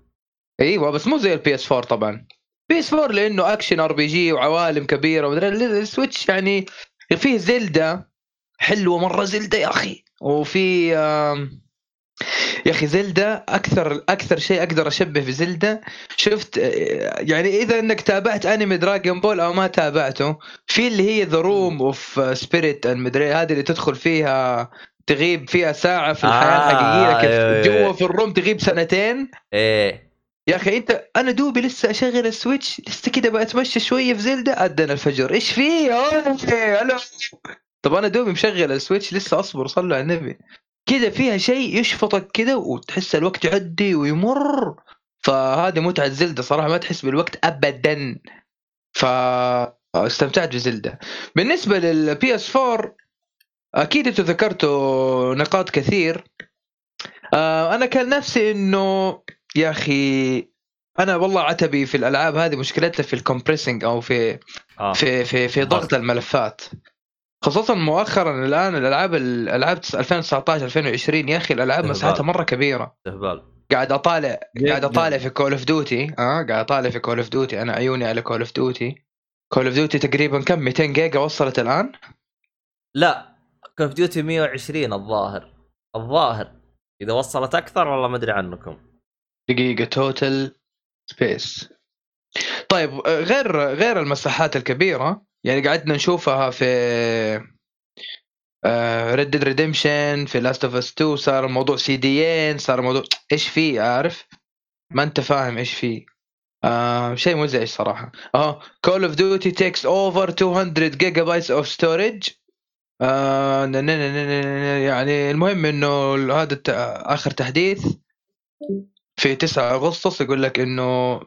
ايوه بس مو زي البي اس 4 طبعا. بي اس 4 لانه اكشن ار بي جي وعوالم كبيرة ومدري. السويتش يعني فيه زلدة حلوة مرة، زلدة يا اخي. وفي يا اخي زلدة اكثر شيء اقدر اشبه في زلدة. شفت يعني اذا انك تابعت انمي دراغون بول او ما تابعته، في اللي هي ذا روم اوف سبيريت المدري، هذه اللي تدخل فيها تغيب فيها ساعة في الحياة الحقيقية كيف جوا في الروم تغيب سنتين. ايه يا اخي انت انا دوبي لسه اشغل السويتش، لسه كده بتمشى شوية في زلدة اذن الفجر. ايش فيه؟ طب انا دوبي مشغل السويتش لسه، اصبر صلوا على النبي. كده فيها شيء يشفطك كده وتحس الوقت يعدي ويمر، فهذه متعة زلدة صراحة، ما تحس بالوقت أبدا. فاستمتعت بزلدة. بالنسبة للPS4 أكيد أنتوا ذكرتوا نقاط كثير. أنا كان نفسي إنه يا أخي أنا والله عتبي في الألعاب هذه مشكلتها في الكمبريسنج أو في ضغط الملفات، خصوصا مؤخرا. الان الالعاب 2019 2020 يا اخي الالعاب مساحتها مره كبيره. قاعد اطالع في كول اوف ديوتي. انا عيوني على كول اوف ديوتي تقريبا كم 200 جيجا وصلت الان. لا كول اوف ديوتي 120 الظاهر اذا وصلت اكثر والله ما ادري عنكم. دقيقه توتال سبيس. طيب غير المساحات الكبيره يعني قعدنا نشوفها في Red Dead Redemption، في Last of Us 2 صار الموضوع CDN، صار موضوع إيش فيه، عارف ما أنت فاهم إيش فيه. شيء مزعج صراحة. Call of Duty takes over 200 gigabytes of storage. يعني المهم إنه هذا آخر تحديث في 9 أغسطس يقول لك إنه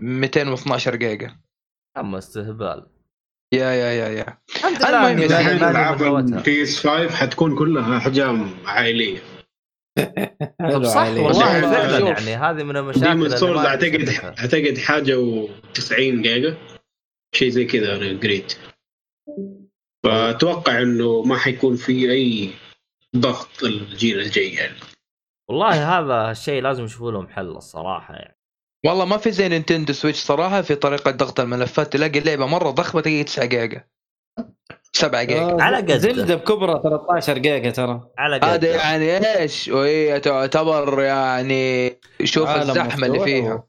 212 جيجا. أما استهبال. يا المهم الحين العاب PS5 حتكون كلها حجم عائليه. طب صح والله يعني هذه من المشاكل. ديمون سولز اعتقد حاجه و90 جيجا شيء زي كذا جريت. فاتوقع انه ما حيكون في اي ضغط الجيل الجاي يعني. والله هذا الشيء لازم يشوفوا لهم حل الصراحه يعني. والله ما في زي نينتندو سويتش صراحة في طريقة ضغط الملفات. تلاقي اللعبة مرة ضخمة تجي 9 جيجا 7 جيجا على قد زلدة بكبرة 13 جيجا ترى على قد. هذا يعني ايش وهي تعتبر يعني شوف الزحمة اللي فيها.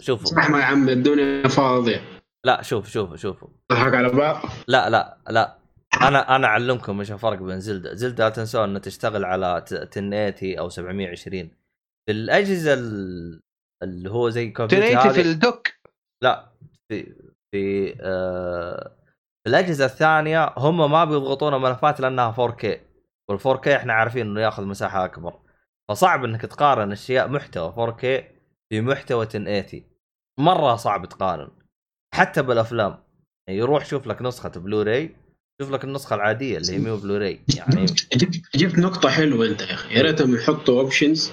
شوفوا زحمة يا عم الدنيا فاضية. لا شوفوا ضحك على بعض. لا انا اعلمكم ايش الفرق بين زلدة. لا تنسوا انها تشتغل على 1080 او 720 في الأجهزة اللي هو زي كمبيوتر في الدوك. لا في الأجهزة الثانية هم ما بيضغطون الملفات لأنها 4K، وال4K احنا عارفين انه ياخذ مساحة اكبر، فصعب انك تقارن اشياء محتوى 4K بمحتوى 1080. مرة صعب تقارن حتى بالافلام يعني. يروح شوف لك نسخة بلوراي، شوف لك النسخة العادية اللي هي مو بلوراي يعني. جبت نقطة حلوة انت يا اخي، يا ريتهم يحطوا اوبشنز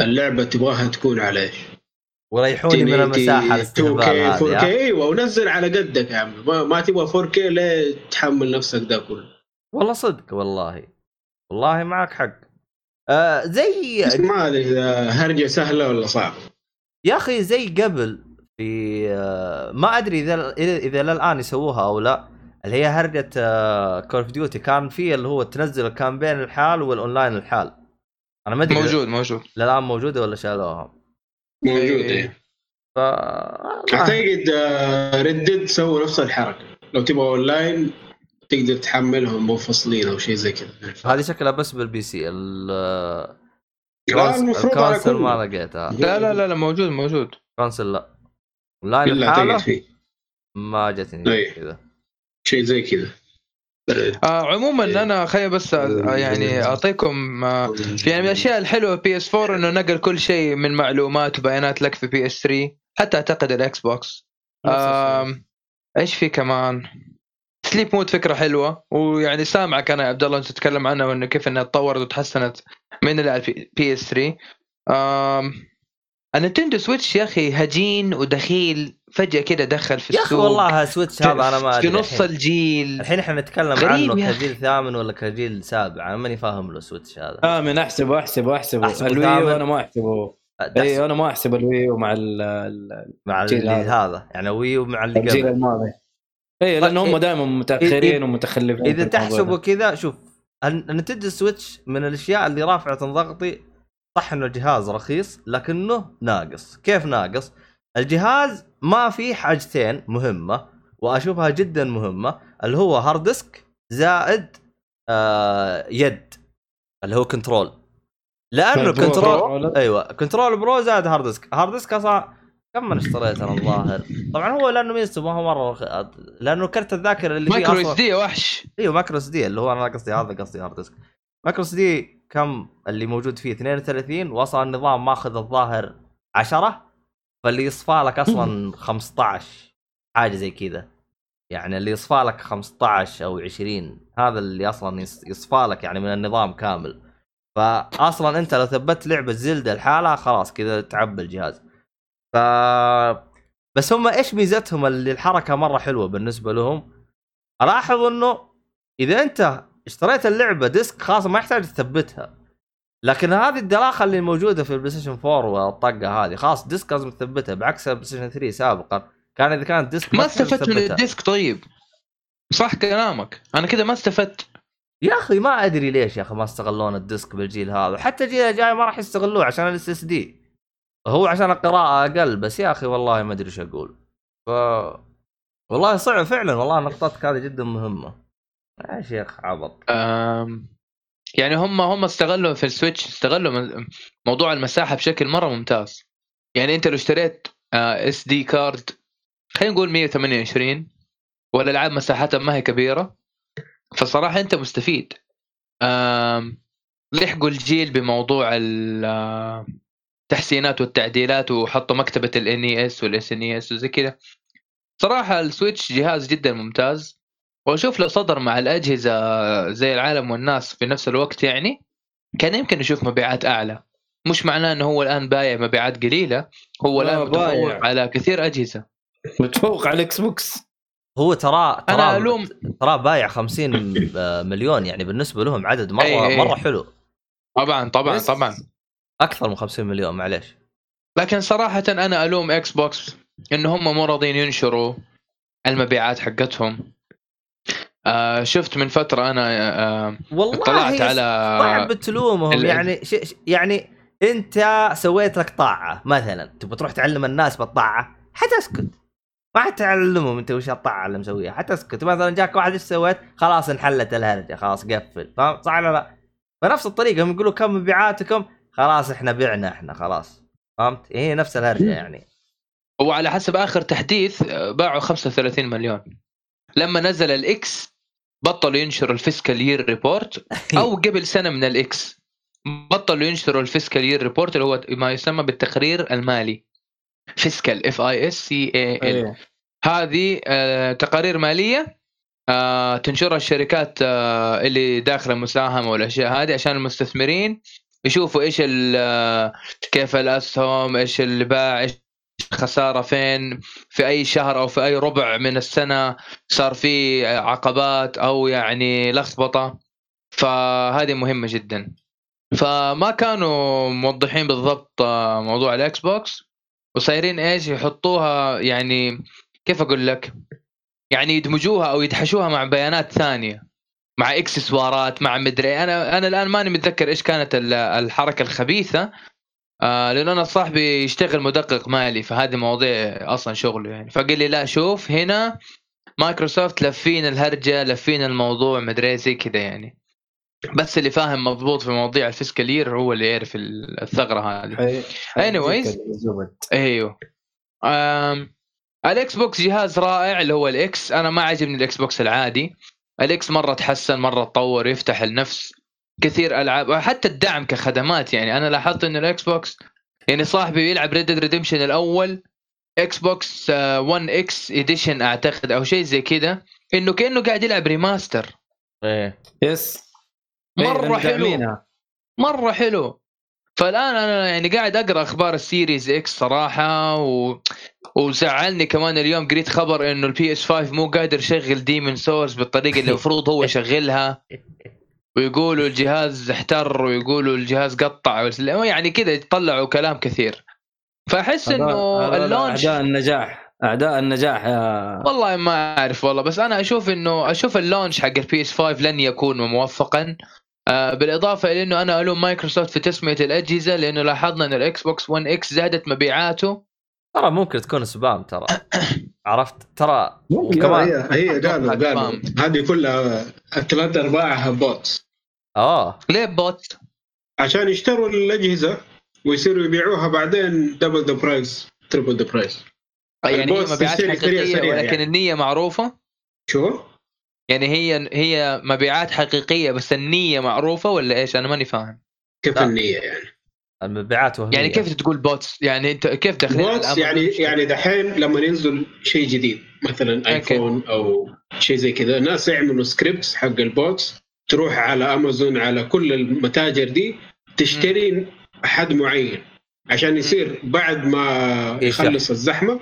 اللعبة تبغاها تكون عليه وريحوني من المساحة الاستهبال 4K. ايوه ونزل على قدك يا عمي، ما تبغى 4K ليه تحمل نفسك ده كله؟ والله صدق والله معك حق. زي ما ادري هرجة سهلة ولا صعبة يا اخي. زي قبل في ما ادري اذا للان يسووها او لا، اللي هي هرجة كول اوف ديوتي كان فيه اللي هو تنزل الكامبين الحال والاونلاين الحال. انا ما ادري موجود للان موجوده ولا شالوها. موجودة. أعتقد ردد سووا نفس الحركة، لو تبغى أونلاين تقدر تحملهم منفصلين أو شيء زي كذا. هذه شكلها بس بالبي سي الكونسل ما لقيتها. لا لا لا موجود موجود كونسل لا أونلاين الحالة ما جتني كذا شيء زي كذا. عموما انا خلي بس يعني اعطيكم يعني من الاشياء الحلوه بي اس 4 انه نقل كل شيء من معلومات وبيانات لك في بي اس 3 حتى اعتقد الاكس بوكس. ايش في كمان؟ سليب مود فكره حلوه، ويعني سامعك انا يا عبد الله انت تتكلم عنها وانه كيف انها تطورت وتحسنت من البي اس 3. النينتندو سويتش يا اخي هجين ودخيل فجأة كده دخل في السوق يا اخي والله. سويتش هذا انا ما في نص الجيل، الحين احنا نتكلم عنه كجيل ثامن ولا كجيل سابع، انا ماني فاهم له سويتش هذا. ثامن احسبه الويو انا ما احسبه. اي انا ما احسب الويو مع هذا يعني الويو مع اللي قبل الماضي. اي لان هم دائما متاخرين ومتخلفين. اذا تحسبه كذا شوف النينتندو سويتش من الاشياء اللي رافعه ضغطي. صح انه الجهاز رخيص لكنه ناقص. كيف ناقص؟ الجهاز ما فيه حاجتين مهمة واشوفها جدا مهمة اللي هو هارد ديسك زائد يد اللي هو كنترول، لانه كنترول ايوه كنترول برو زائد هارد ديسك. هارد ديسك اصلا كم من اشتريت انا الظاهر؟ طبعا هو لانه ميزته ما هو مره لانه كرت الذاكرة اللي فيه مايكرو اس دي وحش. ايوه مايكرو اس دي اللي هو انا قصدي هذا، قصدي هارد ديسك. مايكرو اس دي كم اللي موجود فيه 32 وصل النظام ماخذ الظاهر 10 فاللي يصفى لك اصلا 15 حاجه زي كذا، يعني اللي يصفى لك 15 او 20 هذا اللي اصلا يصفى لك يعني من النظام كامل. فاصلا انت لو ثبت لعبه زلدة الحالة خلاص كذا تعب الجهاز. ف بس هم ايش ميزتهم اللي الحركه مره حلوه بالنسبه لهم؟ الاحظ انه اذا انت اشتريت اللعبة ديسك خاصة ما يحتاج تثبتها، لكن هذه الدلاخة اللي موجودة في البلايستيشن 4 والطاقة هذه خاص ديسك لازم تثبتها، بعكس البلايستيشن 3 سابقا كان إذا كانت ديسك ما استفدت من الديسك. طيب صح كلامك، أنا كده ما استفدت يا أخي. ما أدري ليش يا أخي ما استغلون الديسك بالجيل هذا، حتى الجيل الجاي ما راح يستغلوه عشان الاس اس دي، هو عشان القراءة أقل بس يا أخي والله ما أدري شو أقول. والله صعب فعلا والله. نقطتك هذه جدا مهمة يا شيخ عبط. يعني هم استغلوا في السويتش، استغلوا موضوع المساحة بشكل مرة ممتاز. يعني انت لو اشتريت اس دي كارد خلينا نقول 128 ولا العاب مساحتها ما هي كبيرة، فصراحة انت مستفيد. لحقوا الجيل بموضوع التحسينات والتعديلات وحطوا مكتبة الNES والSNES وزي كده. صراحة السويتش جهاز جدا ممتاز، وأشوف لو صدر مع الأجهزة زي العالم والناس في نفس الوقت يعني كان يمكن نشوف مبيعات أعلى. مش معناه أنه هو الآن بايع مبيعات قليلة، هو الآن متفوق على كثير أجهزة، متفوق على الإكس بوكس. هو ترى بايع 50 مليون، يعني بالنسبة لهم عدد مرة مرة حلو. طبعا أكثر من 50 مليون، معليش. لكن صراحة أنا ألوم إكس بوكس إن هم مو راضين ينشروا المبيعات حقتهم. شفت من فترة أنا طلعت على طعب تلومهم يعني يعني أنت سويت لك طاعة مثلا تبغى تروح تعلم الناس بالطاعة حتسكت، ما تعلمهم أنت وش الطاعة اللي مسويها حتسكت. مثلا جاك واحد إيش سويت؟ خلاص انحلت الهرجة، خلاص قفل، فاهم صح ولا لا؟ بنفس الطريقة هم يقولوا كم مبيعاتكم، خلاص إحنا بعنا إحنا خلاص، فهمت؟ هي نفس الهرجة يعني. وعلى حسب آخر تحديث باعوا 35 مليون لما نزل الإكس. بطلوا ينشروا الفيسكال يير ريبورت، او قبل سنه من الاكس بطلوا ينشروا الفيسكال يير ريبورت اللي هو ما يسمى بالتقرير المالي، فيسكال FISCAL. هذه تقارير ماليه تنشرها الشركات اللي داخله مساهمه والاشياء هذه عشان المستثمرين يشوفوا ايش كيف الاسهم، ايش اللي باع، ايش خسارة، فين في أي شهر أو في أي ربع من السنة صار في عقبات أو يعني لخبطة. فهذه مهمة جدا، فما كانوا موضحين بالضبط موضوع الأكس بوكس وصايرين إيش يحطوها، يعني كيف أقول لك، يعني يدمجوها أو يدحشوها مع بيانات ثانية، مع إكسسوارات، مع مدري. أنا الآن ماني متذكر إيش كانت الحركة الخبيثة لانه انا صاحبي يشتغل مدقق مالي، فهذه مواضيع اصلا شغله يعني. فقال لي لا شوف هنا مايكروسوفت لفين الهرجه، لفين الموضوع مدري زي كذا يعني، بس اللي فاهم مضبوط في مواضيع الفيسكال يير هو اللي يعرف الثغره هذه. anyways ايوه الاكس بوكس جهاز رائع اللي هو الاكس. انا ما عجبني الاكس بوكس العادي، الاكس مره تحسن مره تطور، يفتح النفس كثير العاب، حتى الدعم كخدمات يعني. انا لاحظت انه الاكس بوكس يعني صاحبي يلعب ريد ديد ريدمشن الاول اكس بوكس 1 اكس اديشن اعتقد او شيء زي كده، انه كانه قاعد يلعب ريماستر. ايه يس مره حلو مره حلو. فالان انا يعني قاعد اقرا اخبار السيريز اكس صراحه، وزعلني كمان اليوم قريت خبر انه البي اس 5 مو قادر يشغل ديمون سورس بالطريقه اللي المفروض هو يشغلها، ويقولوا الجهاز احتر، ويقولوا الجهاز قطع يعني كده، يطلعوا كلام كثير. فأحس انه اللونش أعداء النجاح، أعداء النجاح يا... والله ما أعرف والله، بس أنا أشوف انه اللونش حق البي اس 5 لن يكون موفقا، بالإضافة إلى انه أنا ألوم مايكروسوفت في تسمية الأجهزة، لأنه لاحظنا ان الإكس بوكس 1 إكس زادت مبيعاته. ترى ممكن تكون سبام ترى عرفت ترى كمان هي قالوا هذه كلها 3/4 بوت. ليه بوت؟ عشان يشتروا الأجهزة ويصيروا يبيعوها بعدين دبل ذا برايس تربل ذا برايس. يعني مبيعات حقيقية ولكن يعني النية معروفة. شو؟ يعني هي مبيعات حقيقية بس النية معروفة ولا إيش؟ أنا ماني فاهم. كيف النية يعني؟ المبيعات وهمية. يعني كيف تقول بوتس؟ يعني أنت كيف دخلت؟ بوتس يعني دحين لما ينزل شيء جديد مثلاً آيفون أو شيء زي كذا، ناس يعملوا سكريبتس حق البوتس، تروح على أمازون على كل المتاجر دي تشتري حد معين عشان يصير بعد ما يخلص الزحمة.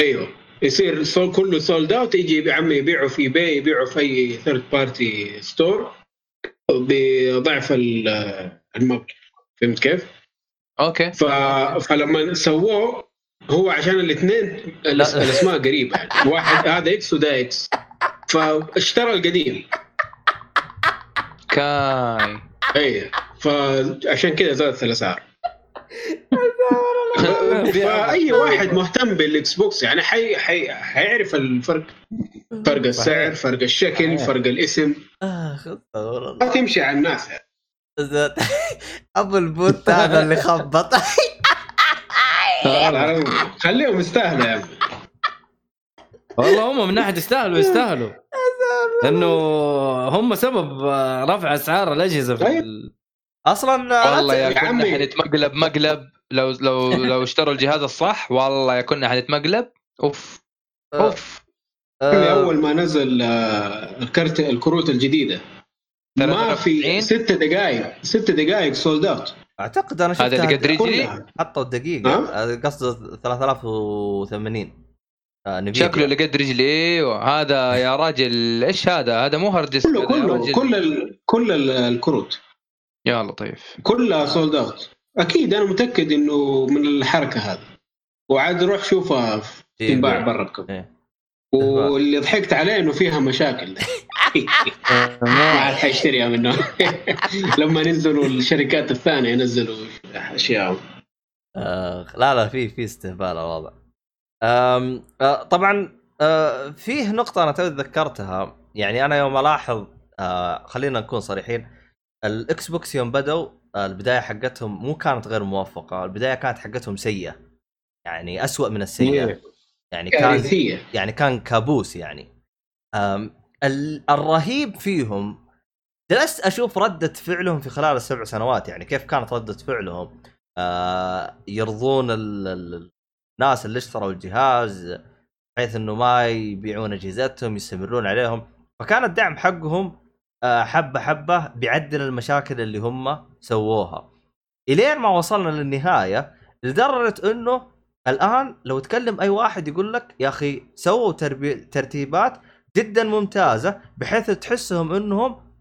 أيوه يصير كله سولد أوت، يجي عم يبيعوا في باي، يبيعوا في ثيرد بارتي ستور بضعف المبلغ. فهمت كيف؟ أوكي. فلما سووه هو عشان الاثنين الأسماء قريبة، واحد هذا إكس وده إكس، فاشترى القديم كاي. أيه فعشان كده زادت الأسعار. فأي واحد مهتم بالإكس بوكس يعني حيعرف الفرق، فرق السعر، فرق الشكل، فرق الاسم. ما تمشي على الناس أبو البوت هذا اللي خبط. خليهم يستاهلوا يا أبو، والله هم من ناحية يستاهلوا لأنه هم سبب رفع أسعار الأجهزة أصلاً. والله يا كنا حنتمقلب مقلب لو اشتروا الجهاز الصح، والله يا كنا حنتمقلب. أوف أول ما نزل الكروت الجديدة ما في 6 دقائق سولد أوت أعتقد. أنا شفت هذا تدريجي حطوا الدقيقة قصده 3080 شكله اللي قد رجلي هذا يا راجل. إيش هذا مو هارد ديسك كل الكروت يا الله طيف كلها سولد اوت. اكيد انا متاكد انه من الحركه هذه، وعاد روح شوفها في تنباع بركم. واللي ضحكت عليه انه فيها مشاكل ما عاد حيشتريها منه لما نزلوا الشركات الثانيه ينزلوا اشياء. لا في استهبال واضح. طبعا فيه نقطه انا تذكرتها، يعني انا يوم الاحظ خلينا نكون صريحين، الاكس بوكس يوم بدأوا البداية حقتهم مو كانت غير موفقة، البداية كانت حقتهم سيئة يعني أسوأ من السيئة يعني كان كابوس يعني. الرهيب فيهم جلست أشوف ردة فعلهم في خلال 7 سنوات، يعني كيف كانت ردة فعلهم. يرضون الناس اللي اشتروا الجهاز بحيث انه ما يبيعون اجهزتهم، يستمرون عليهم. فكان الدعم حقهم حبة حبة بيعدل المشاكل اللي هم سووها إلين ما وصلنا للنهاية، لدرجة أنه الآن لو تكلم أي واحد يقول لك يا أخي سووا ترتيبات جدا ممتازة بحيث تحسهم أنهم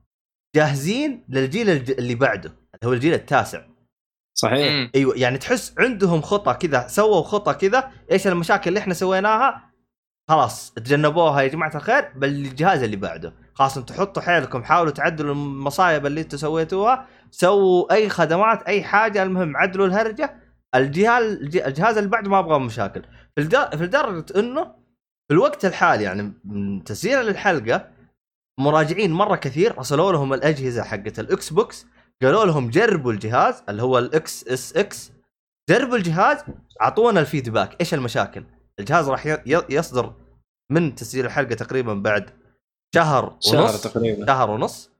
جاهزين للجيل اللي بعده اللي هو الجيل 9. صحيح أيوة، يعني تحس عندهم خطة كذا، سووا خطة كذا، إيش المشاكل اللي إحنا سويناها خلاص تجنبوها يا جماعة الخير بالجهاز اللي بعده. خاصة تحطوا حيلكم، حاولوا تعدلوا المصايب اللي انتوا سويتوها، سووا اي خدمات اي حاجة، المهم عدلوا الهرجة الجهاز اللي بعد ما ابغى مشاكل في لدرجه انه في الوقت الحالي يعني من تسجيل الحلقه مراجعين مره كثير وصلوا لهم الاجهزه حقت الاكس بوكس، قالوا لهم جربوا الجهاز اللي هو الاكس اس اكس، جربوا الجهاز اعطونا الفيدباك ايش المشاكل. الجهاز راح يصدر من تسجيل الحلقه تقريبا بعد شهر ونص.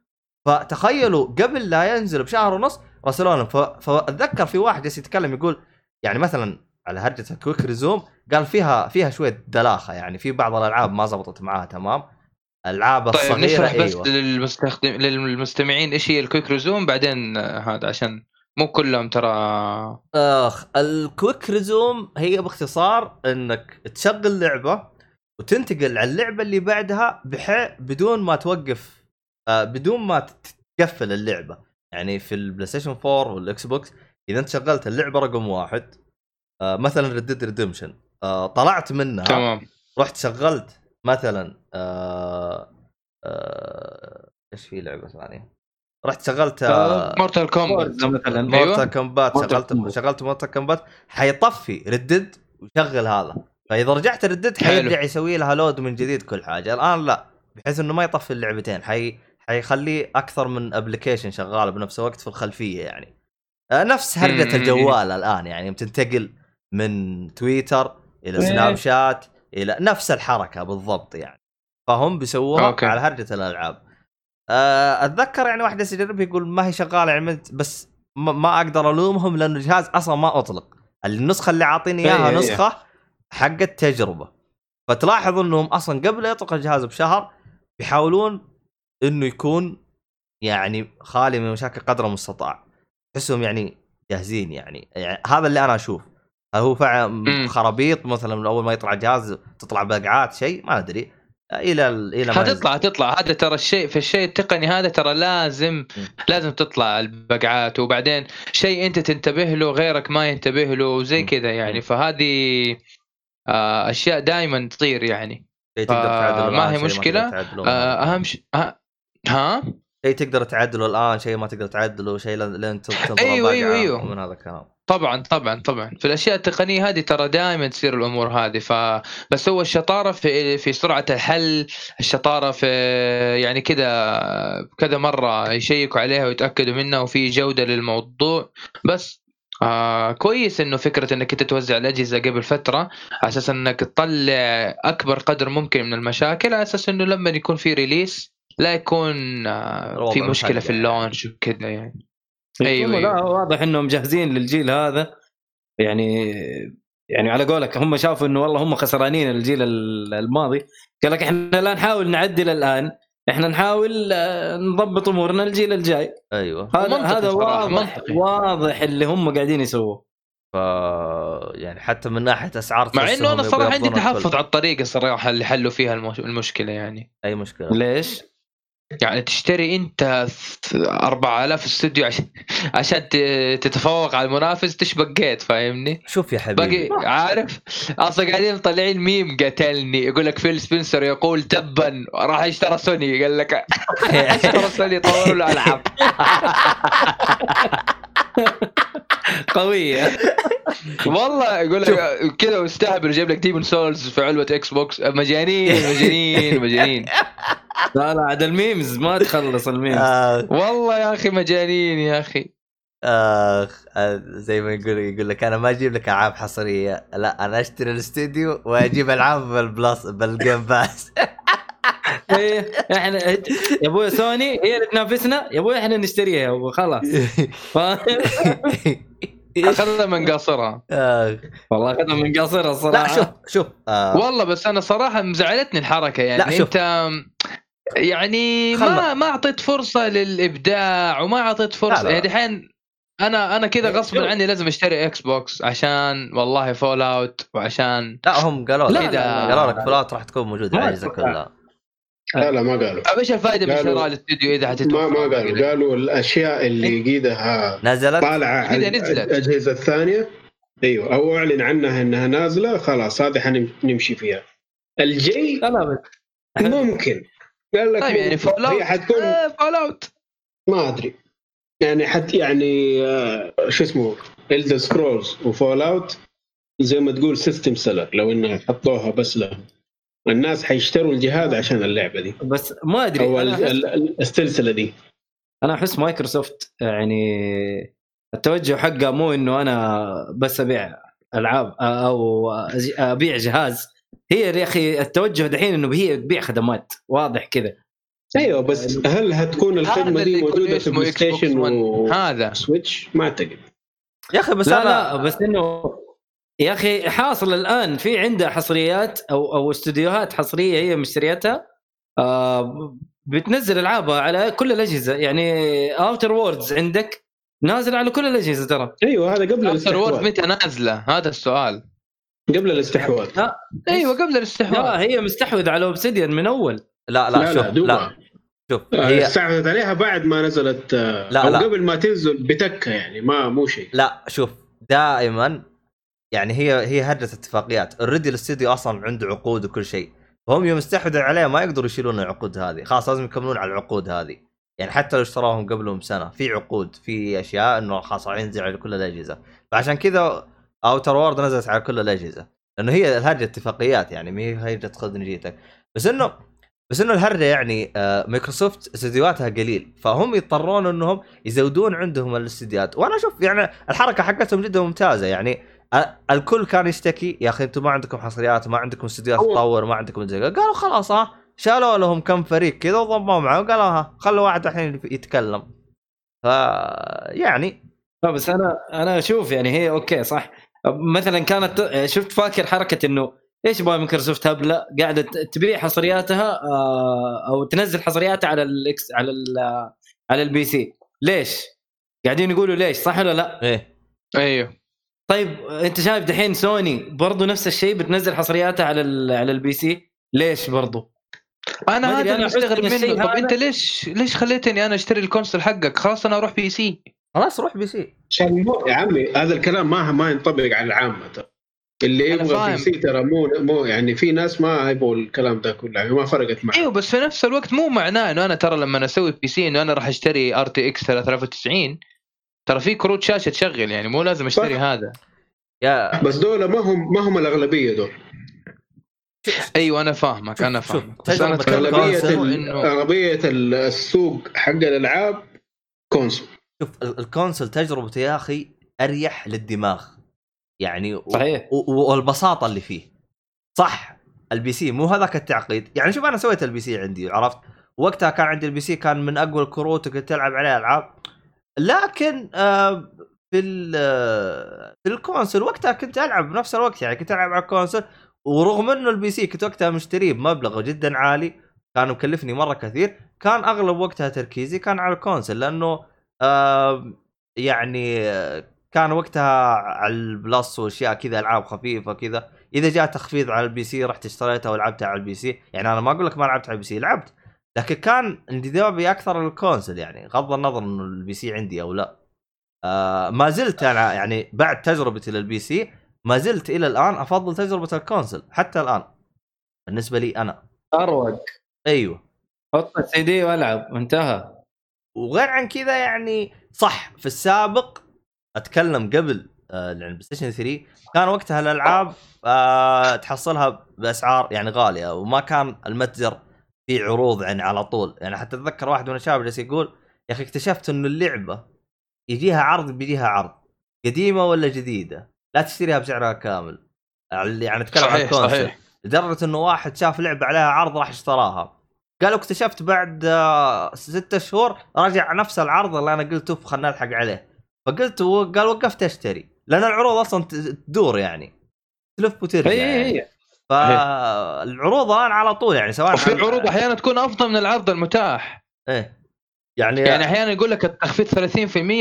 فتخيلوا قبل لا ينزل بشهر ونص رسلونا. فأتذكر في واحد جالس يتكلم يقول يعني مثلا على هرجة كويك ريزوم قال فيها شوية دلاخة، يعني في بعض الألعاب ما زبطت معها تمام، الألعاب الصغيرة. طيب نشرح بس للمستمعين إيش هي الكويك ريزوم بعدين هذا عشان مو كلهم ترى. الكويك ريزوم هي باختصار إنك تشغل لعبة وتنتقل على اللعبة اللي بعدها بدون ما توقف، بدون ما تقفل اللعبة. يعني في البلاي ستيشن 4 والاكس بوكس اذا انت شغلت اللعبه رقم 1 مثلا ريد ديد ريدمشن، طلعت منها تمام، رحت شغلت مثلا ايش في لعبه ثانيه رحت شغلت مورتال كومبات مثلا، مورتال كومبات شغلت مورتال كومبات حيطفي ريد ديد ويشغل هذا، فاذا رجعت ريد ديد حيرجع يسوي لها لود من جديد كل حاجه. الان لا، بحيث انه ما يطفي اللعبتين، حيخليه أكثر من أبليكيشن شغال بنفس الوقت في الخلفية. يعني نفس هرجة الجوال الآن، يعني بتنتقل من تويتر إلى سناب شات إلى نفس الحركة بالضبط. يعني فهم بيسووها على هرجة الألعاب. أتذكر يعني واحد يجرب يقول ما هي شغالة، عملت بس ما أقدر ألومهم لأنه الجهاز أصلا ما أطلق. النسخة اللي عاطيني إياها نسخة حق التجربة، فتلاحظ أنهم أصلا قبل يطلق الجهاز بشهر بيحاولون انه يكون يعني خالي من مشاكل قدر المستطاع. تحسهم يعني جاهزين، يعني هذا اللي انا اشوف. هل هو فعلا خرابيط مثلا من اول ما يطلع الجهاز تطلع بقعات شيء ما ادري الى هتطلع هذا ترى الشيء في الشيء التقني هذا ترى لازم تطلع البقعات، وبعدين شيء انت تنتبه له غيرك ما ينتبه له وزي كذا يعني. فهذه اشياء دائما تصير يعني، ما هي مشكله. اهم شيء شيء تقدر تعدله الآن، شيء ما تقدر تعدله، شيء لين تنظر أيوة. من هذا الكلام طبعا في الأشياء التقنية هذه ترى دائما تصير الأمور هذه. فبس هو الشطارة في سرعة الحل، الشطارة في يعني كذا مرة يشيكوا عليها ويتأكدوا منها وفي جودة للموضوع. بس كويس انه فكرة انك تتوزع الاجهزة قبل فترة على اساس انك تطلع اكبر قدر ممكن من المشاكل، على اساس انه لما يكون في ريليس لا يكون في مشكلة في اللونش وكذا يعني. أيوة. لا واضح انهم جاهزين للجيل هذا يعني على قولك هم شافوا انه والله هم خسرانين الجيل الماضي، قال لك احنا لا نحاول نعدل الان، احنا نحاول نضبط امورنا الجيل الجاي. ايوه هذا واضح اللي هم قاعدين يسووه. يعني حتى من ناحيه اسعار، مع انه انا صراحه عندي تحفظ على الطريقه الصراحه اللي حلوا فيها المشكله. يعني اي مشكله ليش يعني تشتري انت 4000 استوديو عشان تتفوق على المنافس، تشبقيت فاهمني؟ شوف يا حبيبي عارف اصلا قاعدين طالعين ميم قتلني، يقول لك فيل سبنسر يقول تبا راح اشترى سوني، قال لك اشترى سوني طوروا له العاب قوية والله. يقول لك كذا واستهبل، جايب لك ديمون سولز في علبة اكس بوكس، مجانين لا عاد الميمز ما تخلص الميمز والله يا اخي مجانين يا اخي. زي ما يقول لك انا ما اجيب لك العاب حصرية، لا انا اشتري الاستوديو واجيب العاب بالبلس بالجيم باس. احنا يا ابوي سوني هي اللي تنافسنا يا ابوي، احنا نشتريها يا ابوي خلاص اخذنا من قاصرها والله، اخذنا من قاصرها الصراحه. لا شوف والله بس انا صراحه مزعلتني الحركه يعني. انت يعني ما اعطيت فرصه للابداع وما اعطيت فرصه يعني. الحين انا كذا غصب عني لازم اشتري اكس بوكس عشان والله فول اوت، وعشان لا هم قالوا لك فول اوت راح تكون موجوده الأجهزة كلها. لا ما قالوا ايش الفائده من شراء الاستوديو اذا حتتوقع. ما قالوا الاشياء اللي قيدها نزلت طالعه الاجهزه الثانيه. ايوه او اعلن عنها انها نازله خلاص، هذه حنمشي فيها الجي. لا ممكن قال لك طيب يعني فول حتكون فول اوت ما ادري يعني حتى يعني شو اسمه Elder Scrolls وفول اوت زي ما تقول سيستم سيلر. لو انه حطوها بس لهم الناس حيشتروا الجهاز عشان اللعبه دي بس، ما ادري او السلسله دي. انا احس مايكروسوفت يعني التوجه حقه مو انه انا بس ابيع العاب او ابيع جهاز، هي يا اخي التوجه دحين انه هي تبيع خدمات، واضح كذا. ايوه بس هل هتكون الخدمه دي موجوده في بلاي ستيشن وهذا سويتش؟ ما اعتقد يا اخي. بس لا بس انه يا اخي حاصل الان في عنده حصريات او استديوهات حصريه هي مشتريتها، بتنزل العابها على كل الاجهزه. يعني اوتر ووردز عندك نازل على كل الاجهزه ترى. ايوه هذا قبل الاستحواذ. اوتر وورد متى نازله؟ هذا السؤال. قبل الاستحواذ. ايوه قبل الاستحواذ. لا هي مستحوذ على اوبسيديان من اول. لا شوف لا شوف هي استحوذت عليها بعد ما نزلت او قبل ما تنزل بتكه، يعني ما مو شيء. لا شوف دائما يعني هي هدت اتفاقيات الريدل ستوديو، اصلا عنده عقود وكل شيء، هم يوم استحوذوا عليه ما يقدروا يشيلون العقود هذه، خلاص لازم يكملون على العقود هذه. يعني حتى لو اشتراهم قبلهم بسنه في عقود، في اشياء انه خلاص ينزل على كل الاجهزه. فعشان كذا اوتر وورد نزلت على كل الاجهزه لانه هي هدت اتفاقيات، يعني ما هي تاخذ نجيتك. بس انه الهرجه يعني مايكروسوفت استديوهاتها قليل، فهم يضطرون انهم يزودون عندهم الاستديوهات. وانا اشوف يعني الحركه حقتهم جدا ممتازه. يعني الكل كان يشتكي يا اخي انتم ما عندكم حصريات، ما عندكم استديوهات تطور، ما عندكم زي، قالوا خلاص ها شالوا لهم كم فريق كذا وضموا معه وقالوا ها خلوا واحد الحين يتكلم. ف يعني بس انا اشوف يعني هي اوكي صح. مثلا كانت شفت فاكر حركه انه ايش باي مايكروسوفت هبله قاعده تبيع حصرياتها او تنزل حصرياتها على الاكس على البي سي. ليش قاعدين يقولوا ليش؟ صح ولا لا؟ ايه ايوه. طيب انت شايف دحين سوني برضو نفس الشيء بتنزل حصرياتها على البي سي، ليش برضو؟ انا هذا اللي استغرب منه. طب انت ليش خليتني انا اشتري الكونسول حقك؟ خلاص انا اروح بي سي، خلاص روح بي سي. يا عمي هذا الكلام ما ينطبق على العامه اللي يبغى بي سي ترى مو يعني في ناس ما يبغوا الكلام ده كله، يعني ما فرقت معي. ايوه بس في نفس الوقت مو معناه انه انا ترى لما اسوي بي سي انه انا راح اشتري ار تي اكس 3090، ترى في كروت شاشه تشغل، يعني مو لازم اشتري هذا. يا بس دول ما هم الاغلبيه دول. ايوه انا فاهمك انا فاهمك. اغلبيه السوق حق الالعاب كونسول. شوف الكونسول تجربته يا اخي اريح للدماغ يعني صحيح. والبساطه اللي فيه صح. البي سي مو هذاك التعقيد. يعني شوف انا سويت البي سي عندي، عرفت وقتها كان عندي البي سي كان من اقوى الكروت وكنت تلعب عليه العاب، لكن في الكونسول وقتها كنت العب بنفس الوقت، يعني كنت العب على الكونسول. ورغم انه البي سي كنت وقتها مشتريه بمبلغ جدا عالي كان مكلفني مره كثير، كان اغلب وقتها تركيزي كان على الكونسول لانه يعني كان وقتها على البلس واشياء كذا، العاب خفيفه كذا. اذا جاء تخفيض على البي سي رحت اشتريتها ولعبتها على البي سي. يعني انا ما اقول لك ما لعبت على البي سي، لعبت، لكن كان انجذابي اكثر للكونسول. يعني غض النظر انه البي سي عندي او لا، ما زلت انا يعني بعد تجربتي للبي سي ما زلت الى الان افضل تجربه الكونسول حتى الان بالنسبه لي. انا اروق ايوه حط السي دي والعب وانتهى. وغير عن كذا يعني صح في السابق اتكلم قبل البلاي ستيشن 3 كان وقتها الالعاب تحصلها باسعار يعني غاليه، وما كان المتجر في عروض يعني على طول. يعني حتى اتذكر واحد من الشباب جالس يقول يا اخي اكتشفت انه اللعبه بيجيها عرض قديمه ولا جديده لا تشتريها بسعرها كامل. يعني اتكلم عن الكونسول لدرجه انه واحد شاف لعبه عليها عرض راح اشتراها، قالوا اكتشفت بعد 6 شهور راجع نفس العرض اللي انا قلته خلنا نلحق عليه، فقلت قال وقفت اشتري لان العروض اصلا تدور يعني تلف وترجع. يعني فالعروض الان على طول يعني سواء في العروض احيانا تكون افضل من العرض المتاح. ايه يعني احيانا يقول لك التخفيض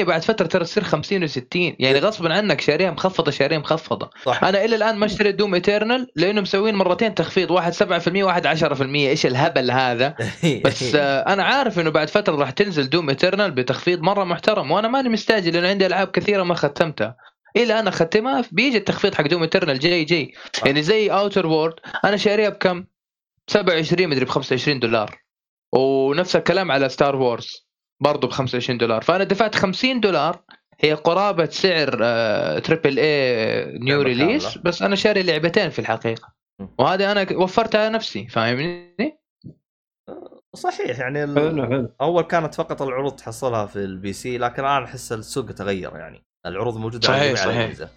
30% بعد فتره ترى تصير 50 و60، يعني غصب عنك شاريها مخفضه. صح. انا الى الان ما اشتريت دوم ايترنال لانه مسوين مرتين تخفيض، واحد 7% واحد 10%. ايش الهبل هذا؟ بس انا عارف انه بعد فتره راح تنزل دوم ايترنال بتخفيض مره محترم، وانا ماني مستعجل لانه عندي العاب كثيره ما ختمتها. الا انا ختمها بيجي التخفيض حق دوم ايترنال جاي. يعني زي اوتر وورد انا شاريها بكم؟ 27 مدري ب $25، ونفس الكلام على ستار وورز برضو ب $25. فأنا دفعت $50 هي قرابة سعر تريبل اي نيو ريليس، بس انا شاري لعبتين في الحقيقة، وهذا انا وفرتها نفسي، فاهمني؟ صحيح يعني اول كانت فقط العروض تحصلها في البي سي، لكن الان احس السوق تغير، يعني العروض موجودة على الجهاز.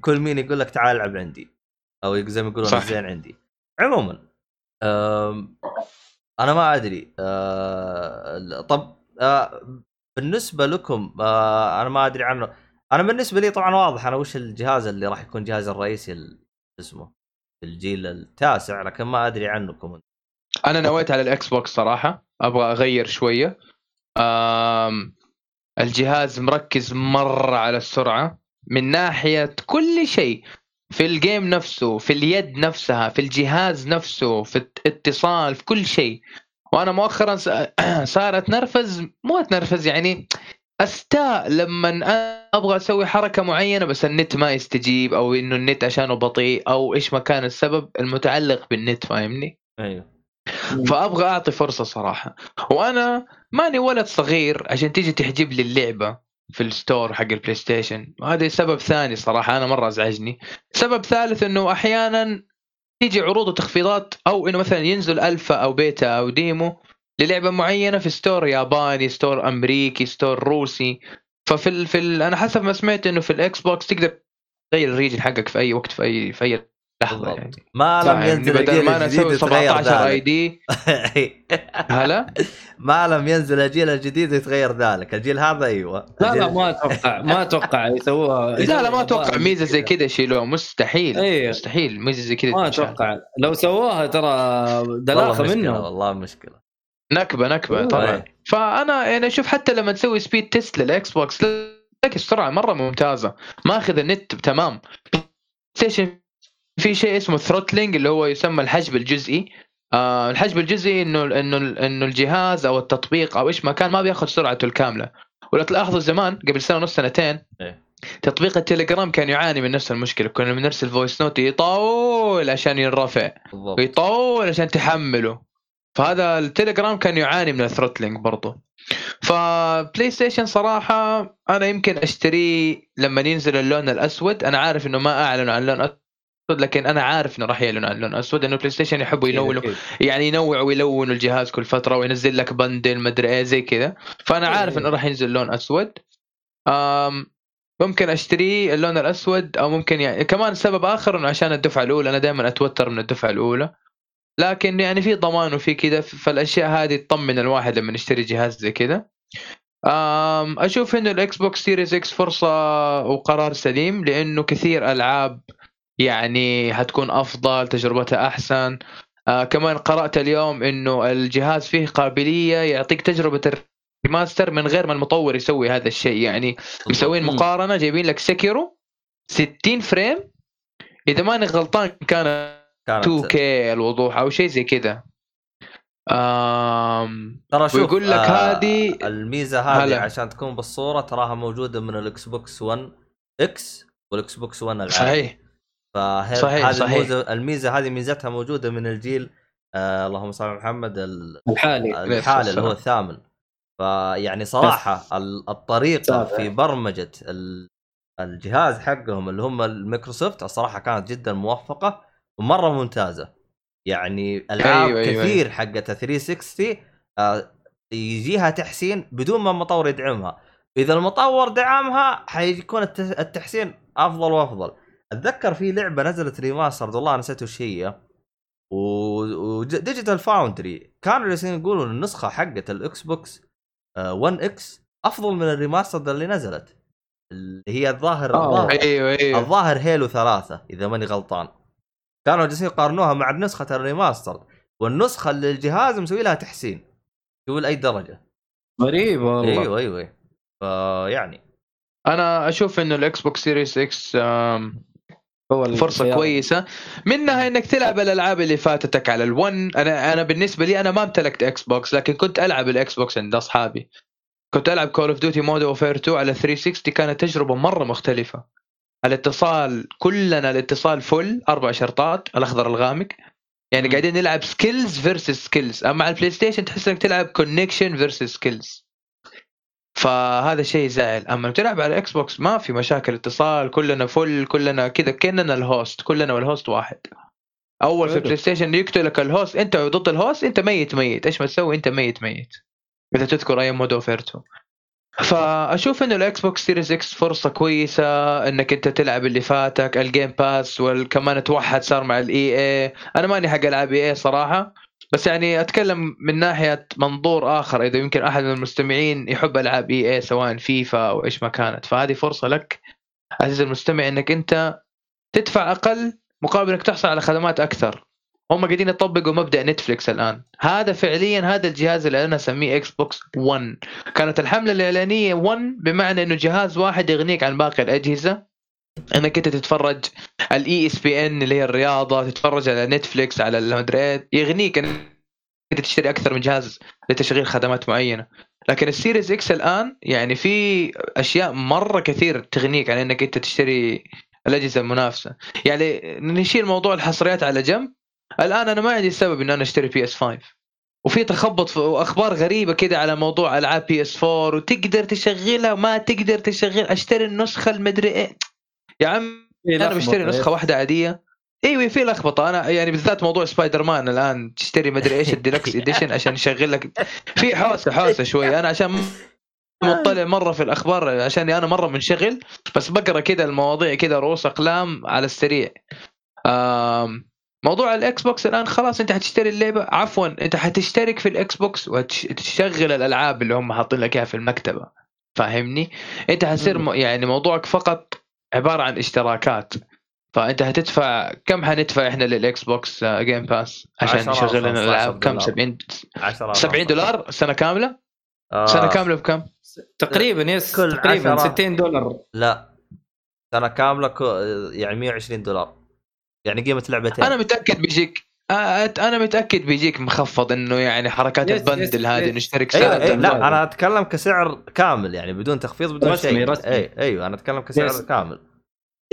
كل مين يقول لك تعال العب عندي او زي ما يقولون زين عندي. عموما انا ما ادري. طب بالنسبه لكم انا ما ادري عنه. انا بالنسبه لي طبعا واضح انا وش الجهاز اللي راح يكون جهاز الرئيسي اسمه الجيل التاسع، لكن ما ادري عنكم. انا نويت على الاكس بوكس صراحه، ابغى اغير شويه. الجهاز مركز مره على السرعه من ناحيه كل شيء، في الجيم نفسه، في اليد نفسها، في الجهاز نفسه، في الاتصال، في كل شيء. وانا مؤخرا صار اتنرفز، مو اتنرفز يعني استاء لما ابغى اسوي حركه معينه بس النت ما يستجيب، او انه النت عشانه بطيء، او ايش ما كان السبب المتعلق بالنت، فاهمني؟ ايوه. فابغى اعطي فرصه صراحه، وانا ماني ولد صغير عشان تيجي تحجب لي اللعبه في الستور حق البلاي ستيشن. وهذا سبب ثاني صراحه انا مره ازعجني. سبب ثالث انه احيانا تيجي عروض وتخفيضات، او انه مثلا ينزل الفا او بيتا او ديمو للعبه معينه في ستور ياباني، ستور امريكي، ستور روسي. انا حسب ما سمعت انه في الاكس بوكس تقدر تغير الريجن حقك في اي وقت، في اي لحظه يعني. ما لم ينزل بدل ما نسوي 17 اي دي هلا ما لم ينزل الجيل الجديد يتغير ذلك. الجيل هذا ايوه لا ما اتوقع يسووها. لا ما اتوقع ميزه زي كذا يشيلوها، مستحيل ميزه زي كذا ما اتوقع. لو سووها ترى دلاخه منه، والله مشكله، نكبه طبعا. فانا اشوف حتى لما تسوي سبيد تيست للاكس بوكس لك السرعه مره ممتازه، ماخذ النت تمام. ستيشن في شيء اسمه ثروتلينج اللي هو يسمى الحجب الجزئي. الحجب الجزئي انه الجهاز او التطبيق او ايش ما كان ما بياخذ سرعته الكامله. ولا تلاحظوا زمان قبل سنه ونص سنتين تطبيق التليجرام كان يعاني من نفس المشكله، كنا بنرسل فويس نوت يطول عشان ينرفع ويطول عشان تحمله، فهذا التليجرام كان يعاني من الثروتلينج برضه. فبلاي ستيشن صراحه انا يمكن اشتريه لما ينزل اللون الاسود. انا عارف انه ما اعلنوا عن اللون أسود، لكن انا عارف انه راح يلون اللون اسود، انه بلاي ستيشن يحبوا يلونوا، يعني ينوعوا ويلونوا الجهاز كل فتره، وينزل لك بندل مدري ايه زي كذا. فانا عارف انه راح ينزل لون اسود. ممكن اشتري اللون الاسود، او ممكن يعني كمان سبب اخر انه عشان الدفعه الاولى. انا دائما اتوتر من الدفعه الاولى، لكن يعني في ضمان وفي كذا، فالاشياء هذه تطمن الواحد لما يشتري جهاز زي كذا. اشوف انه الاكس بوكس سيريز اكس فرصه وقرار سليم، لانه كثير العاب يعني هتكون أفضل، تجربتها أحسن. كمان قرأت اليوم إنه الجهاز فيه قابلية يعطيك تجربة ريماستر من غير ما المطور يسوي هذا الشيء. يعني مسوين مقارنة، جايبين لك سكيرو 60 فريم إذا ماني غلطان، كانت 2K الوضوح أو شيء زي كذا. ويقول لك هذه الميزة هذه عشان تكون بالصورة تراها موجودة من الإكس بوكس 1 إكس والإكس بوكس 1 العادي. صحيح. فهذه الميزة هذه ميزتها موجودة من الجيل اللهم صل على محمد الحالي اللي هو الثامن. فيعني صراحة الطريقة في برمجة الجهاز حقهم اللي هم المايكروسوفت الصراحة كانت جدا موفقة ومرة ممتازة. يعني العاب كثير حقتها 360 يجيها تحسين بدون ما المطور يدعمها. إذا المطور دعمها حيكون التحسين أفضل وأفضل. اتذكر في لعبه نزلت ريماستر، والله نسيت وش هي، وديجيتال فاوندري كانوا جالسين يقولوا ان النسخه حقه الاكس بوكس 1 اكس افضل من الريماستر اللي نزلت، اللي هي الظاهر هيلو 3 اذا ماني غلطان. كانوا جالسين يقارنوها مع نسخه الريماستر والنسخه اللي الجهاز مسوي لها تحسين، شوف لاي درجه. غريب والله. ايوه فيعني انا اشوف انه الاكس بوكس سيريس اكس فرصة كويسة، منها انك تلعب الالعاب اللي فاتتك على الون. انا بالنسبة لي انا ما امتلكت اكس بوكس، لكن كنت العب الاكس بوكس عند اصحابي. كنت العب كول اوف ديوتي مود اوفير 2 على 360، كانت تجربة مرة مختلفة. الاتصال كلنا الاتصال فل 4 شرطات، الاخضر الغامق، يعني قاعدين نلعب سكيلز فيرسس سكيلز. اما على البلاي ستيشن تحس انك تلعب كونكشن فيرسس سكيلز. فهذا شيء زائل. اما بتلعب على اكس بوكس ما في مشاكل اتصال، كلنا فل، كلنا كذا، كاننا الهوست، كلنا والهوست واحد. اول في بلاي ستيشن يقتلك الهوست، انت ضد الهوست، انت ميت ميت، ايش ما تسوي انت ميت ميت، اذا تذكر ايام مود اوفرتو. فاشوف انه الاكس بوكس سيريز اكس فرصه كويسه انك انت تلعب اللي فاتك، الجيم باس، وكمان توحد صار مع الاي اي. انا ماني حق العب اي اي صراحه، بس يعني اتكلم من ناحيه منظور اخر، اذا يمكن احد من المستمعين يحب العاب اي اي سواء فيفا او ايش ما كانت، فهذه فرصه لك عزيزي المستمع انك انت تدفع اقل مقابل انك تحصل على خدمات اكثر. هم قاعدين يطبقوا مبدا نتفليكس الان، هذا فعليا هذا الجهاز اللي انا اسميه اكس بوكس 1. كانت الحمله الاعلانيه 1 بمعنى انه جهاز واحد يغنيك عن باقي الاجهزه، انك انت تتفرج على الاي اس بي ان اللي هي الرياضه، تتفرج على نتفليكس، على المدريد، يغنيك انك انت تشتري اكثر من جهاز لتشغيل خدمات معينه. لكن السيريز اكس الان يعني في اشياء مره كثير تغنيك عن انك انت تشتري الاجهزه المنافسه. يعني نشيل موضوع الحصريات على جنب، الان انا ما عندي سبب ان انا اشتري PS5، وفي تخبط واخبار غريبه كده على موضوع العاب PS4 وتقدر تشغلها وما تقدر تشغل، اشتري النسخه المدري ايه. يا عم انا بشتري نسخه واحده عاديه. ايوه في لخبطه، انا يعني بالذات موضوع سبايدر مان الان تشتري مدري ايش الديلكس اديشن عشان يشغل لك، في حوسه شويه. انا عشان مطلع مره في الاخبار، عشان انا مره منشغل، بس بقرا كده المواضيع كده رؤوس اقلام على السريع. موضوع الاكس بوكس الان خلاص، انت هتشتري اللعبه، عفوا انت هتشترك في الاكس بوكس وتشغل الالعاب اللي هم حاطين لك اياها في المكتبه، فاهمني؟ انت هتصير يعني موضوعك فقط عباره عن اشتراكات. فانت هتدفع كم؟ هندفع احنا للاكس بوكس جيم باس عشان نشغل لنا الالعاب كم؟ 70 دولار سنه كامله. سنه كامله بكم تقريبا؟ يس تقريبا 60 دولار. لا سنه كامله يعني 120 دولار، يعني قيمه لعبتين. انا متاكد بيجيك، انا متاكد بيجيك مخفض، انه يعني حركات البندل هذه نشترك سعر. أيوة. لا انا اتكلم كسعر كامل، يعني بدون تخفيض بدون شيء. ايوه انا اتكلم كسعر كامل.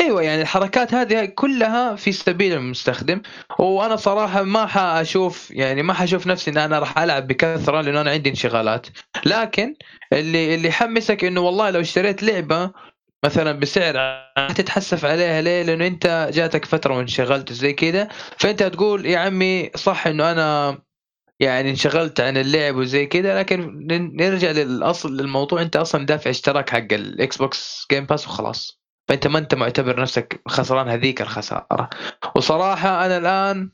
ايوه يعني الحركات هذه كلها في سبيل المستخدم. وانا صراحه ما حاشوف، يعني ما حاشوف نفسي ان انا راح العب بكثره، لانه انا عندي انشغالات. لكن اللي يحمسك انه والله لو اشتريت لعبه مثلا بسعر تتحسف عليها، ليه؟ لانه انت جاتك فتره وانشغلت زي كده، فانت تقول يا عمي صح انه انا يعني انشغلت عن اللعب وزي كده، لكن نرجع للاصل للموضوع، انت اصلا دافع اشتراك حق الاكس بوكس جيم باس وخلاص، فانت ما انت معتبر نفسك خسران هذيك الخساره. وصراحه انا الان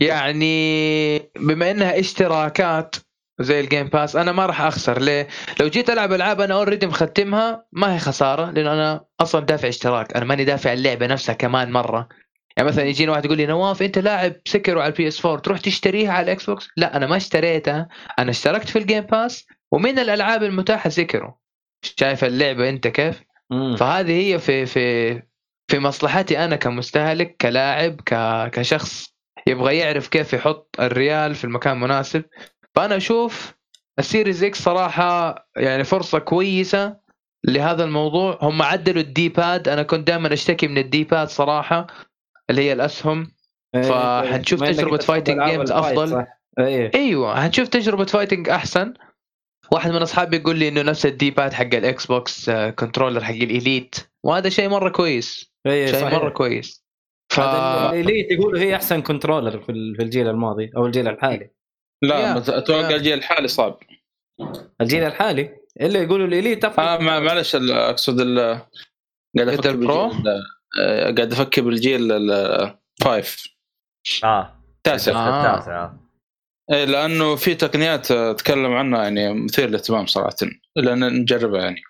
يعني بما انها اشتراكات زي الجيم باس انا ما راح اخسر. ليه؟ لو جيت العب العاب انا اوريدي مختمها ما هي خساره، لان انا اصلا دافع اشتراك، انا ماني دافع اللعبه نفسها كمان مره. يعني مثلا يجيني واحد يقول لي نواف انت لاعب سكروا على البي اس 4 تروح تشتريها على الاكس بوكس، لا انا ما اشتريتها، انا اشتركت في الجيم باس ومن الالعاب المتاحه سكروا. شايف اللعبه انت كيف؟ فهذه هي في مصلحتي انا كمستهلك، كلاعب، كشخص يبغى يعرف كيف يحط الريال في المكان المناسب. فأنا أشوف السيريز إكس صراحة يعني فرصة كويسة لهذا الموضوع. هم عدلوا الدي باد، أنا كنت دائما أشتكي من الدي باد صراحة اللي هي الأسهم، فهنشوف تجربة فايتنج جيمز أفضل. أيوة هنشوف تجربة فايتنج أحسن. واحد من أصحابي يقول لي إنه نفس الدي باد حق الإكس بوكس كنترولر حق الإليت، وهذا شيء مرة كويس، شيء مرة كويس. الإليت يقولوا هي أحسن كنترولر في الجيل الماضي أو الجيل الحالي. لا اتوقع الجيل الحالي صعب، الجيل الحالي اللي يقولوا الإليت معلش اقصد البرو، قاعد افكر بالجيل الفايف تاسع. اي لانه في تقنيات اتكلم عنها يعني مثير للاهتمام صراحه، لان نجربها. يعني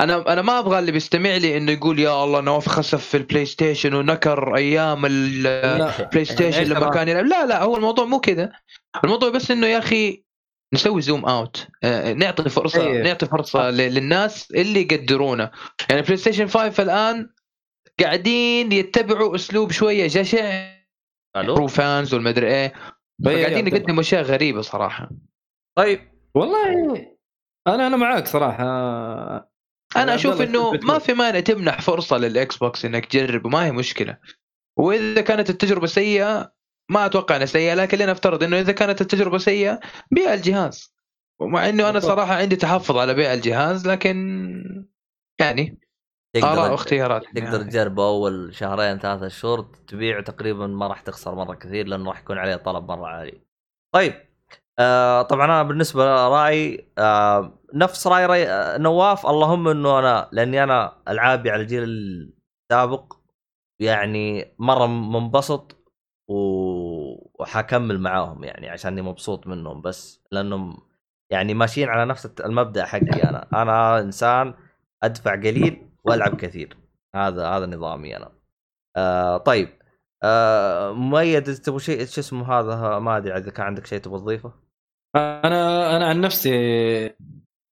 انا ما ابغى اللي بيستمع لي انه يقول يا الله نواف خسف في البلاي ستيشن ونكر ايام البلاي ستيشن لما كان يلعب. لا هو الموضوع مو كده، الموضوع بس انه يا اخي نسوي زوم اوت، نعطي فرصه للناس اللي يقدرونا. يعني بلاي ستيشن 5 الان قاعدين يتبعوا اسلوب شويه جشع برو فانز والمدري ايه، قاعدين يقدموا اشياء غريبه صراحه. طيب والله انا معاك صراحه، انا اشوف انه ما في مانع تمنح فرصه للاكس بوكس انك تجرب، وما هي مشكله. واذا كانت التجربه سيئه، ما اتوقع انها سيئه، لكن لنفترض انه اذا كانت التجربه سيئه بيع الجهاز، ومع انه انا صراحه عندي تحفظ على بيع الجهاز، لكن يعني اراء واختيارات. تقدر تجربه يعني. اول شهرين 3 شهور تبيع تقريبا ما راح تخسر مره كثير، لانه راح يكون عليه طلب مره عالي. طيب طبعا انا بالنسبه لرايي نفس راي نواف، اللهم انه انا لاني انا العابي على الجيل السابق يعني مره منبسط وحكمل معاهم يعني عشانني مبسوط منهم، بس لانهم يعني ماشيين على نفس المبدا حقي. انا انسان ادفع قليل والعب كثير، هذا نظامي انا. طيب مؤيد تبغى شيء شو اسمه هذا، ما ادري اذا كان عندك شيء تبغى تضيفه. انا عن نفسي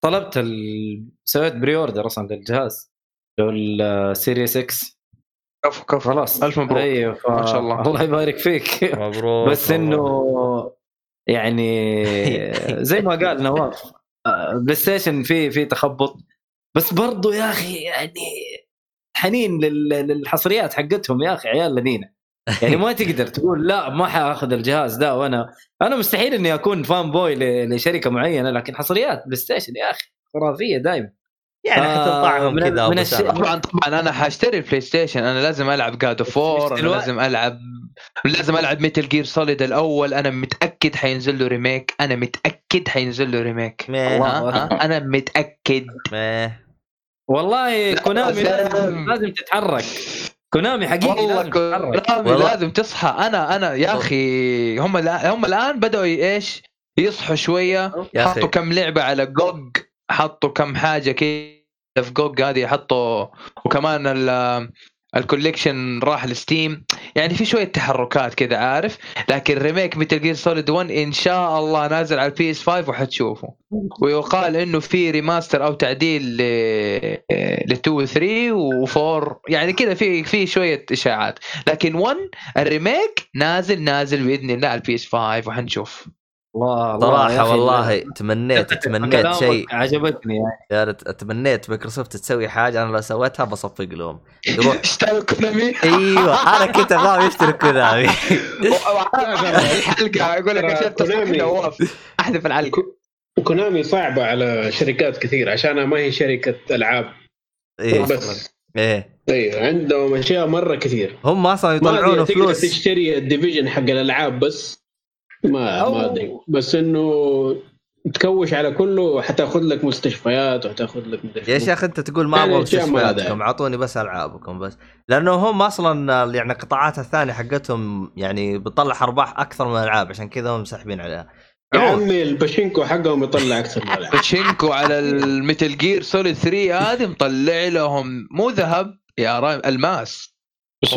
طلبت سويت بري اوردر اصلا للجهاز السيريس اكس. كفو خلاص، الف مبروك. ايوه ما شاء الله، الله يبارك فيك، مبروك. بس انه يعني زي ما قال نواف بلاي ستيشن في تخبط، بس برضو يا اخي يعني حنين للحصريات حقتهم يا اخي، عيال لدينا يعني ما تقدر تقول لا ما حاخذ الجهاز ده. وانا مستحيل اني اكون فان بوي لشركه معينه، لكن حصريات بلاي ستيشن يا اخي خرافيه دائما يعني حتى طعمهم كذا. طبعا انا حاشتري البلاي ستيشن، انا لازم العب جاد اوف وور، انا لازم العب ميتل جير سوليد الاول، انا متاكد حينزل له ريميك، انا متاكد والله. كونامي لازم تتحرك، كونامي حقيقي لازم تتحرك، لازم تصحى. انا يا اخي هم الان بدأوا ايش يصحوا شويه، حطوا كم لعبه على جوج، حطوا كم حاجه كده في جوج هذه، حطوا وكمان الكوليكشن راح لستيم، يعني في شويه تحركات كده عارف. لكن ريميك ميتل جير سوليد 1 ان شاء الله نازل على البي اس 5 وحتشوفه، ويقال انه في ريماستر او تعديل ل 2 و 3 و 4 يعني كده، في شويه اشاعات. لكن 1 الريميك نازل باذن الله على البي اس 5 وحنشوف. الله صراحه والله تمنيت شيء عجبتني يعني، تمنيت مايكروسوفت تسوي حاجه انا لو سويتها بصفق لهم يروح اشترك كونامي. ايوه انا كنت ابغى اشترك كونامي، الحلقه اقول لك اشترك نواف احذف العلق. كونامي صعبه على شركات كثير عشان ما هي شركه العاب بس. ايه عندهم اشياء مره كثير، هم اصلا يطلعون فلوس تشتري الديفيجن حق الالعاب بس ما ادري، بس انه تكوش على كله، حتاخذ لك مستشفيات وحتاخذ لك مدرسة. يا شيخ انت تقول ما ابغى مستشفياتكم، اعطوني بس العابكم بس، لانه هم اصلا يعني قطاعات الثانيه حقتهم يعني بتطلع ارباح اكثر من الالعاب، عشان كذا هم مسحبين عليها. يا عمي الباشينكو حقهم يطلع اكثر من الالعاب. باشينكو على الميتل جير سوليد 3 هذه مطلع لهم مو ذهب يا رايم، الماس. بس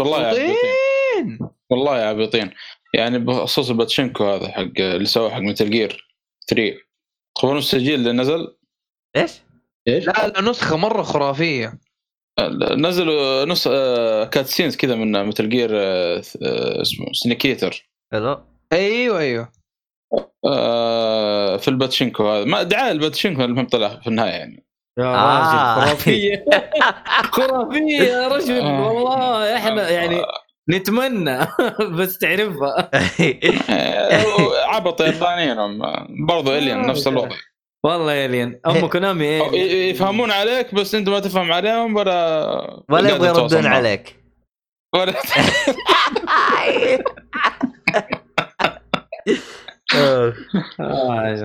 والله يا عبيطين يعني بخصوص باتشينكو هذا حق اللي سواه حق ميتل جير 3، خبروا السجيل اللي نزل ايش؟ لا نسخه مره خرافيه، نزلوا نسخ كاتسينز كذا من ميتل جير اسمه سنيكيتر. ايوه في الباتشينكو هذا، ما دعاء الباتشينكو المهم طلع في النهايه يعني يا راجل خرافيه خرافيه يا رجل والله. احنا يعني نتمنى بس تعرفها عبط يابانيين برضو إلين نفس الوضع والله. إلين أم كونامي إيه يفهمون عليك بس أنت ما تفهم عليهم ولا يبغوا يردون عليك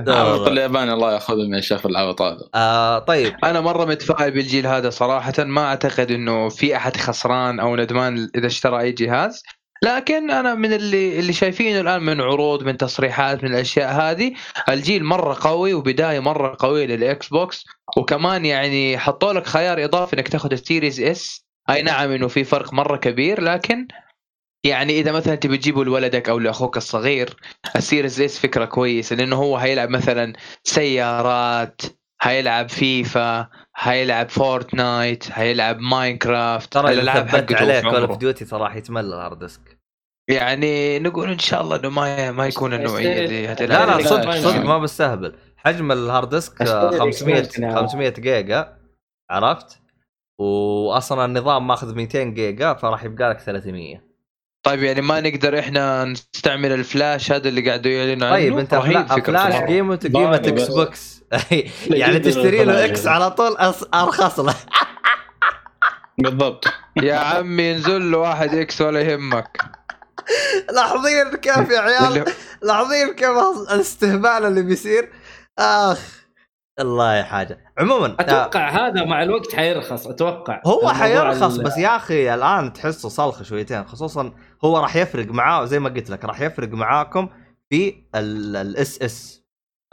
عبط الياباني الله يأخذهم يا شيخ العبط. طيب أنا مرة متفائل بالجيل هذا صراحة، ما أعتقد إنه في أحد خسران أو ندمان إذا اشترى أي جهاز. لكن أنا من اللي شايفينه الآن من عروض، من تصريحات، من الأشياء هذه، الجيل مرة قوي وبداية مرة قوية للإكس بوكس. وكمان يعني حطوا لك خيار إضافي إنك تأخذ السيريز إس، أي نعم إنه في فرق مرة كبير، لكن يعني إذا مثلا تبي تجيبه لولدك أو لأخوك الصغير السيريز إس فكرة كويسة، لأنه هو هيلعب مثلا سيارات، هيلعب فيفا، هيلعب فورتنايت، هيلعب ماينكرافت. ترى الألعاب حقت عليك كول أوف ديوتي صراحة يتملل هاردسك، يعني نقول إن شاء الله إنه ما يكون النوعية دي. لا صدق ما بستهبل، حجم الهاردسك 500 جيجا عرفت، وأصلا النظام ماخذ 200 جيجا، فراح يبقى لك 300. طيب يعني ما نقدر احنا نستعمل الفلاش هذا اللي قاعدوا يعلنوا عنه؟ طيب انت فلاش قيمة اكس بوكس يعني تشتري له اكس على طول ارخص له بالضبط. يا عمي ينزل له واحد اكس ولا يهمك. لاحظين كيف يا عيال، لاحظين كيف الاستهبال اللي بيصير. اخ الله يا حاجة. عموما أتوقع هذا مع الوقت حيرخص، أتوقع هو حيرخص بس يا أخي الآن تحسه صلخ شويتين، خصوصا هو راح يفرق معاه زي ما قلت لك، راح يفرق معاكم في الاس اس.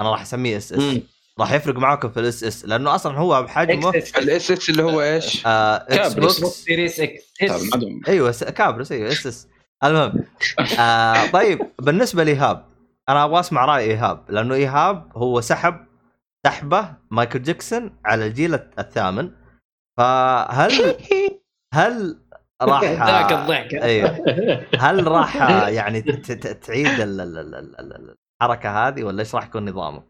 أنا راح أسميه اس اس، راح يفرق معاكم في الاس اس لأنه أصلا هو بحجمه الاس اس اللي هو إيش اكس بوكس سيريس اكس. أيوة كابرس، أيوة اس اس. المهم طيب بالنسبة لإيهاب أنا أبغى أسمع رأي إيهاب، لأنه إيهاب هو سحبه مايكل جاكسون على الجيل الثامن، فهل راح ذاك الضحك؟ ايوه هل راح يعني تعيد الحركه هذه ولا ايش راح يكون نظامك؟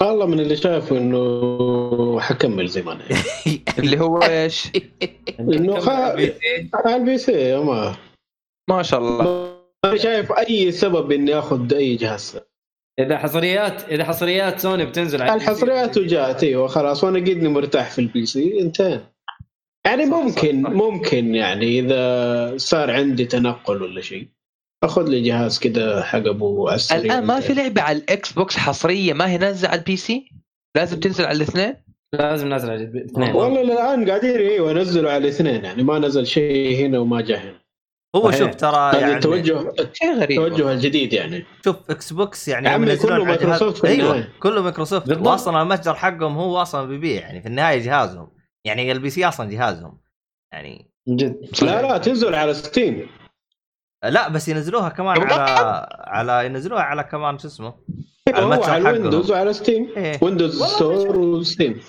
والله من اللي شافه انه حكمل زي ما انا اللي هو ايش انه البي سي ما شاء الله. انا شايف اي سبب اني اخذ اي جهاز اذا حصريات سوني بتنزل على الحصريات وجات، ايوه خلاص وانا قدني مرتاح في البي سي. انت يعني ممكن يعني اذا صار عندي تنقل ولا شيء اخذ لي جهاز كده حق ابو عسري. الان ما في لعبه على الاكس بوكس حصريه ما هي نازله على البي سي، لازم تنزل على الاثنين، لازم نازله على الاثنين. والله الان قاعدين ايوه نزلوا على الاثنين، يعني ما نزل شيء هنا وما جاء هنا. هو شوف ترى يعني التوجه الجديد، يعني شوف اكس بوكس يعني كله مايكروسوفت. ايوه كله مايكروسوفت، واصلا المتجر حقهم هو اصلا بيبيع يعني في النهايه جهازهم، يعني البي سي اصلا جهازهم يعني جد. لا تنزل على ستيم، لا بس ينزلوها كمان على ينزلوها على كمان شو اسمه على المتجر ويندوز وعلى ستيم، ويندوز ستور وستيم.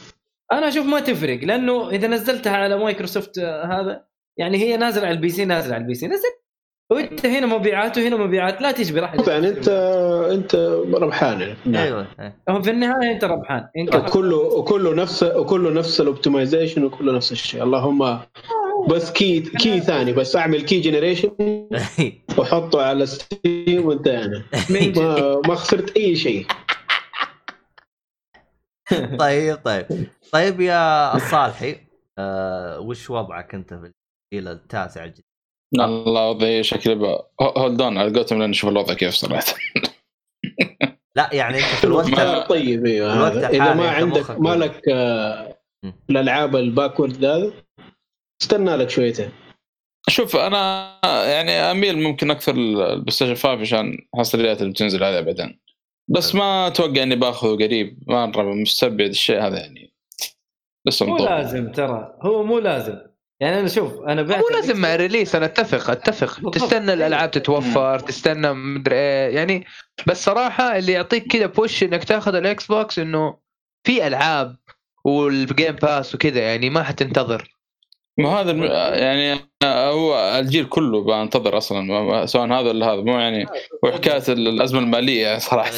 انا اشوف ما تفرق، لانه اذا نزلتها على مايكروسوفت هذا يعني هي نازل على البي سي، نازل على البي سي نزل، وانت هنا مبيعات وهنا مبيعات، لا تجبر احد. يعني انت ربحان. ايوه هو في النهايه انت ربحان، كله نفس الاوبتمايزيشن وكله نفس الشيء. اللهم بس كي ثاني، بس اعمل كي جنريشن وحطه على ستيم وانت انا ما خسرت اي شيء. طيب يا الصالحي، وش وضعك انت في الى التاسع جدا؟ الله وضعي شكلي هولدون ألقيتهم لأن نشوف الوضع كيف صراحة. لا يعني انت في الوقت طيب إذا ما عندك مالك الألعاب الباكورد هذا استنى لك شويتين. شوف أنا يعني أميل ممكن أكثر البلايستيشن 5 عشان حصريات اللي بتنزل هذا بعدين، بس ما أتوقع أني بأخذه قريب، ما مستبعد الشيء هذا يعني. مو لازم ترى، هو مو لازم يعني. انا شوف انا بعت مو لازم مع ريليس، انا اتفق تستنى الالعاب تتوفر، تستنى مدري ايه يعني. بس صراحه اللي يعطيك كذا بوش انك تاخذ الاكس بوكس انه في العاب والجيم باس وكذا، يعني ما حتنتظر. ما هذا يعني هو الجيل كله بنتظر اصلا، سواء هذا ولا هذا، مو يعني وحكايه الازمه الماليه صراحه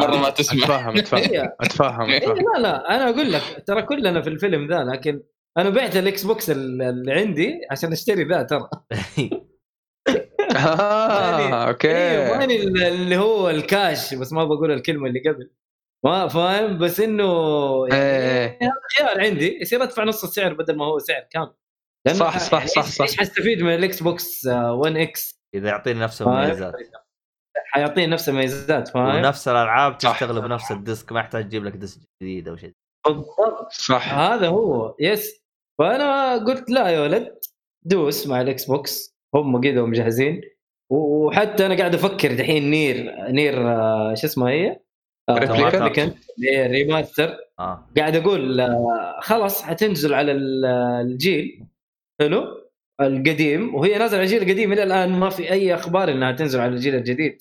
مره ما تسمع. اتفهم لا انا اقول لك ترى كلنا في الفيلم ذا، لكن انا بعت الاكس بوكس اللي عندي عشان اشتري ذا ترى. اوكي يعني اللي هو الكاش، بس ما بقول الكلمه اللي قبل ما فاهم، بس انه يعني خيار عندي يصير ادفع نص السعر بدل ما هو سعر كامل. صح. ايش حستفيد من الاكس بوكس 1 اكس اذا يعطيني نفس الميزات؟ حيعطيني نفس الميزات فاهم، ونفس الالعاب تشتغل بنفس الديسك، ما يحتاج تجيب لك ديسك جديد او شيء. بالضبط صح، هذا هو يس. فانا قلت لا يا ولد دوس مع الاكس بوكس، هم كذا مجهزين. وحتى انا قاعد افكر دحين نير شو اسمها هي ريبليكانت ريماستر، قاعد اقول خلاص حتنزل على الجيل حلو القديم، وهي نازل على الجيل القديم الى الان ما في اي اخبار انها تنزل على الجيل الجديد.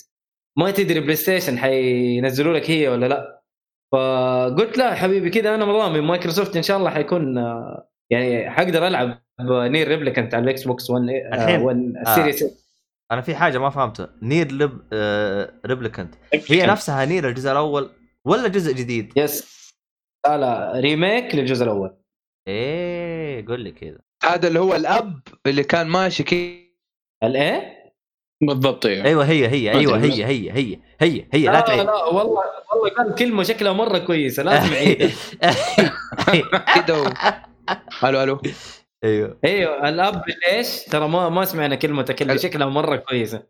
ما تدري بلاي ستيشن حينزلوا لك هي ولا لا، فقلت لا حبيبي كذا انا مضامن مايكروسوفت ان شاء الله حيكون يعني حقدر العب نير ريبليكانت على الاكس بوكس 1 سيريس. أنا في حاجة ما فهمتها، نير ريبليكانت هي نفسها نير الجزء الأول ولا جزء جديد؟ يس لا ريميك للجزء الأول. إيه قول لي كذا، هذا اللي هو الأب اللي كان ماشي الايه بالضبط ايوه هي لا لا, لا والله كان كلمه شكلها مره كويسه لا اسمعيها كده الو ايوه الاب ليش ترى ما سمعنا كلمه تكلم شكلها مره كويسه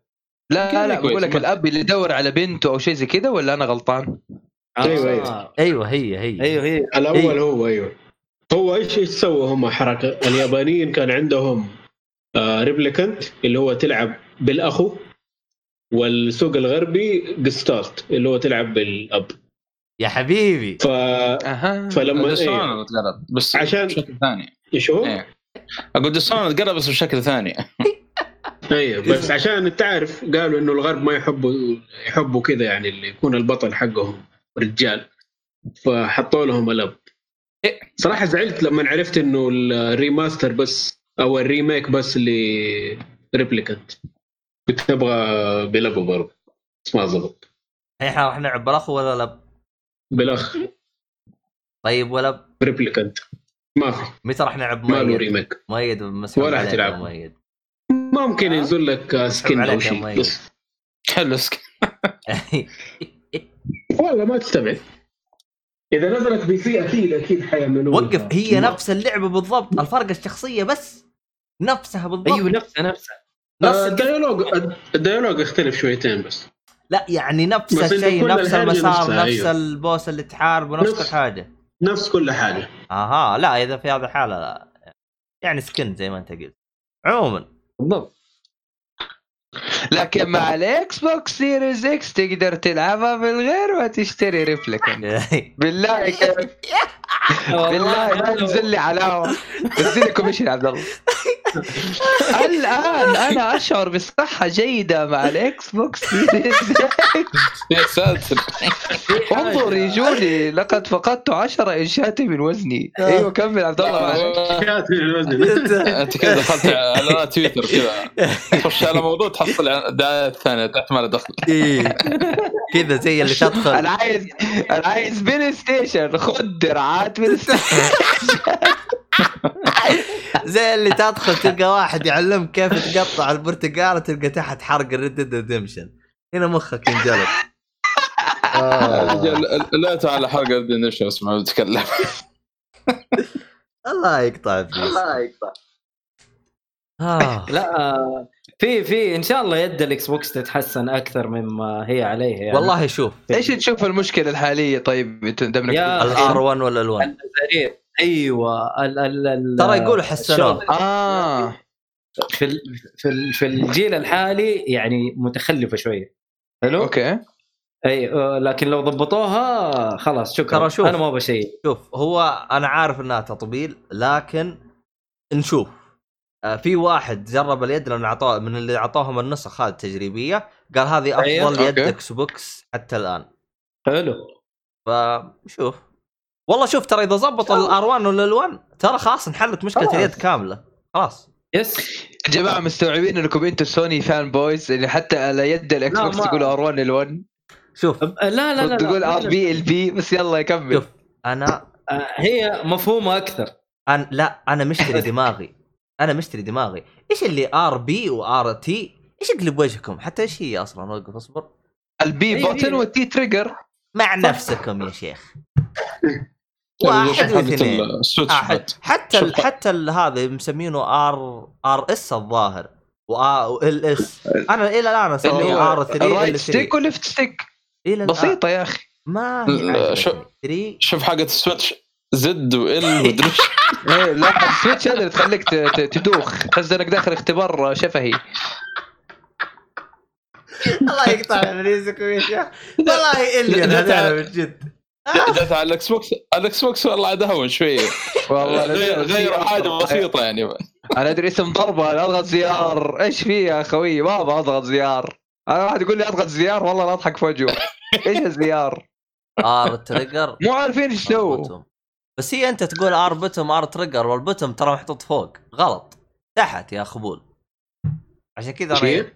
لا بقول لك الاب اللي يدور على بنته او شيء زي كده ولا انا غلطان ايوه هي الاول هو هو ايش سووا هم حركه اليابانيين كان عندهم ريبليكانت اللي هو تلعب بالاخو والسوق الغربي قسطاط اللي هو تلعب بالاب يا حبيبي فلما ايه بس عشان بشكل ثاني شو اقول الصوره تقرب بس بشكل ثاني ايوه بس عشان انت عارف قالوا انه الغرب ما يحبوا كذا يعني اللي يكون البطل حقهم رجال فحطوا لهم الاب صراحه زعلت لما عرفت انه الريماستر بس او الريميك بس اللي ريبليكانت كنت ابغى بلابو برضه ما ظبط احنا راح نلعب بالاخو ولا لاب بالاخ طيب ولا ريبليكانت ما في متى راح نلعب مؤيد ولا هتلعب مؤيد ممكن ينزل لك سكين او شيء حلو سكين والله ما تستبعد اذا نزلت بي سي اكيد حيعملوا وقف هي نفس اللعبه بالضبط الفرق الشخصيه بس نفسها بالضبط ايوه نفسها نفس الديالوج اختلف شويتين بس لا يعني نفس الشيء نفس المسار نفس البوس اللي تحارب ونفس الحاجه نفس كل حاجه اها لا اذا في هذا الحاله لا. يعني سكن زي ما انت قلت عموما بالضبط لكن مع الاكس بوكس سيريز اكس تقدر تلعبها من غير ما تشتري ريبليكانت بالله كيف بالله تنزل لي علاوه انزل لكم ايش يا عبد الله الان انا اشعر بصحه جيده مع الاكس بوكس سيريز اكس انظر رجولي لقد فقدت 10 انشات من وزني ايوه كمل عبد الله انشات من وزني انت كذا دخلت على تويتر كذا خش على موضوع تحصل دعايات ثانيه تحتمل دخل ايه كذا زي اللي تدخل انا عايز بلاي ستيشن خد درعات بلاي ستيشن زي اللي تدخل تلقى واحد يعلمك كيف تقطع البرتقاله تلقى تحت حرق الريد ديد ريدمشن هنا مخك انجلط لا تعال حرق الريد ديد اسمع وتكلم الله يقطع فيك الله يقطع لا في ان شاء الله يد الاكس بوكس تتحسن اكثر مما هي عليه يعني. والله شوف ايش تشوف المشكله الحاليه طيب قدامك الار1 ولا الوان ايوه ترى يقولوا حسنوا في الجيل الحالي يعني متخلفه شويه حلو اوكي اي لكن لو ضبطوها خلاص شكرا انا ما بشيء شوف هو انا عارف انها تطبيل لكن نشوف في واحد جرب اليد لأنه عطاه من اللي عطاهم النسخ هذه التجريبيه قال هذه افضل يد اكس بوكس حتى الان حلو فشوف والله شوف ترى اذا ضبط الار1 والالوان ترى خلاص انحلت مشكله اليد كامله خلاص يس جماعه مستوعبين انكم انتوا سوني فان بويز اللي حتى على يد الاكس بوكس تقولوا ار1 الالوان شوف لا تقول ار بي ال بي بس يلا يكمل شوف انا هي مفهومه اكثر انا مشتري دماغي ايش اللي ار بي وار تي ايش اقلب وجهكم حتى ايش هي اصلا وقف اصبر البي بوتن والتي تريجر مع نفسكم يا شيخ واحد واثنين حتى هذا مسمينه ار اس الظاهر وال اس انا الى الان اسوي ار 3 ال ستيك وليفت ستيك بسيطه يا اخي ما شوف حاجه السويتش زد وال ودرش لا السويتش هذا اللي تخليك تدوخ خزنك داخل اختبار شفهي الله يقطع رزقكم يا شيخ والله الا انا بجد جت على الاكس بوكس والله دهون شويه والله غير حاجه بسيطه يعني انا ادري اسم ضربه اضغط زيار ايش فيه يا اخوي ما بضغط زيار انا واحد يقول لي اضغط زيار والله لا اضحك فوجه ايش الزيار ار تريجر مو عارفين ايش سووا بس هي انت تقول ار بوتم ار تريجر والبوتم ترى محطوط فوق غلط تحت يا خبول عشان كذا انا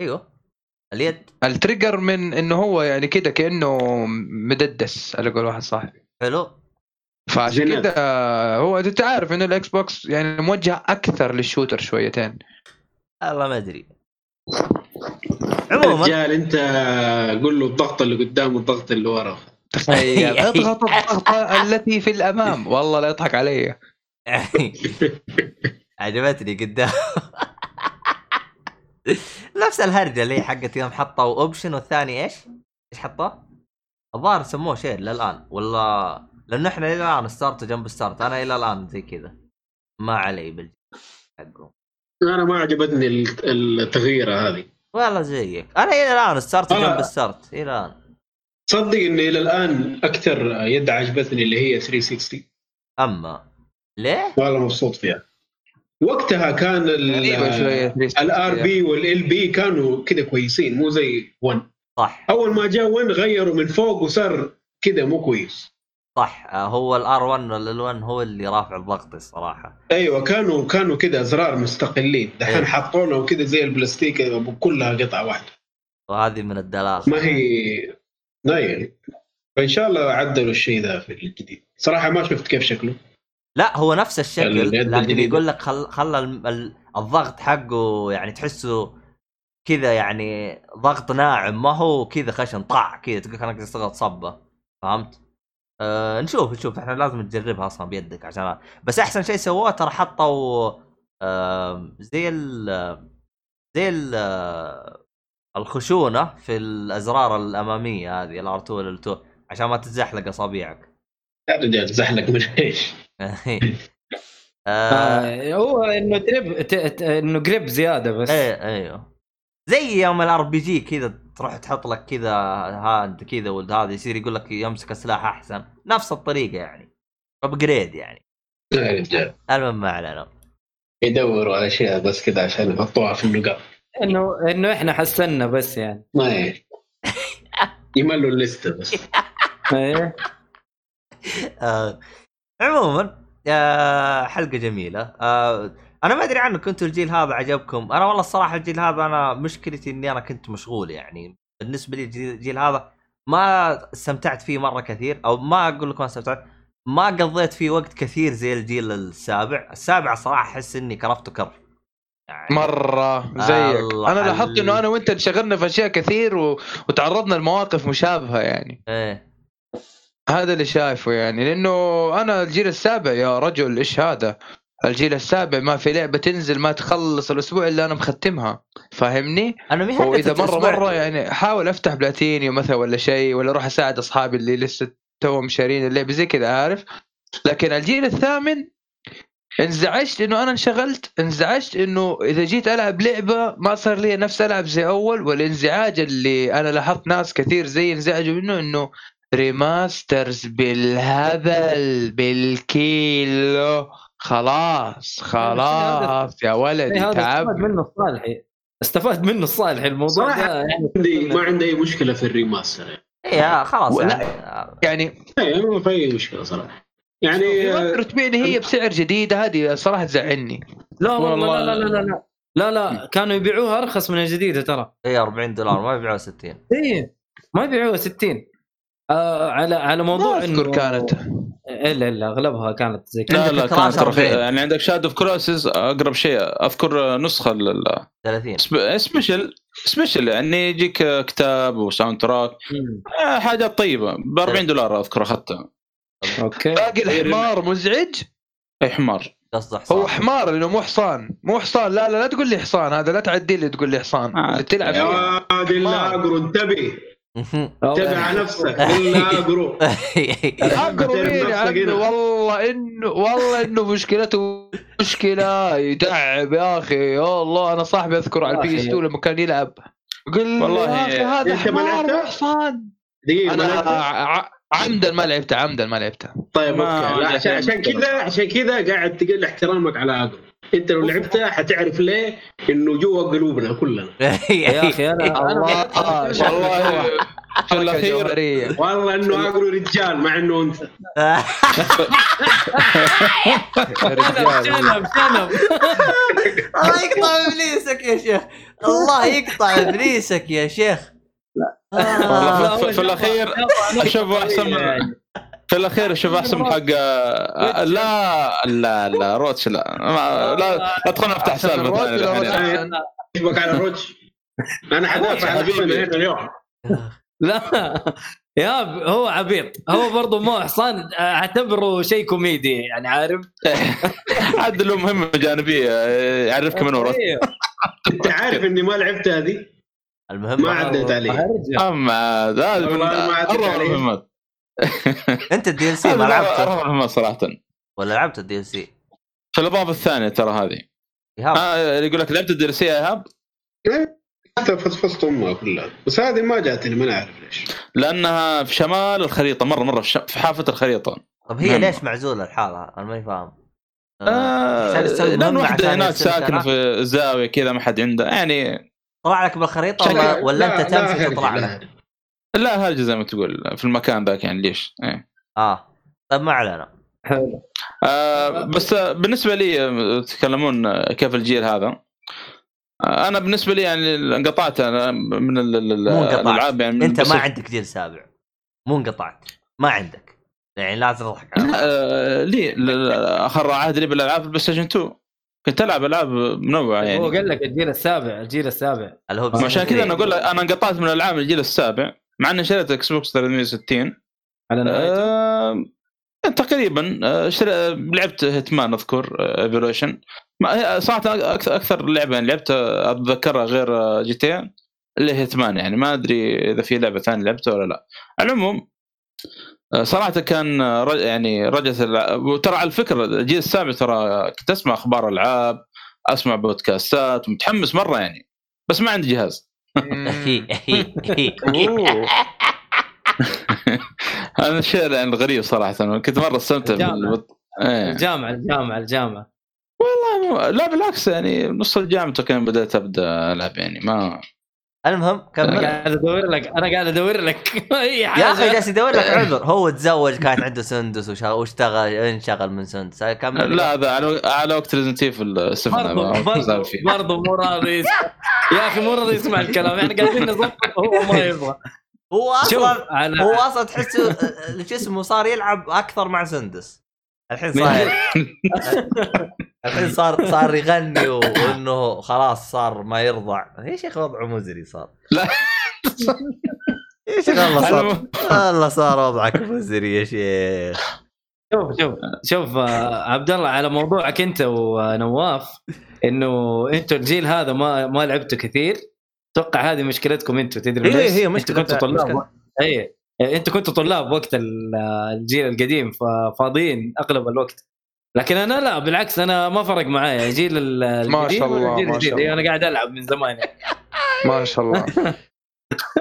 ايوه اليد التريجر من انه هو يعني كده كانه مددس على قول واحد صاحبي حلو فعشان كده هو انت عارف انه الاكس بوكس يعني موجه اكثر للشوتر شويتين الله ما ادري. عموما رجال انت قول له الضغط اللي قدام والضغط اللي ورا، اضغط الضغطه التي في الامام، والله لا يضحك علي. عجبتني قدام نفس الهرجه اللي حقت يوم حطوا اوبشن والثاني ايش حطوه الظاهر سموه شيء للان، والله لانه احنا الى الان ستارت جنب ستارت، انا الى الان زي كذا ما علي بالجد حقه. انا ما عجبتني التغييره هذه والله زيك، انا الى الان ستارت جنب ستارت الى الان. تصدق اني الى الان اكثر يد عجبتني اللي هي 360، اما ليه والله مبسوط فيها. وقتها كان الار بي والال بي كانوا كده كويسين مو زي 1 صح. اول ما جاء 1 غيروا من فوق وصار كده مو كويس صح. هو الار 1 ولا ال1 هو اللي رافع الضغط الصراحه. ايوه كانوا كده ازرار مستقلين، دحين أيوة. حطونا كده زي البلاستيك كلها قطعه واحده، وهذه من الدلال ما هي نايل. فان شاء الله عدلوا الشيء ذا في الجديد صراحه. ما شفت كيف شكله، لا هو نفس الشكل لكن يقول لك خلى الضغط حقه يعني تحسه كذا، يعني ضغط ناعم ما هو كذا خشن طاع كذا تقول انا استغلت صبه، فهمت؟ نشوف احنا لازم نجربها اصلا بيدك عشان. بس احسن شيء سووه ترى حطوا زي ال الخشونه في الازرار الاماميه هذه الار2 والال2 عشان ما تتزحلق اصابعك. يا رجال تزحلق من ايش؟ هو انه جريب زياده بس. ايوه زي يوم الار بي جي كذا تروح تحط لك كذا هاند كذا وهذا يصير يقول لك يمسك سلاح احسن، نفس الطريقه يعني ابجريد يعني. يا رجال المهم ما علينا، يدوروا على اشياء بس كذا عشان يحطوها في النقاط انه احنا حسنا بس يعني ما يملوا الليسته بس. عموما حلقه جميله. انا ما ادري عنك كنتوا الجيل هذا عجبكم. انا والله الصراحه الجيل هذا انا مشكلتي اني انا كنت مشغول، يعني بالنسبه لي الجيل هذا ما استمتعت فيه مره كثير، او ما اقول لكم استمتعت، ما قضيت فيه وقت كثير زي الجيل السابع صراحه احس اني كرفته كرف يعني مره زيك. انا لاحظت انه انا وانت انشغلنا في اشياء كثير وتعرضنا لمواقف مشابهه يعني. ايه هذا اللي شايفه يعني، لأنه أنا الجيل السابع يا رجل إيش هذا الجيل السابع، ما في لعبة تنزل ما تخلص الأسبوع اللي أنا مختمها، فاهمني؟ وإذا مرة يعني حاول أفتح بلاتينيوم مثلا ولا شيء، ولا أروح أساعد أصحابي اللي لسه توهم شارين اللعبة زي كده، عارف؟ لكن الجيل الثامن انزعجت إنه أنا انشغلت، انزعجت إنه إذا جيت ألعب لعبة ما صار لي نفس ألعب زي أول، والانزعاج اللي أنا لاحظت ناس كثير زي انزعجوا منه إنه ريماسترز بالهبل بالكيلو، خلاص يا ولدي تعب منه الصالحي، استفاد منه الصالحي الموضوع ده يعني. ما عندي اي مشكله في الريماستر يا خلاص يعني ما في اي مشكله صراحه يعني. رتبين هي بسعر جديد هذه صراحه تزعلني. لا والله لا لا لا لا لا لا كانوا يبيعوها ارخص من الجديده ترى، هي $40 ما يبيعوها 60، اي ما يبيعوها 60. على موضوع انه كانت الا اغلبها كانت زي كذا. لا كانت رخيصه يعني. عندك شادو اوف كروسز اقرب شيء اذكر نسخه 30 سبيشل يعني يجيك كتاب وساوند تراك حاجه طيبه $40 اذكر اخذتها. اوكي باقي الحمار مزعج، اي حمار هو حمار لانه مو حصان، مو حصان. لا لا لا تقول لي حصان، هذا لا تعدي لي تقول لي حصان تلعب يا عادي. لا اقرا انتبه تبع نفسك ولا اقرو اقرو يعني. والله انه مشكلته مشكله يتعب يا اخي. يا الله انا صاحبي اذكر على البي اس 2 لما كان يلعب قل والله هذا حمار حصان. انا عمدا ما لعبته. طيب اوكي، عشان كذا قاعد تقل احترامك على اقرو. انت لو لعبتها حتعرف ليه انه جوا قلوبنا كلنا يا اخي. انا في الاخير والله انه اقرو رجال مع انه انت رجال. الله يقطع ابليسك يا شيخ، الله يقطع ابليسك يا شيخ. في الاخير اشوفه احسن خير خير شوف احسن حق لا لا لا روتش لا لا تدخلنا افتح سالفه ثانيه ايش على روتش انا حدافع عن حبيبي اليوم لا يا هو عبيط هو برضو مو حصان اعتبره شيء كوميدي يعني عارف عاد له مهمه جانبيه يعرفك من ورا انت عارف اني ما لعبت هذه المهمه ما عدت عليه اما هذا والله انت الدي ال سي ما لعبته صراحه ولا لعبت الدي ال سي في الباب الثاني ترى هذه يقول لك لعبت الدي ال سي يا ايهاب حتى فصفصت أمها كلها بس هذه ما جاءت اللي ما أعرف ليش لأنها في شمال الخريطة مرة في حافة الخريطة. طب هي ليش معزولة الحالة أنا ما يفهم لأن واحدة هناك ساكنة في زاوية كذا ما حد عنده يعني طلع لك بالخريطة ولا أنت تمشي تطلع لك لا هالجزء زي ما تقول في المكان ذاك يعني ليش طب ما علينا بس بالنسبة لي تكلمون كيف الجيل هذا انا بالنسبه لي يعني انقطعت انا من الالعاب يعني من انت ما عندك جيل سابع مو انقطعت ما عندك يعني لا تضحك ليه اخر عهد لي بالالعاب البلاي ستيشن 2 كنت العب العاب منوعه يعني هو قال لك الجيل السابع عشان كذا انا اقول انا انقطعت من الالعاب الجيل السابع مع اني شريت اكس بوكس 360 على تقريبا لعبت هيتمان اذكر ايفولوشن صارت اكثر لعبه يعني لعبتها اتذكرها غير جي تي اللي هيتمان يعني ما ادري اذا في لعبه ثانيه لعبتها ولا لا على العموم صراحه كان يعني رجعت وترى على الفكره الجيل السابع ترى كنت اسمع اخبار العاب اسمع بودكاستات ومتحمس مره يعني بس ما عندي جهاز هذا الشيء يعني غريب صراحه كنت مره استمتع الجامعه والله لا بالعكس يعني نص الجامعة كان بدأت أبدأ ألعب يعني ما المهم أنا قاعد أدور لك يا أخي جالس يدور لك عذر هو تزوج كانت عنده سندس واشتغل انشغل من سندس كمل لا هذا على وقت ريزنتيف السفن برضو مو راضي يا أخي مو راضي يسمع الكلام يعني قاعدين نظبط هو ما يبغى هو أصلا تحسه شو اسمه صار يلعب أكثر مع سندس الحين صار يغني وانه خلاص صار ما يرضع ايش يا اخي وضعه مزري صار لا ايش والله صار وضعك مزري يا شيخ شوف عبد الله على موضوعك انت ونواف انه انتوا الجيل هذا ما لعبتوا كثير اتوقع هذه مشكلتكم انتوا تدري ليش هي مشكلتكم طلاب اي انتوا كنتوا طلاب وقت الجيل القديم ففاضيين اغلب الوقت لكن انا لا بالعكس انا ما فرق معايا جيل الجديد ما شاء الله والجيل الجديد انا قاعد العب من زمان يعني. ما شاء الله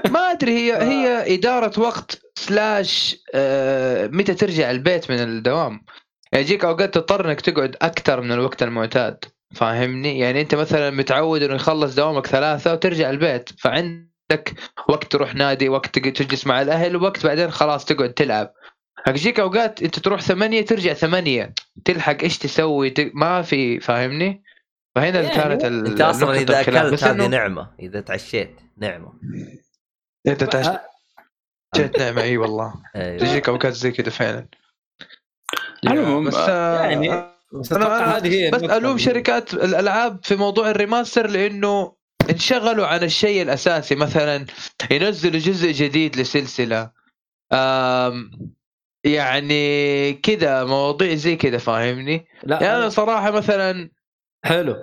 ما ادري هي اداره وقت سلاش متى ترجع البيت من الدوام يجيك اوقات تضطر انك تقعد اكثر من الوقت المعتاد فاهمني يعني انت مثلا متعود انه يخلص دوامك 3 وترجع البيت فعندك وقت تروح نادي وقت تجلس مع الاهل وقت بعدين خلاص تقعد تلعب هجيك اوقات انت تروح 8 ترجع 8 تلحق ايش تسوي ما في فاهمني فهنا يعني كانت انت اصلا اذا اكلت هذه نعمه اذا تعشيت نعمه انت تعشيت نعمه اي والله تجيك اوقات زي كذا فعلا بس يعني بس الوم شركات الالعاب في موضوع الريماستر لانه انشغلوا عن الشيء الاساسي مثلا ينزلوا جزء جديد لسلسله يعني كده مواضيع زي كده فاهمني يعني أنا صراحة مثلا حلو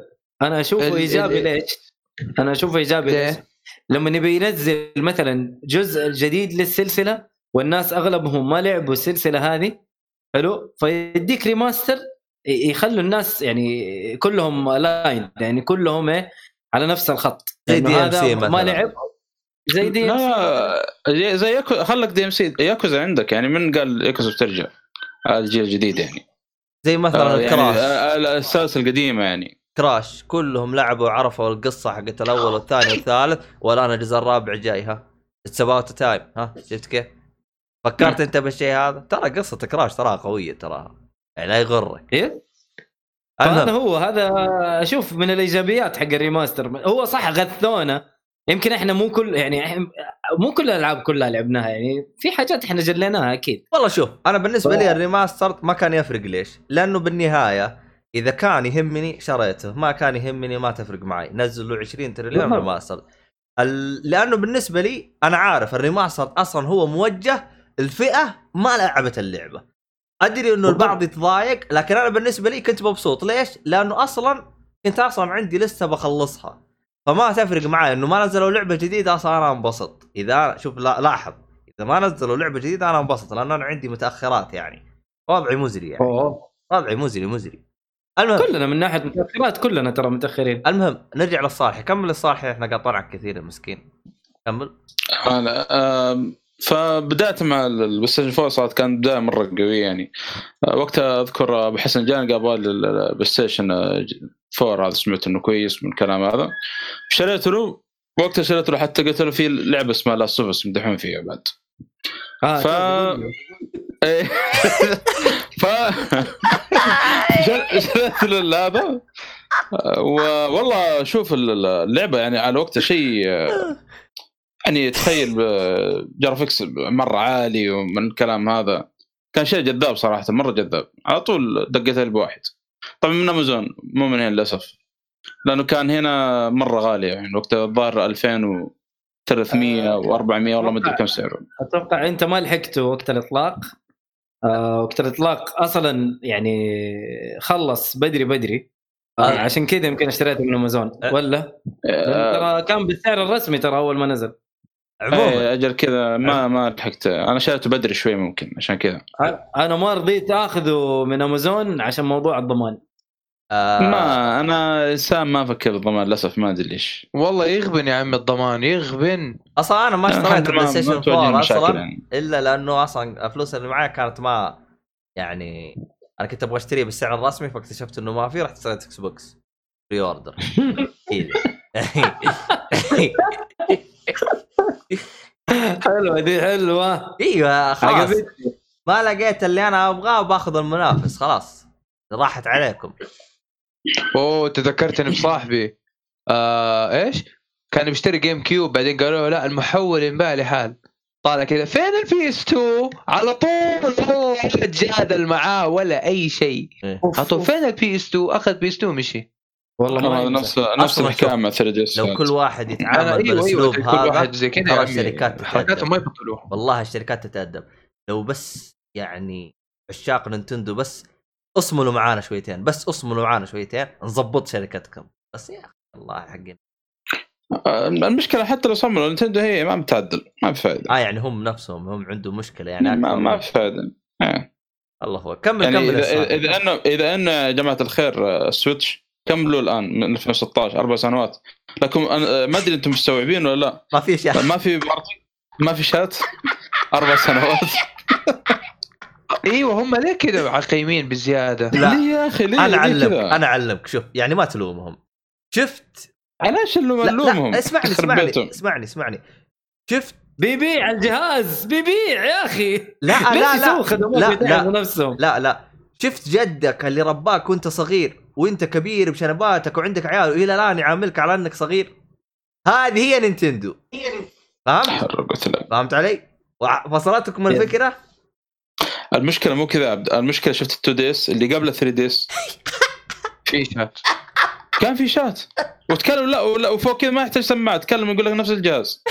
أنا أشوفه إيجابي ليش أنا أشوفه إيجابي ليش لما نبي ينزل مثلا جزء جديد للسلسلة والناس أغلبهم ما لعبوا السلسلة هذه حلو فيديك ريماستر يخلوا الناس يعني كلهم لاين يعني كلهم على نفس الخط زي دي ام سي ما لعب زي دي لا زي ياكو خلك دي ام سي ياكوزا عندك يعني من قال ياكوزا بترجع الجيل الجديد يعني زي مثلا كراش يعني السلسله القديمه يعني كراش كلهم لعبوا عرفوا القصه حقت الاول والثاني والثالث والان الجزء الرابع جاي ها اتس اباوت تايم ها شفت كيف فكرت انت بالشيء هذا ترى قصه كراش تراها قويه تراها يعني لا يغرك ايه انا هو هذا اشوف من الايجابيات حق الريماستر هو صح غثونا يمكن احنا مو كل يعني مو كل الألعاب كلها لعبناها يعني، في حاجات إحنا جليناها أكيد. والله شوف أنا بالنسبة لي الريماستر ما كان يفرق، ليش؟ لأنه بالنهاية إذا كان يهمني شريته، ما كان يهمني ما تفرق معي. نزلوا 20 تريليون ريماستر، لأنه بالنسبة لي أنا عارف الريماستر أصلا هو موجه الفئة ما لعبت اللعبة. أدري إنه البعض يتضايق، لكن أنا بالنسبة لي كنت مبسوط. ليش؟ لأنه أصلا عندي لسه بخلصها، فما تفرق معي إنه ما نزلوا لعبة جديدة. أصلا أنا انبسط إذا شوف لاحظ إذا ما نزلوا لعبة جديدة أنا انبسط، لأنه أنا عندي متأخرات يعني، وضعي مزري يعني وضعي مزري. المهم كلنا من ناحية متأخرات كلنا ترى متأخرين. المهم نرجع للصالح، كمل الصالح، إحنا قطعنا كثير مسكين، كمل. فبدأت مع البلايستيشن 4 صارت كانت بداية مرة قوية يعني. وقتها أذكر أبو حسن جان قابل البلايستيشن 4، هذا سمعت إنه كويس من كلام هذا، شريته له. وقتها شريته له حتى قلت له في لعبة اسمها لا سوفس مدحون فيها بعد. شريت له هذا، والله شوف اللعبة يعني على وقتها شيء يعني، تخيل جرافيكس مرة عالي ومن كلام هذا، كان شيء جذاب صراحة، مرة جذاب. على طول دقيتها الواحد، طبعا من أمازون مو من هنا للأسف، لأنه كان هنا مرة غالي يعني وقتها، الظاهر 2300 و400 والله ما أدري كم سعره. أتوقع أنت ما لحقته وقت الإطلاق. وقت الإطلاق أصلا يعني خلص بدري عشان كده يمكن اشتريته من أمازون. ولا ترى كان بالسعر الرسمي ترى أول ما نزل عموما، اجل كذا ما لحقت. انا شريته بدري شوي ممكن عشان كذا انا ما رضيت اخذه من امازون عشان موضوع الضمان. ما انا انسان ما افكر بالضمان للاسف، ما ادري ليش والله، يغبن يا عم الضمان يغبن. اصلا انا ما اشتريت بلاي ستيشن 4 اصلا يعني، الا لانه اصلا الفلوس اللي معايا كانت ما يعني، انا كنت ابغى اشتريه بالسعر الرسمي، فاكتشفت انه ما في، رحت اشتريت اكس بوكس بري اوردر كذا. حلوة دي، حلوة. ايوه خلاص ما لقيت اللي انا ابغاه باخذ المنافس، خلاص راحت عليكم. تذكرتني بصاحبي ايش كان بيشتري جيم كيوب، بعدين قالوا لا المحول ينباع لحال، طالع كذا فين البيس 2 على طول، هو تجادل معاه ولا اي شيء، حطوا فين البيس 2 اخذ بيس 2 مشي. والله نفس الحكايه مع 3DS. لو كل واحد يتعامل بالاسلوب هذا ترى الشركات حركاتهم ما يبطلوها، والله الشركات تتأدب. لو بس يعني عشاق نينتندو بس اصملوا معانا شويتين، نظبط شركتكم بس يا اخي الله حقنا. المشكله حتى لو صملوا نينتندو هي ما بتعدل، ما بفائده. يعني هم نفسهم هم عندهم مشكله يعني، ما بفائده. الله هو كمل يعني كمل. اذا جماعه الخير سويتش كملوا الآن من 2016 4 سنوات لكم. ما أدري أنتم مستوعبين ولا لا، ما في شات، ما في شات 4 سنوات. ايوه هم ليه كده عقيمين بزيادة؟ لا يا أخي ليه؟ أنا أعلمك شوف يعني ما تلومهم، شفت علاش اللي ملومهم؟ اسمعني شفت بيبيع الجهاز، بيبيع يا أخي. لا شفت جدك اللي رباك وانت صغير وانت كبير بشنباتك وعندك عيال والى الان يعاملك على انك صغير، هذه هي نينتندو. فهمت علي؟ وفصلتكم من الفكره. المشكله مو كذا، المشكله شفت التو ديس اللي قبل 3 ديس في شات، كان في شات وتكلم. لا وفوق كذا ما يحتاج سماعه، تكلم يقول لك نفس الجهاز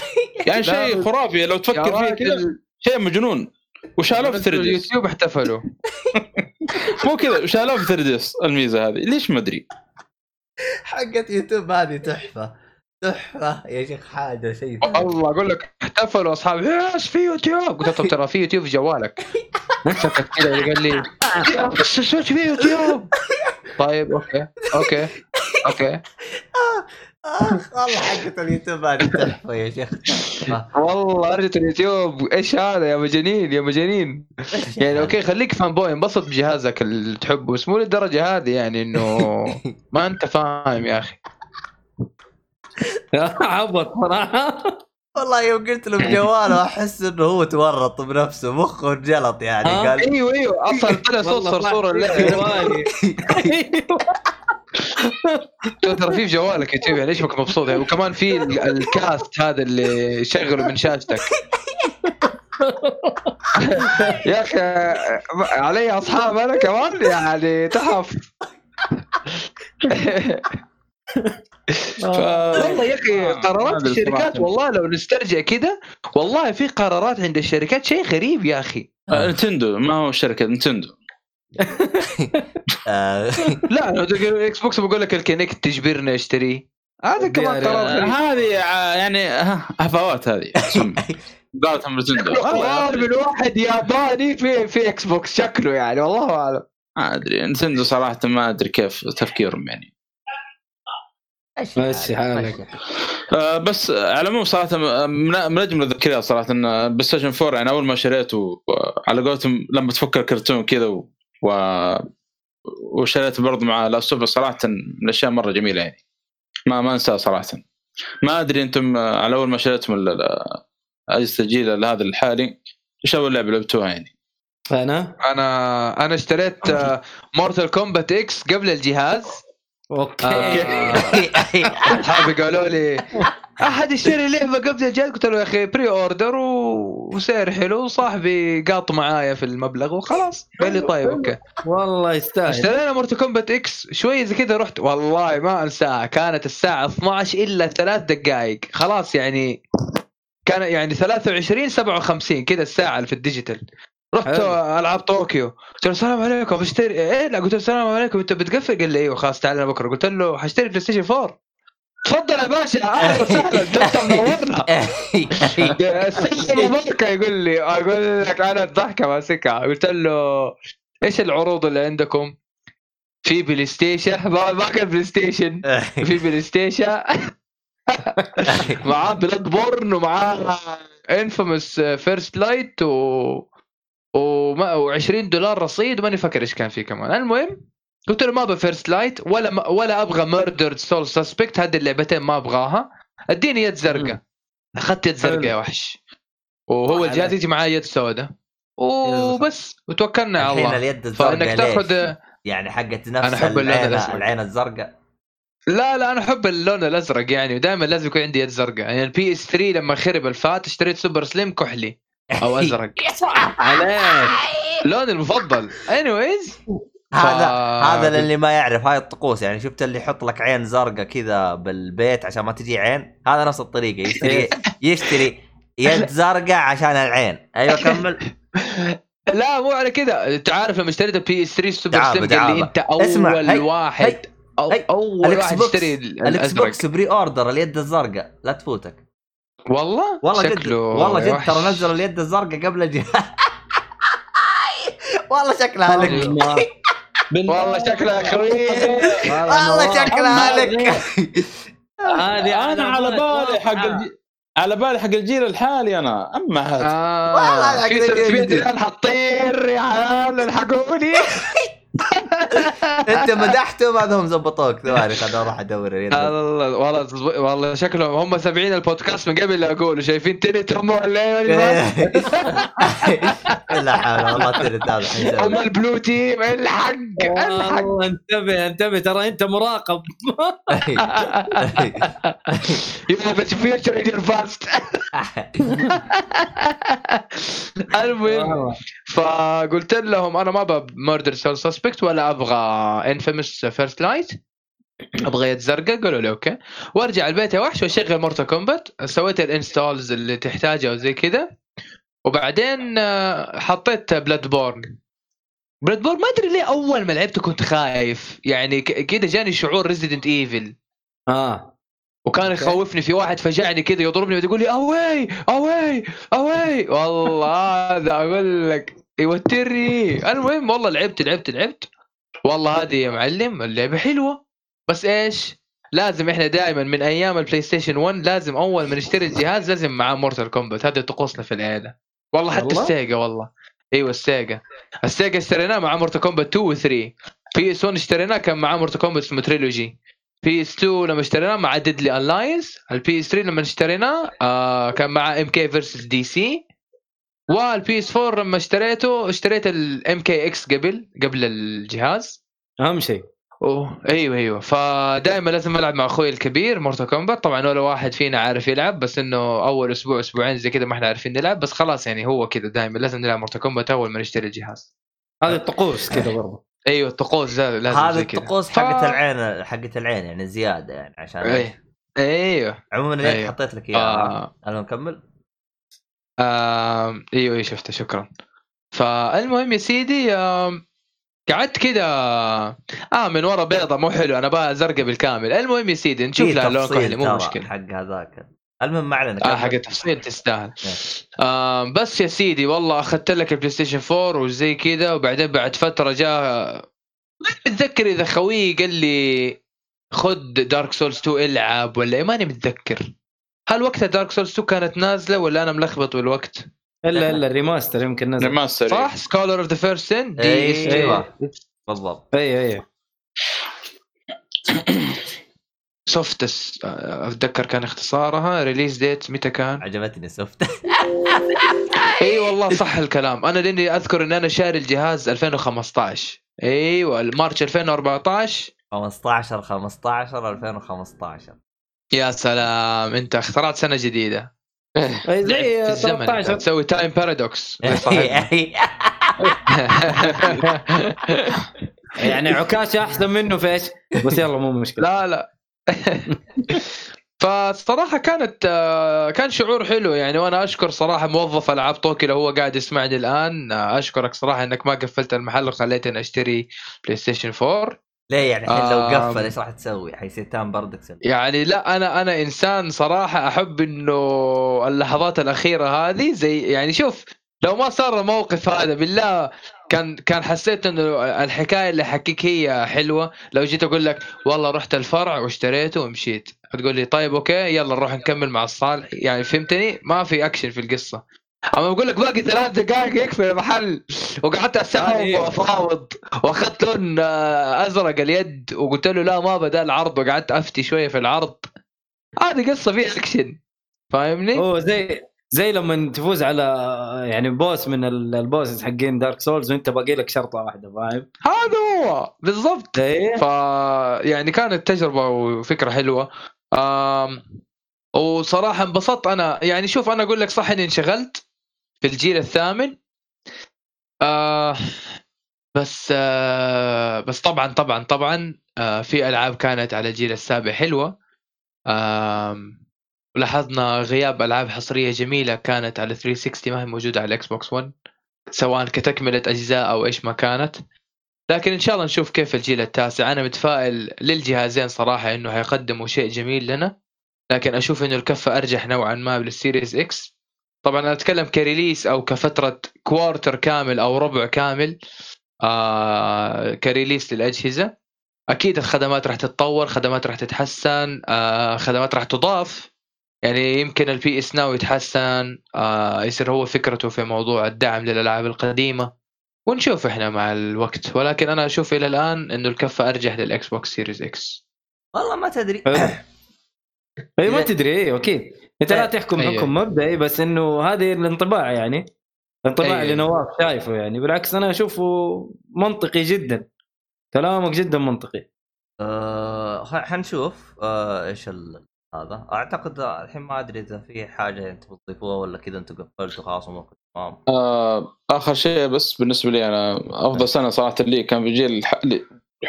يعني شيء خرافي لو تفكر فيه كذا، شيء مجنون. وشالوه في 3 ديس، اليوتيوب احتفلوا مو كذا، وشالوه في 3 ديس. الميزه هذه ليش ما ادري، حقت يوتيوب هذه تحفه يا شيخ، حاجه شيء والله. اقول لك احتفلوا اصحابي ايش في يوتيوب، قلت له ترى في يوتيوب في جوالك، مسكت كذا قال لي ايش في يوتيوب. طيب اوكي والله حقت اليوتيوب هذه تحفه يا شيخ، والله ارجت اليوتيوب. ايش هذا يا مجانين يا مجانين يعني. اوكي خليك فان بوي، انبسط بجهازك اللي تحبه، بس مو للدرجه هذه يعني، انه ما انت فاهم يا اخي. عبط صراحه والله، يوم قلت له بجواله احس انه هو تورط بنفسه، مخه انجلط يعني. قال ايوه اصلا طلع صوره اللي ترى في جوالك يا تيبي ليش مك مبسوط يعني؟ وكمان في الكاست هذا اللي شغله من شاشتك يا اخي علي اصحاب انا كمان يعني تحف والله يا اخي قرارات الشركات والله لو نسترجع كده والله في قرارات عند الشركات شيء غريب يا اخي. نتندو ما هو شركة نتندو لا انا اكس بوكس بقول لك الكينكت تجبرني اشتريه هذا كمان قرار هذه يعني هفوات هذه دعوة نتندو قرار من واحد ياباني في اكس بوكس شكله يعني والله اعلم ما ادري نتندو صراحة ما ادري كيف تفكيرهم يعني بس على مو صراحة من أجمل الذكريات صراحة إن بلايستيشن 4 يعني أول ما شريته على قولتهم لما تفكر كرتون كذا وشريته برضه مع الأسوفة صراحة من أشياء مرة جميلة يعني ما أنسى صراحة. ما أدري أنتم على أول ما شريتم الأجهزة الجيل لهذا الحالي إيش أول لعبة لعبتوها يعني؟ أنا اشتريت مورتال كومبات إكس قبل الجهاز. اوكي حابب قالوا لي احد يشتري لعبه قبل الجهاز قلت له يا اخي بري اوردر وسعر حلو صاحبي قاط معايا في المبلغ وخلاص قال لي طيب اوكي والله يستاهل. اشترينا مورتال كومبات اكس شويه زي كذا رحت والله ما انساها كانت الساعه 12 الا 3 دقائق خلاص يعني كان يعني 23 57 كذا الساعه في الديجيتال. رحت ألعب طوكيو قلت له السلام عليكم بشتري إيه لا قلت له السلام عليكم أنت بتقفل قال لي إيه وخلاص تعالنا بكرة قلت له حشتري بلاي ستيشن 4 تفضل يا باشا أهلا وسهلا أنت منورنا السلام مباركة يقول لي أقول لك أنا الضحكة ماسكها قلت له إيش العروض اللي عندكم في بلاي ستيشن ما كان بلاي ستيشن في بلاي ستيشن معاه بلاد بورن ومعاه انفامس فيرست لايت $20 رصيد وماني فاكر ايش كان فيه كمان. المهم قلت له ما ابغى فيرست لايت ولا ابغى ميردر سول سسبكت هذه اللعبتين ما ابغاها اديني يد زرقاء. اخذت يد زرقاء يا وحش وهو الجهاز يجي معاه يد سوداء وبس وتوكلنا على الله. فانك تاخذ يعني حقت نفس العين الزرقاء لا انا احب اللون الازرق يعني ودائما لازم يكون عندي يد زرقاء يعني البي اس 3 لما خرب الفات اشتريت سوبر سليم كحلي او ازرق عليك لون المفضل. انيويز هذا اللي ما يعرف هاي الطقوس يعني شفت اللي يحط لك عين زرقة كذا بالبيت عشان ما تجي عين هذا نفس الطريقة يشتري يد زرقة عشان العين. ايوه كمل. لا مو على كذا تعرف لما اشتريت البي اس 3 سوبر سيم اللي انت اول واحد اول واحد اشتري الاكس بوكس بري اوردر اليد الزرقاء لا تفوتك والله شكله والله جد ترى نزل اليد الزرقاء قبل الجهاز والله شكلها لك والله شكلها خريف والله شكلها لك هذه انا على بالي حق الجيل الحالي انا اما هذا والله كذا انا حطير يا عيال الحقوني انت مدحتهم هذهم زبطوك ثواني خلنا اروح ادور والله والله شكلهم هم سبعين البودكاست من قبل لا اقوله شايفين تنت هم ولا لا حول والله تنت هذا هم البلو تيم الحق انتبه ترى انت مراقب يبقى بتفيوتشر يدير فاست. المهم فقلت لهم انا ما بمردر سول سسبكت ولا ابغى انفيمس فيرست لايت ابغى يد زرقاء قالوا لي اوكي وارجع البيت يا وحش واشغل مورتا كومبات سويت الانستالز اللي تحتاجها وزي كذا وبعدين حطيت بلاد بورن ما ادري ليه اول ما لعبته كنت خايف يعني كذا جاني شعور ريزيدنت ايفل وكان يخوفني في واحد فجعني كذا يضربني ويقول لي اواي والله هذا اقول لك يوترني. المهم والله لعبت والله هذه يا معلم اللعبه حلوه بس ايش لازم احنا دائما من ايام البلاي ستيشن 1 لازم اول ما نشتري الجهاز لازم معاه مورتال كومبات هذه طقوسنا في العيله والله حتى السيجا والله ايوه السيجا اشتريناه مع مورتال كومبات 2 و 3 في اس 1 اشتريناه كان معاه مورتال كومبات تريلوجي بي اس 2 لما اشتريناه مع ديدلي الاينس البي اس 3 لما اشتريناه كان مع ام كي فيرسس دي سي والبي اس 4 لما اشتريت الام كي اكس قبل الجهاز اهم شيء اوه ايوه فدائما لازم العب مع اخوي الكبير مورتال كومبات. طبعا ولا واحد فينا عارف يلعب، بس انه اول اسبوع اسبوعين زي كذا ما احنا عارفين نلعب، بس خلاص يعني هو كذا دائما لازم نلعب مورتال كومبات اول ما نشتري الجهاز. هذا الطقوس كذا برضه. ايوه الطقوس لازم، هذا الطقوس حقت العين، حقت العين يعني زياده يعني عشان ايوه. عموما انا أيوة. حطيت لك اياه انا نكمل. ايوه شفته شكرا. فالمهم يا سيدي قعدت كده من ورا بيضة مو حلو، انا بقى زرقة بالكامل. المهم يا سيدي نشوف لها لون كحلي مو مشكلة حق هذاك. المهم ما علينا حق التفصيل تستاهل. بس يا سيدي والله اخذت لك البلاي ستيشن 4 وزي كده، وبعدين بعد فترة جاء ما متذكر اذا خوي قال لي خد دارك سولز 2 العب ولا ماني متذكر. هل وقتها دارك سولز 2 كانت نازلة ولا انا ملخبط بالوقت؟ الا الريماستر يمكن نزل ريماستر صح، سكولر اوف ذا فيرست سن دي اس تي بالضبط. اي سوفتس اتذكر كان اختصارها. ريليز ديت متى كان؟ عجبتني سوفت. اي والله صح الكلام، انا لاني اذكر ان انا شاري الجهاز 2015. ايوه مارس 2014 15 2015. يا سلام انت اخترعت سنه جديده. زي 13 تسوي تايم بارادوكس يعني عكاشه احسن منه في ايش، بس يلا مو مشكله. لا فالصراحه كان شعور حلو يعني، وانا اشكر صراحه موظف العاب طوكي لو هو قاعد يسمعني الان، اشكرك صراحه انك ما قفلت المحل وخليتني اشتري بلاي ستيشن 4. ليه يعني الحين لو قفل ايش راح تسوي؟ حيسيتان برضك سنة. يعني لا انا انسان صراحه احب انه اللحظات الاخيره هذه زي يعني شوف لو ما صار الموقف هذا بالله كان حسيت انه الحكايه اللي حكيك هي حلوه. لو جيت اقول لك والله رحت الفرع واشتريته ومشيت تقول لي طيب اوكي يلا نروح نكمل مع الصالح، يعني فهمتني ما في اكشن في القصه. اما بقول لك باقي 3 دقائق يكفي المحل، وقعدت اسحب وافاوض واخذت لون ازرق اليد وقلت له لا ما بدا العرض، وقعدت افتي شويه في العرض. هذه قصه فيها اكشن فاهمني. زي لما تفوز على يعني بوس من البوسز حقين دارك سولز وانت باقي لك شرطه واحده فاهم، هذا هو بالضبط. ف يعني كانت تجربه وفكره حلوه وصراحه انبسطت انا. يعني شوف انا اقول لك صح اني انشغلت في الجيل الثامن بس طبعا في العاب كانت على الجيل السابع حلوه. لاحظنا غياب العاب حصريه جميله كانت على 360 ما هي موجوده على الاكس بوكس 1 سواء كتكمله اجزاء او ايش ما كانت. لكن ان شاء الله نشوف كيف الجيل التاسع، انا متفائل للجهازين صراحه انه هيقدموا شيء جميل لنا، لكن اشوف انه الكفه ارجح نوعا ما بالسيريز اكس. طبعا انا اتكلم كريليس او كفتره كوارتر كامل او ربع كامل كريليس للاجهزه. اكيد الخدمات راح تتطور، خدمات راح تتحسن، خدمات راح تضاف. يعني يمكن البي اس ناو يتحسن، يصير هو فكرته في موضوع الدعم للالعاب القديمه، ونشوف احنا مع الوقت. ولكن انا اشوف الى الان انه الكفه ارجح للاكس بوكس سيريز اكس. والله ما تدري اي ما تدري اكيد انت لا تحكم حكم مبدئي، بس انه هذه الانطباع يعني الانطباع اللي نواف شايفه. يعني بالعكس انا اشوفه منطقي جدا، كلامك جدا منطقي. حنشوف ايش هذا. اعتقد الحين ما ادري اذا في حاجه انتم تضيفوها ولا كذا انتم قفلتوا خلاص وما كنت تمام. اخر شيء بس بالنسبه لي انا افضل سنه صراحه لي كان في جيل الحالي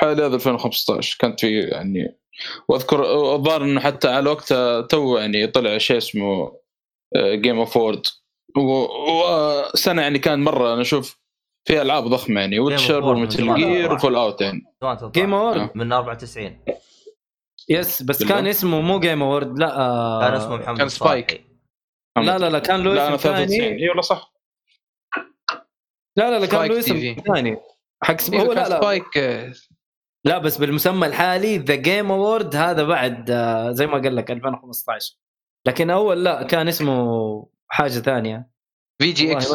هذا 2015 كانت في يعني، واذكر الظاهر انه حتى على وقتها تو يعني طلع شيء اسمه جيم اوف وورد، وسنه يعني كان مره انا اشوف فيها العاب ضخمه يعني ويتشر ومتل جير وفول اوت يعني. جيم اوف من 94 يس بس بالله. كان اسمه مو جيم اوورد لا كان اسمه محمد كان سبايك. لا كان له اسم ثاني. اي والله صح. لا كان له اسم ثاني حق هو لا سبايك. لا بس بالمسمى الحالي ذا جيم اوورد هذا بعد زي ما قال لك 2015، لكن اول لا كان اسمه حاجه ثانيه في جي اكس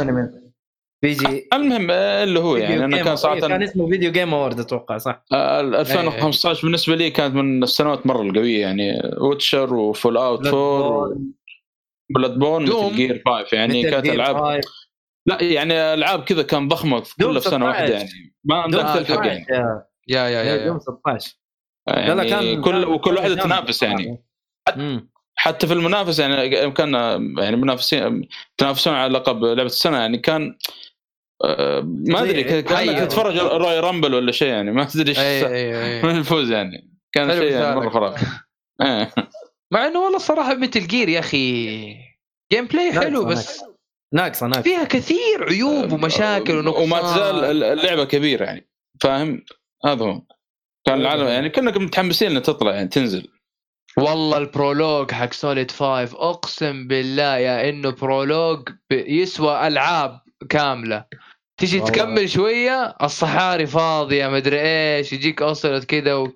بيجي. المهم اللي هو يعني انا كان صراحه كان اسمه فيديو جيم اوورد اتوقع صح. 2015 بالنسبه لي كانت من السنوات مره القويه يعني، ويتشر وفول اوت 4 بلاد بون مثل جير 5 يعني كانت العاب لا يعني العاب كذا كان ضخمه كلها في سنه واحده يعني ما عندك تلحق يعني. يا يا يا يوم 16 يعني كان وكل واحدة تنافس يعني حتى في المنافسة يعني كان يعني منافسين تنافسون على لقب لعبة السنة يعني كان ما أدري كأنك تتفرج روي رامبل ولا شيء يعني ما أدري من الفوز يعني كان شيء يعني مرة فراغ مع إنه والله صراحة ميتل جير يا أخي جيم بلاي حلو بس ناقصة فيها كثير عيوب ومشاكل ونقصان وما تزال اللعبة كبيرة يعني فاهم هذا هو كان العالم يعني كنا متحمسين إن تطلع يعني تنزل والله البرولوج حق سوليد 5 أقسم بالله يا إنه برولوج يسوى ألعاب كاملة تيجي تكمل شوية الصحاري فاضية مدري إيش يجيك أصلت كده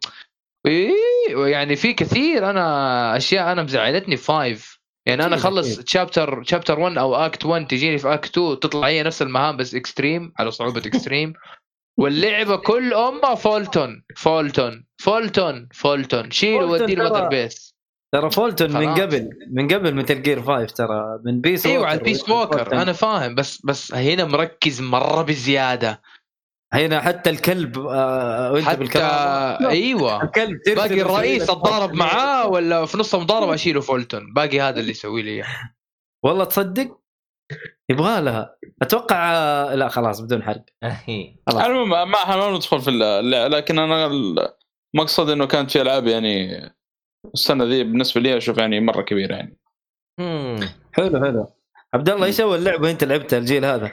ويعني في كثير أنا أشياء أنا مزعلتني 5 يعني أنا خلص chapter 1 أو act 1 تجيني في act 2 تطلع هي نفس المهام بس extreme على صعوبة extreme واللعبة كل أمها فولتون شيل ودي المذر بيس ترى فولتون خلاص. من قبل مثل جير 5 ترى من بيس ايوه على بيس ووكر أنا فاهم بس هنا مركز مرة بزيادة هنا حتى الكلب حتى بالكلام. ايوه الكلب باقي الرئيس اتضارب معاه ولا في نص مضاربة أشيله فولتون باقي هذا اللي يسوي لي والله تصدق يبغى لها اتوقع لا خلاص بدون حرق المهم ما ندخل في لكن انا المقصد انه كانت في العاب يعني السنه دي بالنسبه لي اشوف يعني مره كبيره يعني حلو عبد الله ايش اول لعبه انت لعبتها الجيل هذا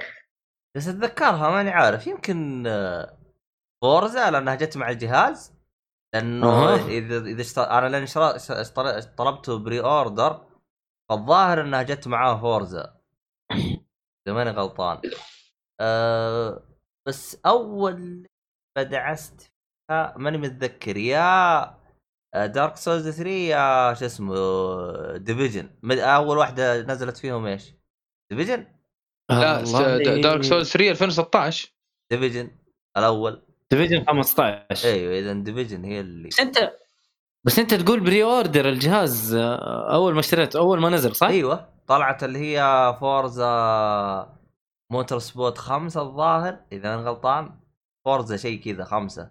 بس اتذكرها ماني عارف يمكن فورزا لانها جت مع الجهاز لانه اذا انا لان طلبته بري اوردر فالظاهر انها جت معاه فورزا إذا ماني غلطان بس أول بدعست فيها ماني متذكر يا دارك سولز 3 يا شو اسمه ديفيجن أول واحدة نزلت فيهم إيش ديفيجن لا دارك سولز 3 2016 ديفيجن الأول ديفيجن 15 أيوة إذا ديفيجن هي اللي بس أنت تقول بري أوردر الجهاز أول ما اشتريت أول ما نزل صح أيوة طلعت اللي هي فورزا موتور سبوت 5 الظاهر إذا أنا غلطان فورزا شيء كذا 5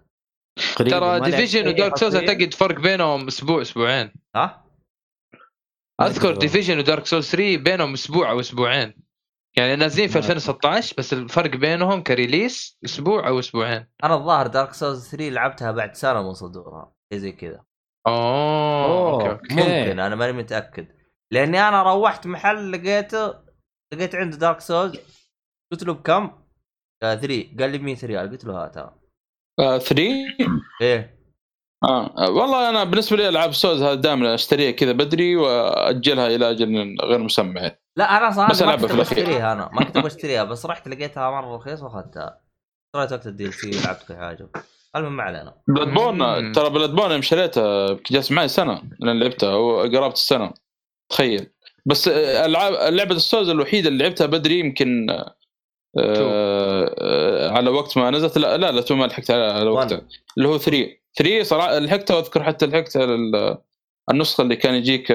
ترى ديفيجن ودارك سولز أعتقد فرق بينهم أسبوعين ها؟ أذكر ديفيجن ودارك سولز 3 بينهم أسبوع أو أسبوعين يعني نازلين في 2016 بس الفرق بينهم كريليس أسبوع أو أسبوعين أنا الظاهر دارك سولز 3 لعبتها بعد سنة من صدورها زي كذا أوكي. ممكن أنا ماني متأكد لاني انا روحت محل لقيت عنده دارك سولز قلت له بكم؟ 3 قال لي 100 ريال قلت له هاتها 3 ايه والله انا بالنسبه لي العاب سولز هذا دائما اشتريها كذا بدري واجلها الى اجل غير مسمى لا انا صراحه ما اشتريها انا ما كنت بشتريها بس رحت لقيتها مره رخيص واخذتها اشتريت وقت الديل سي لعبت كل حاجه المهم ما علينا بلاد بورن ترى بلاد بورن مشريتها جلست معي سنه لان لعبتها وقربت السنه تخيل بس لعبة السولز الوحيدة اللي لعبتها بدري يمكن على وقت ما نزلت لا تو ما لحقت على وقتها اللي هو 3 صراحة لحقتها واذكر حتى لحقت النسخة اللي كان يجيك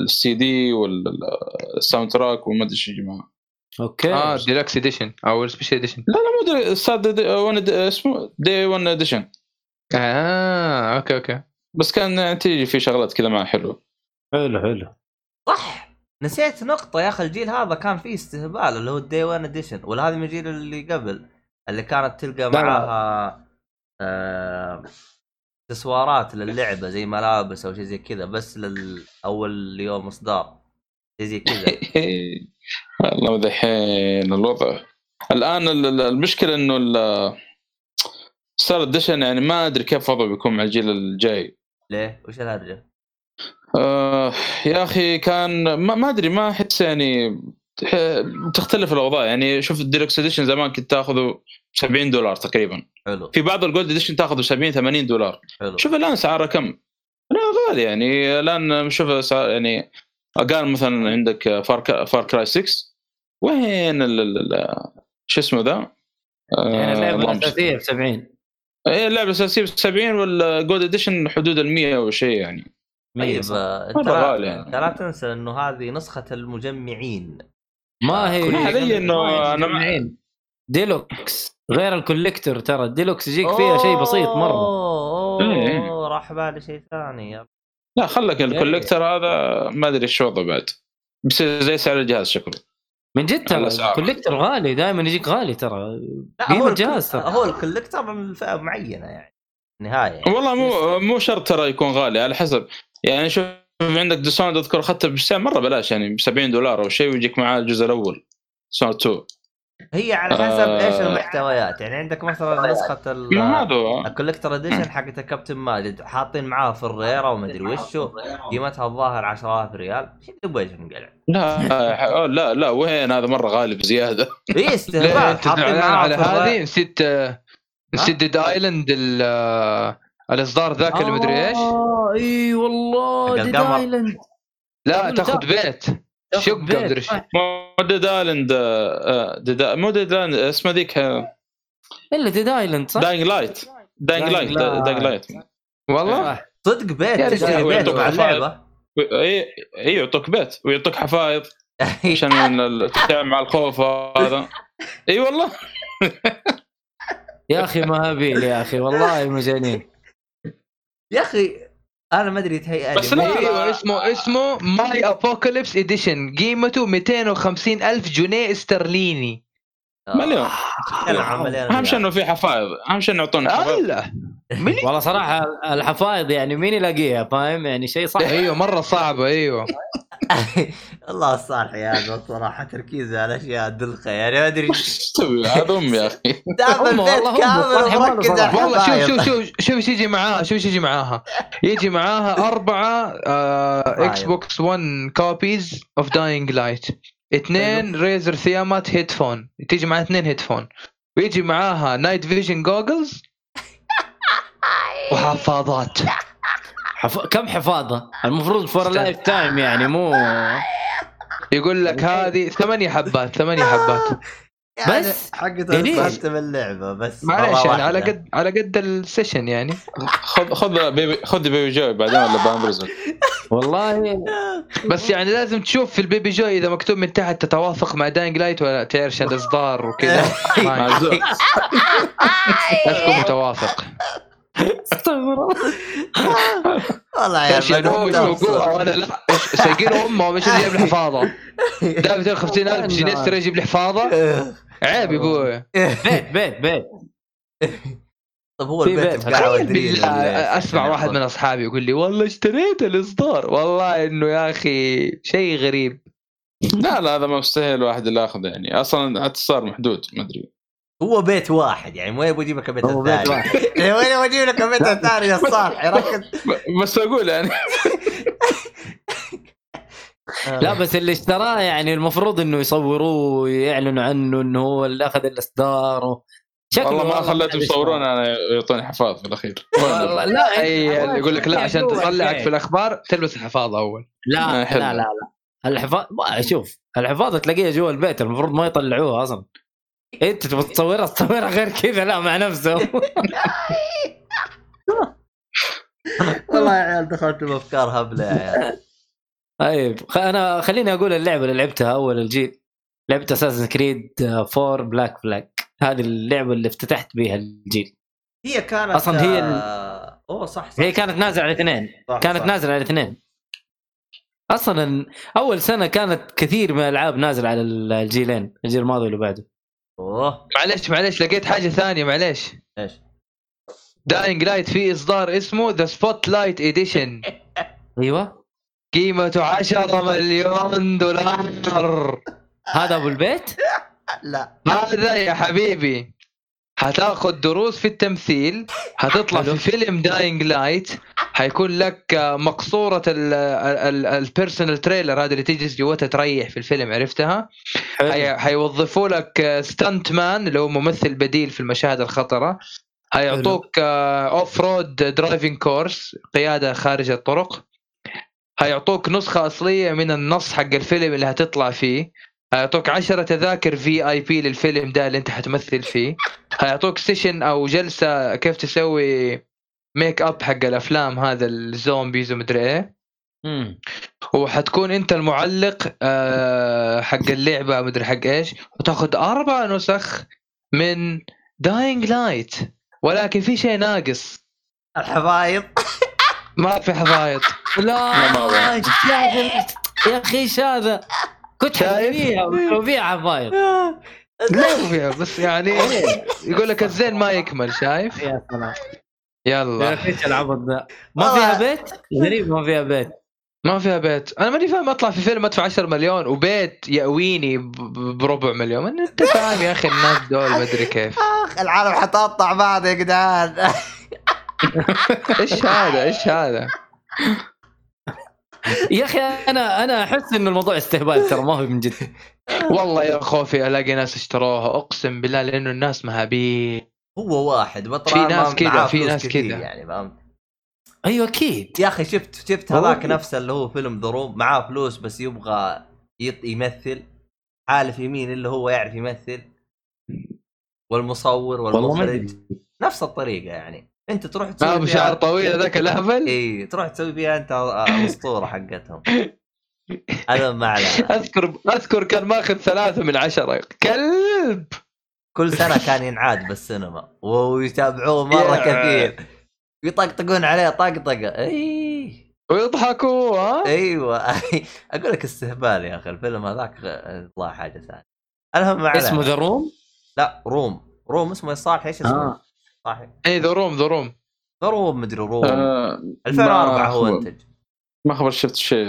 السي دي والساوند تراك وما ادري ايش جماعة اوكي ديلكس اديشن او سبيشال اديشن لا مو اسمه دي 1 اديشن اوكي بس كان تيجي في شغلات كذا ما حلو صح نسيت نقطة يا أخي الجيل هذا كان فيه استهبال اللي هو الدي وان اديشن ولا هذا من الجيل اللي قبل اللي كانت تلقى معاها اكسسوارات للعبة زي ملابس أو شيء زي كذا بس للأول يوم إصدار زي كذا والله دحين الوضع الآن المشكلة إنه صار الديشن يعني ما أدري كيف وضعه بيكون مع الجيل الجاي ليه وش الهرجة يا أخي كان ما أدري ما أحس يعني تختلف الأوضاع يعني شوف الديلكس إديشن زمان كنت تأخذه $70 تقريبا حلو. في بعض الجولد إديشن تأخذه $70-$80 حلو. شوف الآن سعره كم لا غالي يعني الآن شوف سعر يعني أقال مثلا عندك فار كراي 6 وين شو اسمه ذا يعني اللعبة الأساسية ب70 اللعبة الأساسية ب70 والجولد إديشن حدود 100 وشيء يعني طيب ترى تنسى انه هذه نسخة المجمعين ما هي انه انا ديلوكس غير الكوليكتور، ترى الديلوكس يجيك فيها شيء بسيط مرة. أوه راح بالي شيء ثاني. لا خلك الكوليكتور هذا ما أدري شو وضعه بعد، بس زي سعر الجهاز شكله من جد. ترى الكوليكتور غالي دائما يجيك غالي ترى. هو الجهاز هو الكوليكتور من فئة معينة يعني نهاية يعني. والله مو شرط ترى يكون غالي، على حسب يعني. شوف عندك ديسون أذكر خدته بسعر مرة بلاش يعني $70 أو شيء، ويجيك معاه الجزء الأول سون 2. هي على حسب ايش المحتويات يعني. عندك مثلا نسخه الكوليكتور اديشن حقت الكابتن ماجد حاطين معاها في الريره وما ادري وشو، قيمتها الظاهر $10,000. ايش تبغى ايش مقلع؟ لا لا لا وين هذا مره غالي بزياده. ايه استهبال حاطين على هذه سيد ايلاند الاصدار ذاك اللي ما ادري ايش. اي والله ديد ايلاند. لا تاخذ بيت شوك قدرش مود دايلاند مود دايلاند اسمه ذيك الا دايلاند صح. داينغ لايت والله صدق بيت مع اللعبه. اي يعطوك بيت ويعطوك حفايض عشان تتعامل مع الخوف هذا. اي والله يا اخي ما هابيل يا اخي والله مجانين يا اخي. انا ما ادري تهيئ بس لا. اسمه ماي ابوكاليبس اديشن، قيمته $250,000 استرليني مليون. اهم شيء انه في حفايض، اهم شيء نعطونا حفايض. والله صراحه الحفايض يعني مين يلاقيها فاهم يعني شيء صعب. ايوه مره صعبه ايوه. الله الصالح يا هذا صراحه تركيزه على اشياء دلخه يعني ما ادري ايش تسوي. هذا ام يا اخي والله. شوف يجي معاها اربعه اكس بوكس 1 كوبيز اوف داينج لايت، 2 ريزر ثيامات هيدفون، تيجي معها 2 هيدفون، ويجي معاها نايت فيجن جوجلز وحفاضات. كم حفاضة؟ المفروض فور لايف تايم يعني مو يقول لك هذه 8 حبات بس حقتها استفدت من اللعبة بس معلش يعني على قد السيشن يعني. خذ بيبي جوي بعدين ولا بامبرزون والله. بس يعني لازم تشوف في البيبي جوي اذا مكتوب من تحت تتوافق مع داينغ لايت ولا تعرف الاصدار وكذا معزوز لازم متوافق. استغرب والله يا انا سجله امه مش جايب الحفاضه ده $250,000 جنيه يجيب الحفاضه. عيب يا ابويا. بيت طب هو البيت قاعد. اسمع واحد من اصحابي يقول لي والله اشتريت الاصدار، والله انه يا اخي شيء غريب. لا هذا ما مستاهل واحد اللي اخذه يعني، اصلا اتصار محدود ما ادري. هو بيت واحد يعني وين بجيبك بيت الثاني؟ وين بجيب لك بيت الثاني يا صاحبي؟ ركز بس اقول يعني. لا بس اللي اشتراه يعني المفروض انه يصوروه ويعلنوا عنه انه هو اللي اخذ الاصدار. والله ما خليتهم يصورون انا يعطوني حفاض في الاخير. لا اي يقول لك لا عشان تطلعك في الاخبار تلبس الحفاض اول. لا الحفاض شوف الحفاض تلاقيها جوا البيت، المفروض ما يطلعوها اصلا. انت تبغى تصورها غير كذا لا مع نفسه. والله يا عيال دخلت بافكار هبله يا عيال. طيب انا خليني اقول اللعبه اللي لعبتها اول الجيل. لعبت اساسن كريد 4 بلاك فلاك، هذه اللعبه اللي افتتحت بها الجيل. هي كانت اصلا هي صح هي كانت نازله على الاثنين، اصلا اول سنه كانت كثير من الالعاب نازله على الجيلين، الجيل الماضي واللي بعده. اوه معلش لقيت حاجه ثانيه معلش. ايش؟ داينغ لايت في اصدار اسمه ذا سبوت لايت اديشن. ايوه قيمته $10 مليون. هذا ابو البيت؟ لا هذا يا حبيبي هتاخذ دروس في التمثيل، هتطلع في فيلم داينغ لايت، هيكون لك مقصوره البيرسونال تريلر هذا اللي تجلس جوته تريح في الفيلم عرفتها. هيوظفوا لك ستانت مان اللي هو ممثل بديل في المشاهد الخطره، هيعطوك اوف رود درايفنج كورس قياده خارج الطرق، هيعطوك نسخه اصليه من النص حق الفيلم اللي هتطلع فيه، هيعطوك 10 تذاكر VIP للفيلم ده اللي انت هتمثل فيه، هيعطوك سيشن او جلسه كيف تسوي ميك اب حق الافلام هذا الزومبيز ومدري ايه، وحتكون انت المعلق حق اللعبه مدري حق ايش، وتاخذ 4 نسخ من داينج لايت، ولكن في شيء ناقص. الحفايض. ما في حفايض. لا يا اخي هذا كنت ببيع حفايض. لا بس يعني يقول لك الزين ما يكمل، شايف؟ يا سلام. يلا ايش العبط ذا؟ ما فيها بيت؟ غريب ما فيها بيت. ما فيها بيت. انا ماني فاهم، اطلع في فيلم ادفع 10 مليون وبيت يأويني بربع مليون. انت فاهم يا اخي الناس دول ما ادري كيف. اخ العالم حتقطع بعض يا جدعان. ايش هذا يا اخي؟ انا احس انه الموضوع استهبال ترى، ما هو من جد. والله يا خوفي الاقي ناس اشتروها، اقسم بالله، لانه الناس مهابيل. هو واحد بطلع في ناس كذا يعني، فهمت؟ ايوه اكيد يا اخي. شفت هذاك نفسه اللي هو فيلم ضروب، معاه فلوس بس يبغى يمثل، حالف يمين اللي هو يعرف يمثل، والمصور والمخرج نفس الطريقه يعني. انت تروح تسوي بشعر طويل هذاك الاهبل، اي تروح تسوي بيها انت الاسطوره حقتهم. انا ما عليه. اذكر كان ماخذ 3 من 10 كلب، كل سنه كان ينعاد بالسينما ويتابعوه مره كثير، يطقطقون عليه طقطقه اي ويضحكوا. ها ايوه اقول لك استهبال يا اخي. الفيلم هذاك طلع حاجه ثانيه. المهم اسمه ذا روم. لا روم اسمه صالح. ايش اسمه؟ صحيح اي ذا روم مدري روم. 2004 هو انتج. ما خبر شفت شيء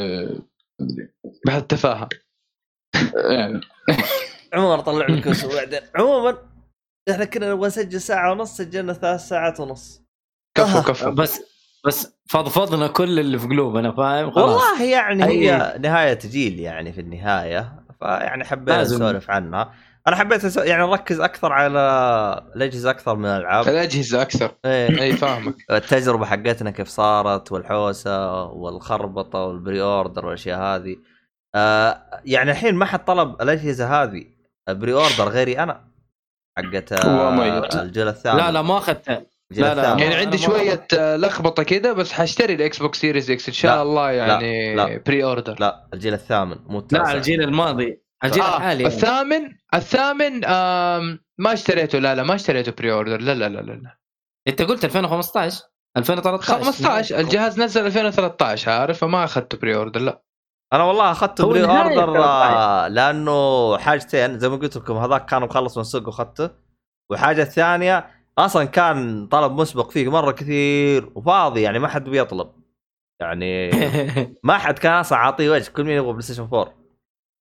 مدري بحد تفاهه يعني. عمر طلع لك كوس. وبعدين عموما احنا كنا نبغى نسجل ساعه ونص، سجلنا 3 ساعات ونص. كفو بس فضفضنا كل اللي في قلوبنا، فاهم؟ والله يعني هي نهايه جيل يعني في النهايه، فيعني حبينا نسولف عنها. انا حبيت يعني نركز اكثر على الاجهزه اكثر من الالعاب. الاجهزه اكثر اي فاهمك. التجربه حقتنا كيف صارت، والحوسه والخربطه والبري اوردر والاشياء هذه. يعني الحين ما حد طلب الاجهزه هذه بري اوردر غيري انا، حقت الجيل الثاني. لا ما اخذتها. لا يعني عندي شويه لخبطه كده، بس حاشتري الاكس بوكس سيريز اكس ان شاء الله. يعني بري اوردر لا الجيل الثامن مو التاسع. لا الجيل الماضي، الجيل الحالي يعني. الثامن ما اشتريته. لا ما اشتريته بري اوردر. لا انت قلت 2015 2013 15 الجهاز نزل 2013 عارف، فما اخذته بري اوردر. لا انا والله اخذته بري اوردر لانه حاجتين زي ما قلت لكم، هذاك كان مخلص من السوق واخذته، وحاجه ثانيه اصلا كان طلب مسبق فيه مره كثير وفاضي يعني، ما حد بيطلب يعني. ما حد كان اصلا عاطيه وجه، كل مين يبغى بلاي ستيشن 4.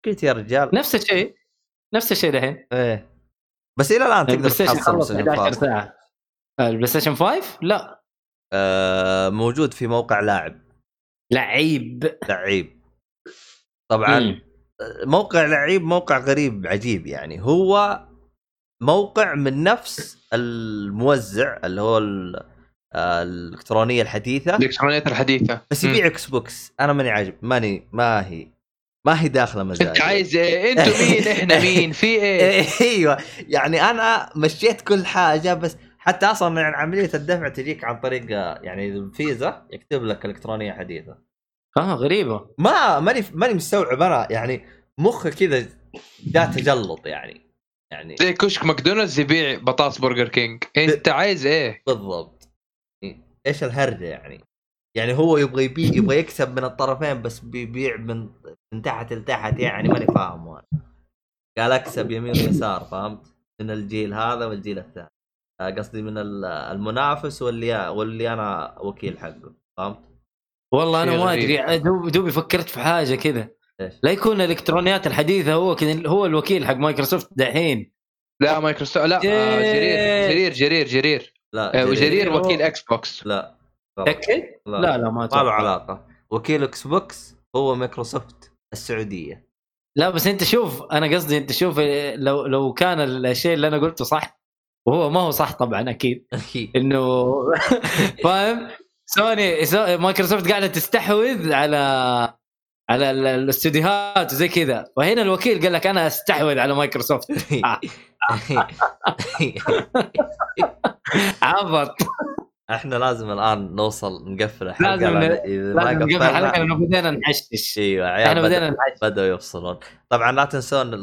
قلت يا رجال نفس الشيء دحين ايه، بس الى الان تقدر تحصل 11 ساعه. البلاي ستيشن 5 لا موجود في موقع لعيب طبعا. موقع لعيب موقع غريب عجيب يعني، هو موقع من نفس الموزع اللي هو الالكترونيه الحديثه بس يبيع اكس بوكس. انا ماني عاجب، ما هي داخله مزاج. انت عايز ايه؟ انتوا مين؟ احنا مين؟ في ايه؟ ايوه يعني انا مشيت كل حاجه، بس حتى اصلا يعني عمليه الدفع تجيك عن طريق يعني الفيزا، يكتب لك الكترونيه حديثه. غريبه، ماني مستوعب انا يعني. مخي كذا جاء تجلط يعني زي كشك ماكدونالدز يبيع بطاطس برجر كينج. انت عايز ايه بالضبط؟ ايش الهرجه يعني هو يبغى يكسب من الطرفين، بس بيبيع من تحت لتحت يعني. ماني فاهم وانا قال اكسب يمين ويسار، فهمت؟ من الجيل هذا والجيل الثاني، قصدي من المنافس واللي انا وكيل حقه، فهمت؟ والله انا ما ادري، دوبي فكرت في حاجه كذا. لا يكون الالكترونيات الحديثه هو الوكيل حق مايكروسوفت دحين. لا مايكروسوفت لا جرير لا وجرير وكيل اكس بوكس. لا تأكد؟ لا ما طالع علاقة. وكيل اكس بوكس هو مايكروسوفت السعودية. لا بس انت شوف، انا قصدي انت شوف، لو كان الشيء اللي انا قلته صح، وهو ما هو صح طبعا اكيد. انه فاهم سوني مايكروسوفت قاعدة تستحوذ على الاستوديوهات وزي كذا، وهنا الوكيل قال لك انا استحوذ على مايكروسوفت. عبط احنا لازم الان نوصل نقفل الحلقه، لازم نقفل الحلقه لانه بدينا نحشش. ايوه عيال بدأوا يفصلون. طبعا لا تنسون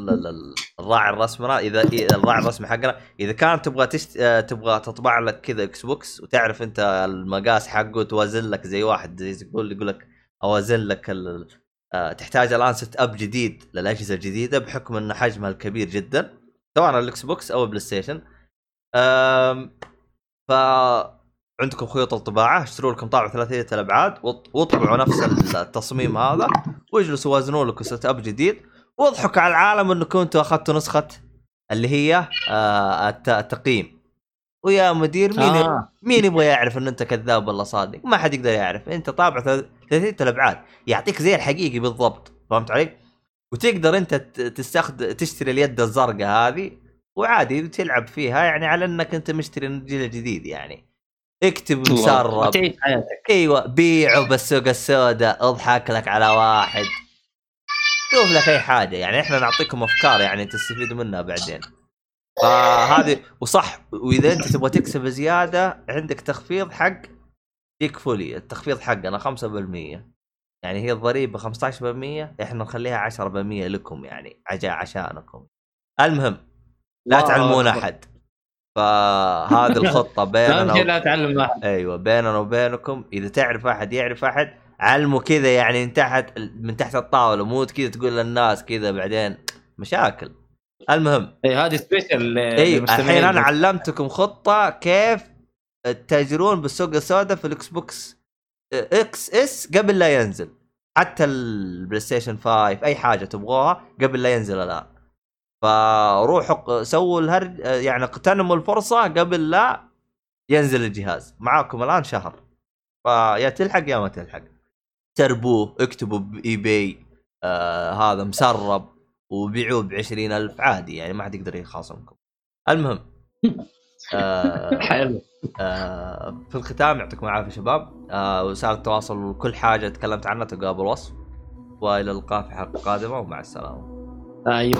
الراعي الرسمي، اذا الراعي الرسمي حقنا اذا كان تبغى تبغى تطبع لك كذا اكس بوكس وتعرف انت المقاس حقه توازن لك زي واحد يقول لك اوازن لك تحتاج الان ست اب جديد للاجهزه الجديده بحكم انه حجمها الكبير جدا سواء الاكس بوكس او البلاي ستيشن. ف عندكم خيوط الطباعه، اشتروا لكم طابعه ثلاثيه الابعاد واطبعوا نفس التصميم هذا واجلسوا وازنوا لكم ست اب جديد واضحكوا على العالم انكم انتوا اخذتوا نسخه اللي هي التقييم. ويا مدير مين يبغى يعرف ان انت كذاب ولا صادق؟ ما حد يقدر يعرف. انت طابعه ثلاثيه الابعاد يعطيك زي الحقيقي بالضبط، فهمت علي؟ وتقدر انت تشتري اليد الزرقاء هذه وعادي تلعب فيها، يعني على انك انت مشتري الجيل الجديد. يعني اكتب مسرب، ايوه بيعوا بالسوق السوداء، اضحك لك على واحد، شوف لك اي حاجه. يعني احنا نعطيكم افكار يعني تستفيدوا منها بعدين. فهذه وصح. واذا انت تبغى تكسب زياده عندك تخفيض حق تيكفولي، التخفيض حقنا 5%، يعني هي الضريبه 15%، احنا نخليها 10% لكم يعني عشانكم. المهم لا تعلمون احد، فهذه الخطه بيننا لا تعلم احد. ايوه بيننا وبينكم، اذا تعرف احد يعرف احد علمه كذا، يعني من تحت الطاوله، مو كذا تقول للناس كذا بعدين مشاكل. المهم اي هذه سبيشال. الحين انا علمتكم خطه كيف تتاجرون بالسوق السوداء في الاكس بوكس اكس اس قبل لا ينزل، حتى البلاي ستيشن 5، اي حاجه تبغوها قبل لا ينزل الان. فروحوا سووا الهرج، يعني اقتنموا الفرصة قبل لا ينزل الجهاز. معاكم الآن شهر، فيا تلحق يا ما تلحق. تربوه، اكتبوا بإي باي هذا مسرب وبيعوه ب20,000 عادي، يعني ما حد يقدر يخاصمكم. المهم في الختام يعطيكم العافية شباب. وسائل التواصل وكل حاجة تكلمت عنها تلقاها بالوصف، وإلى اللقاء في حلقة قادمة، ومع السلامة.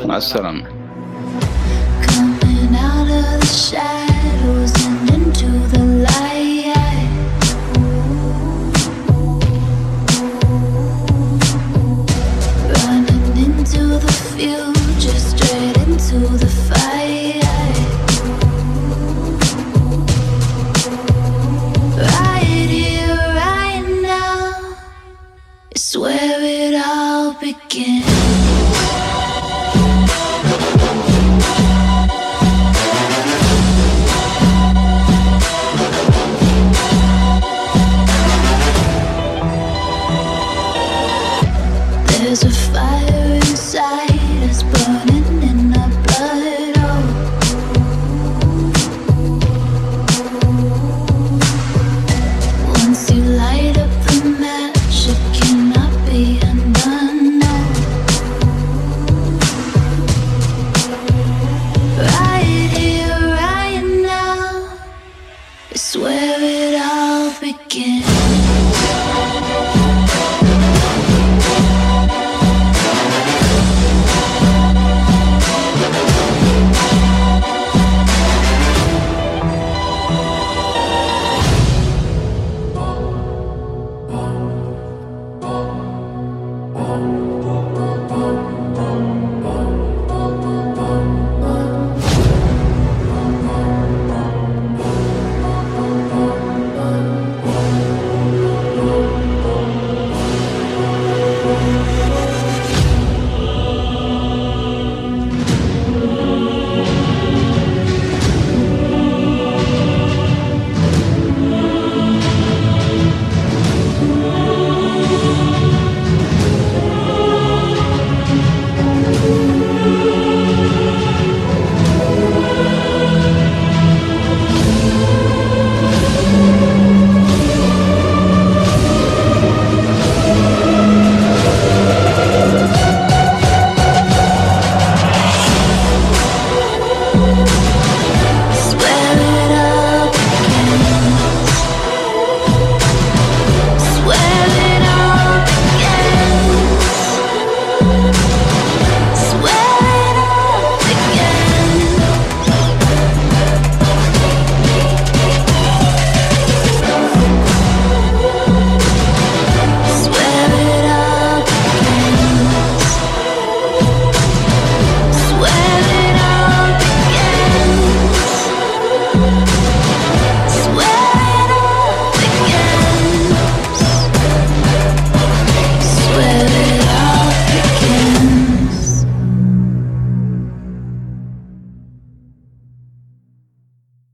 مع السلامة. Coming out of the shadows and into the light. Running into the future, straight into the fire.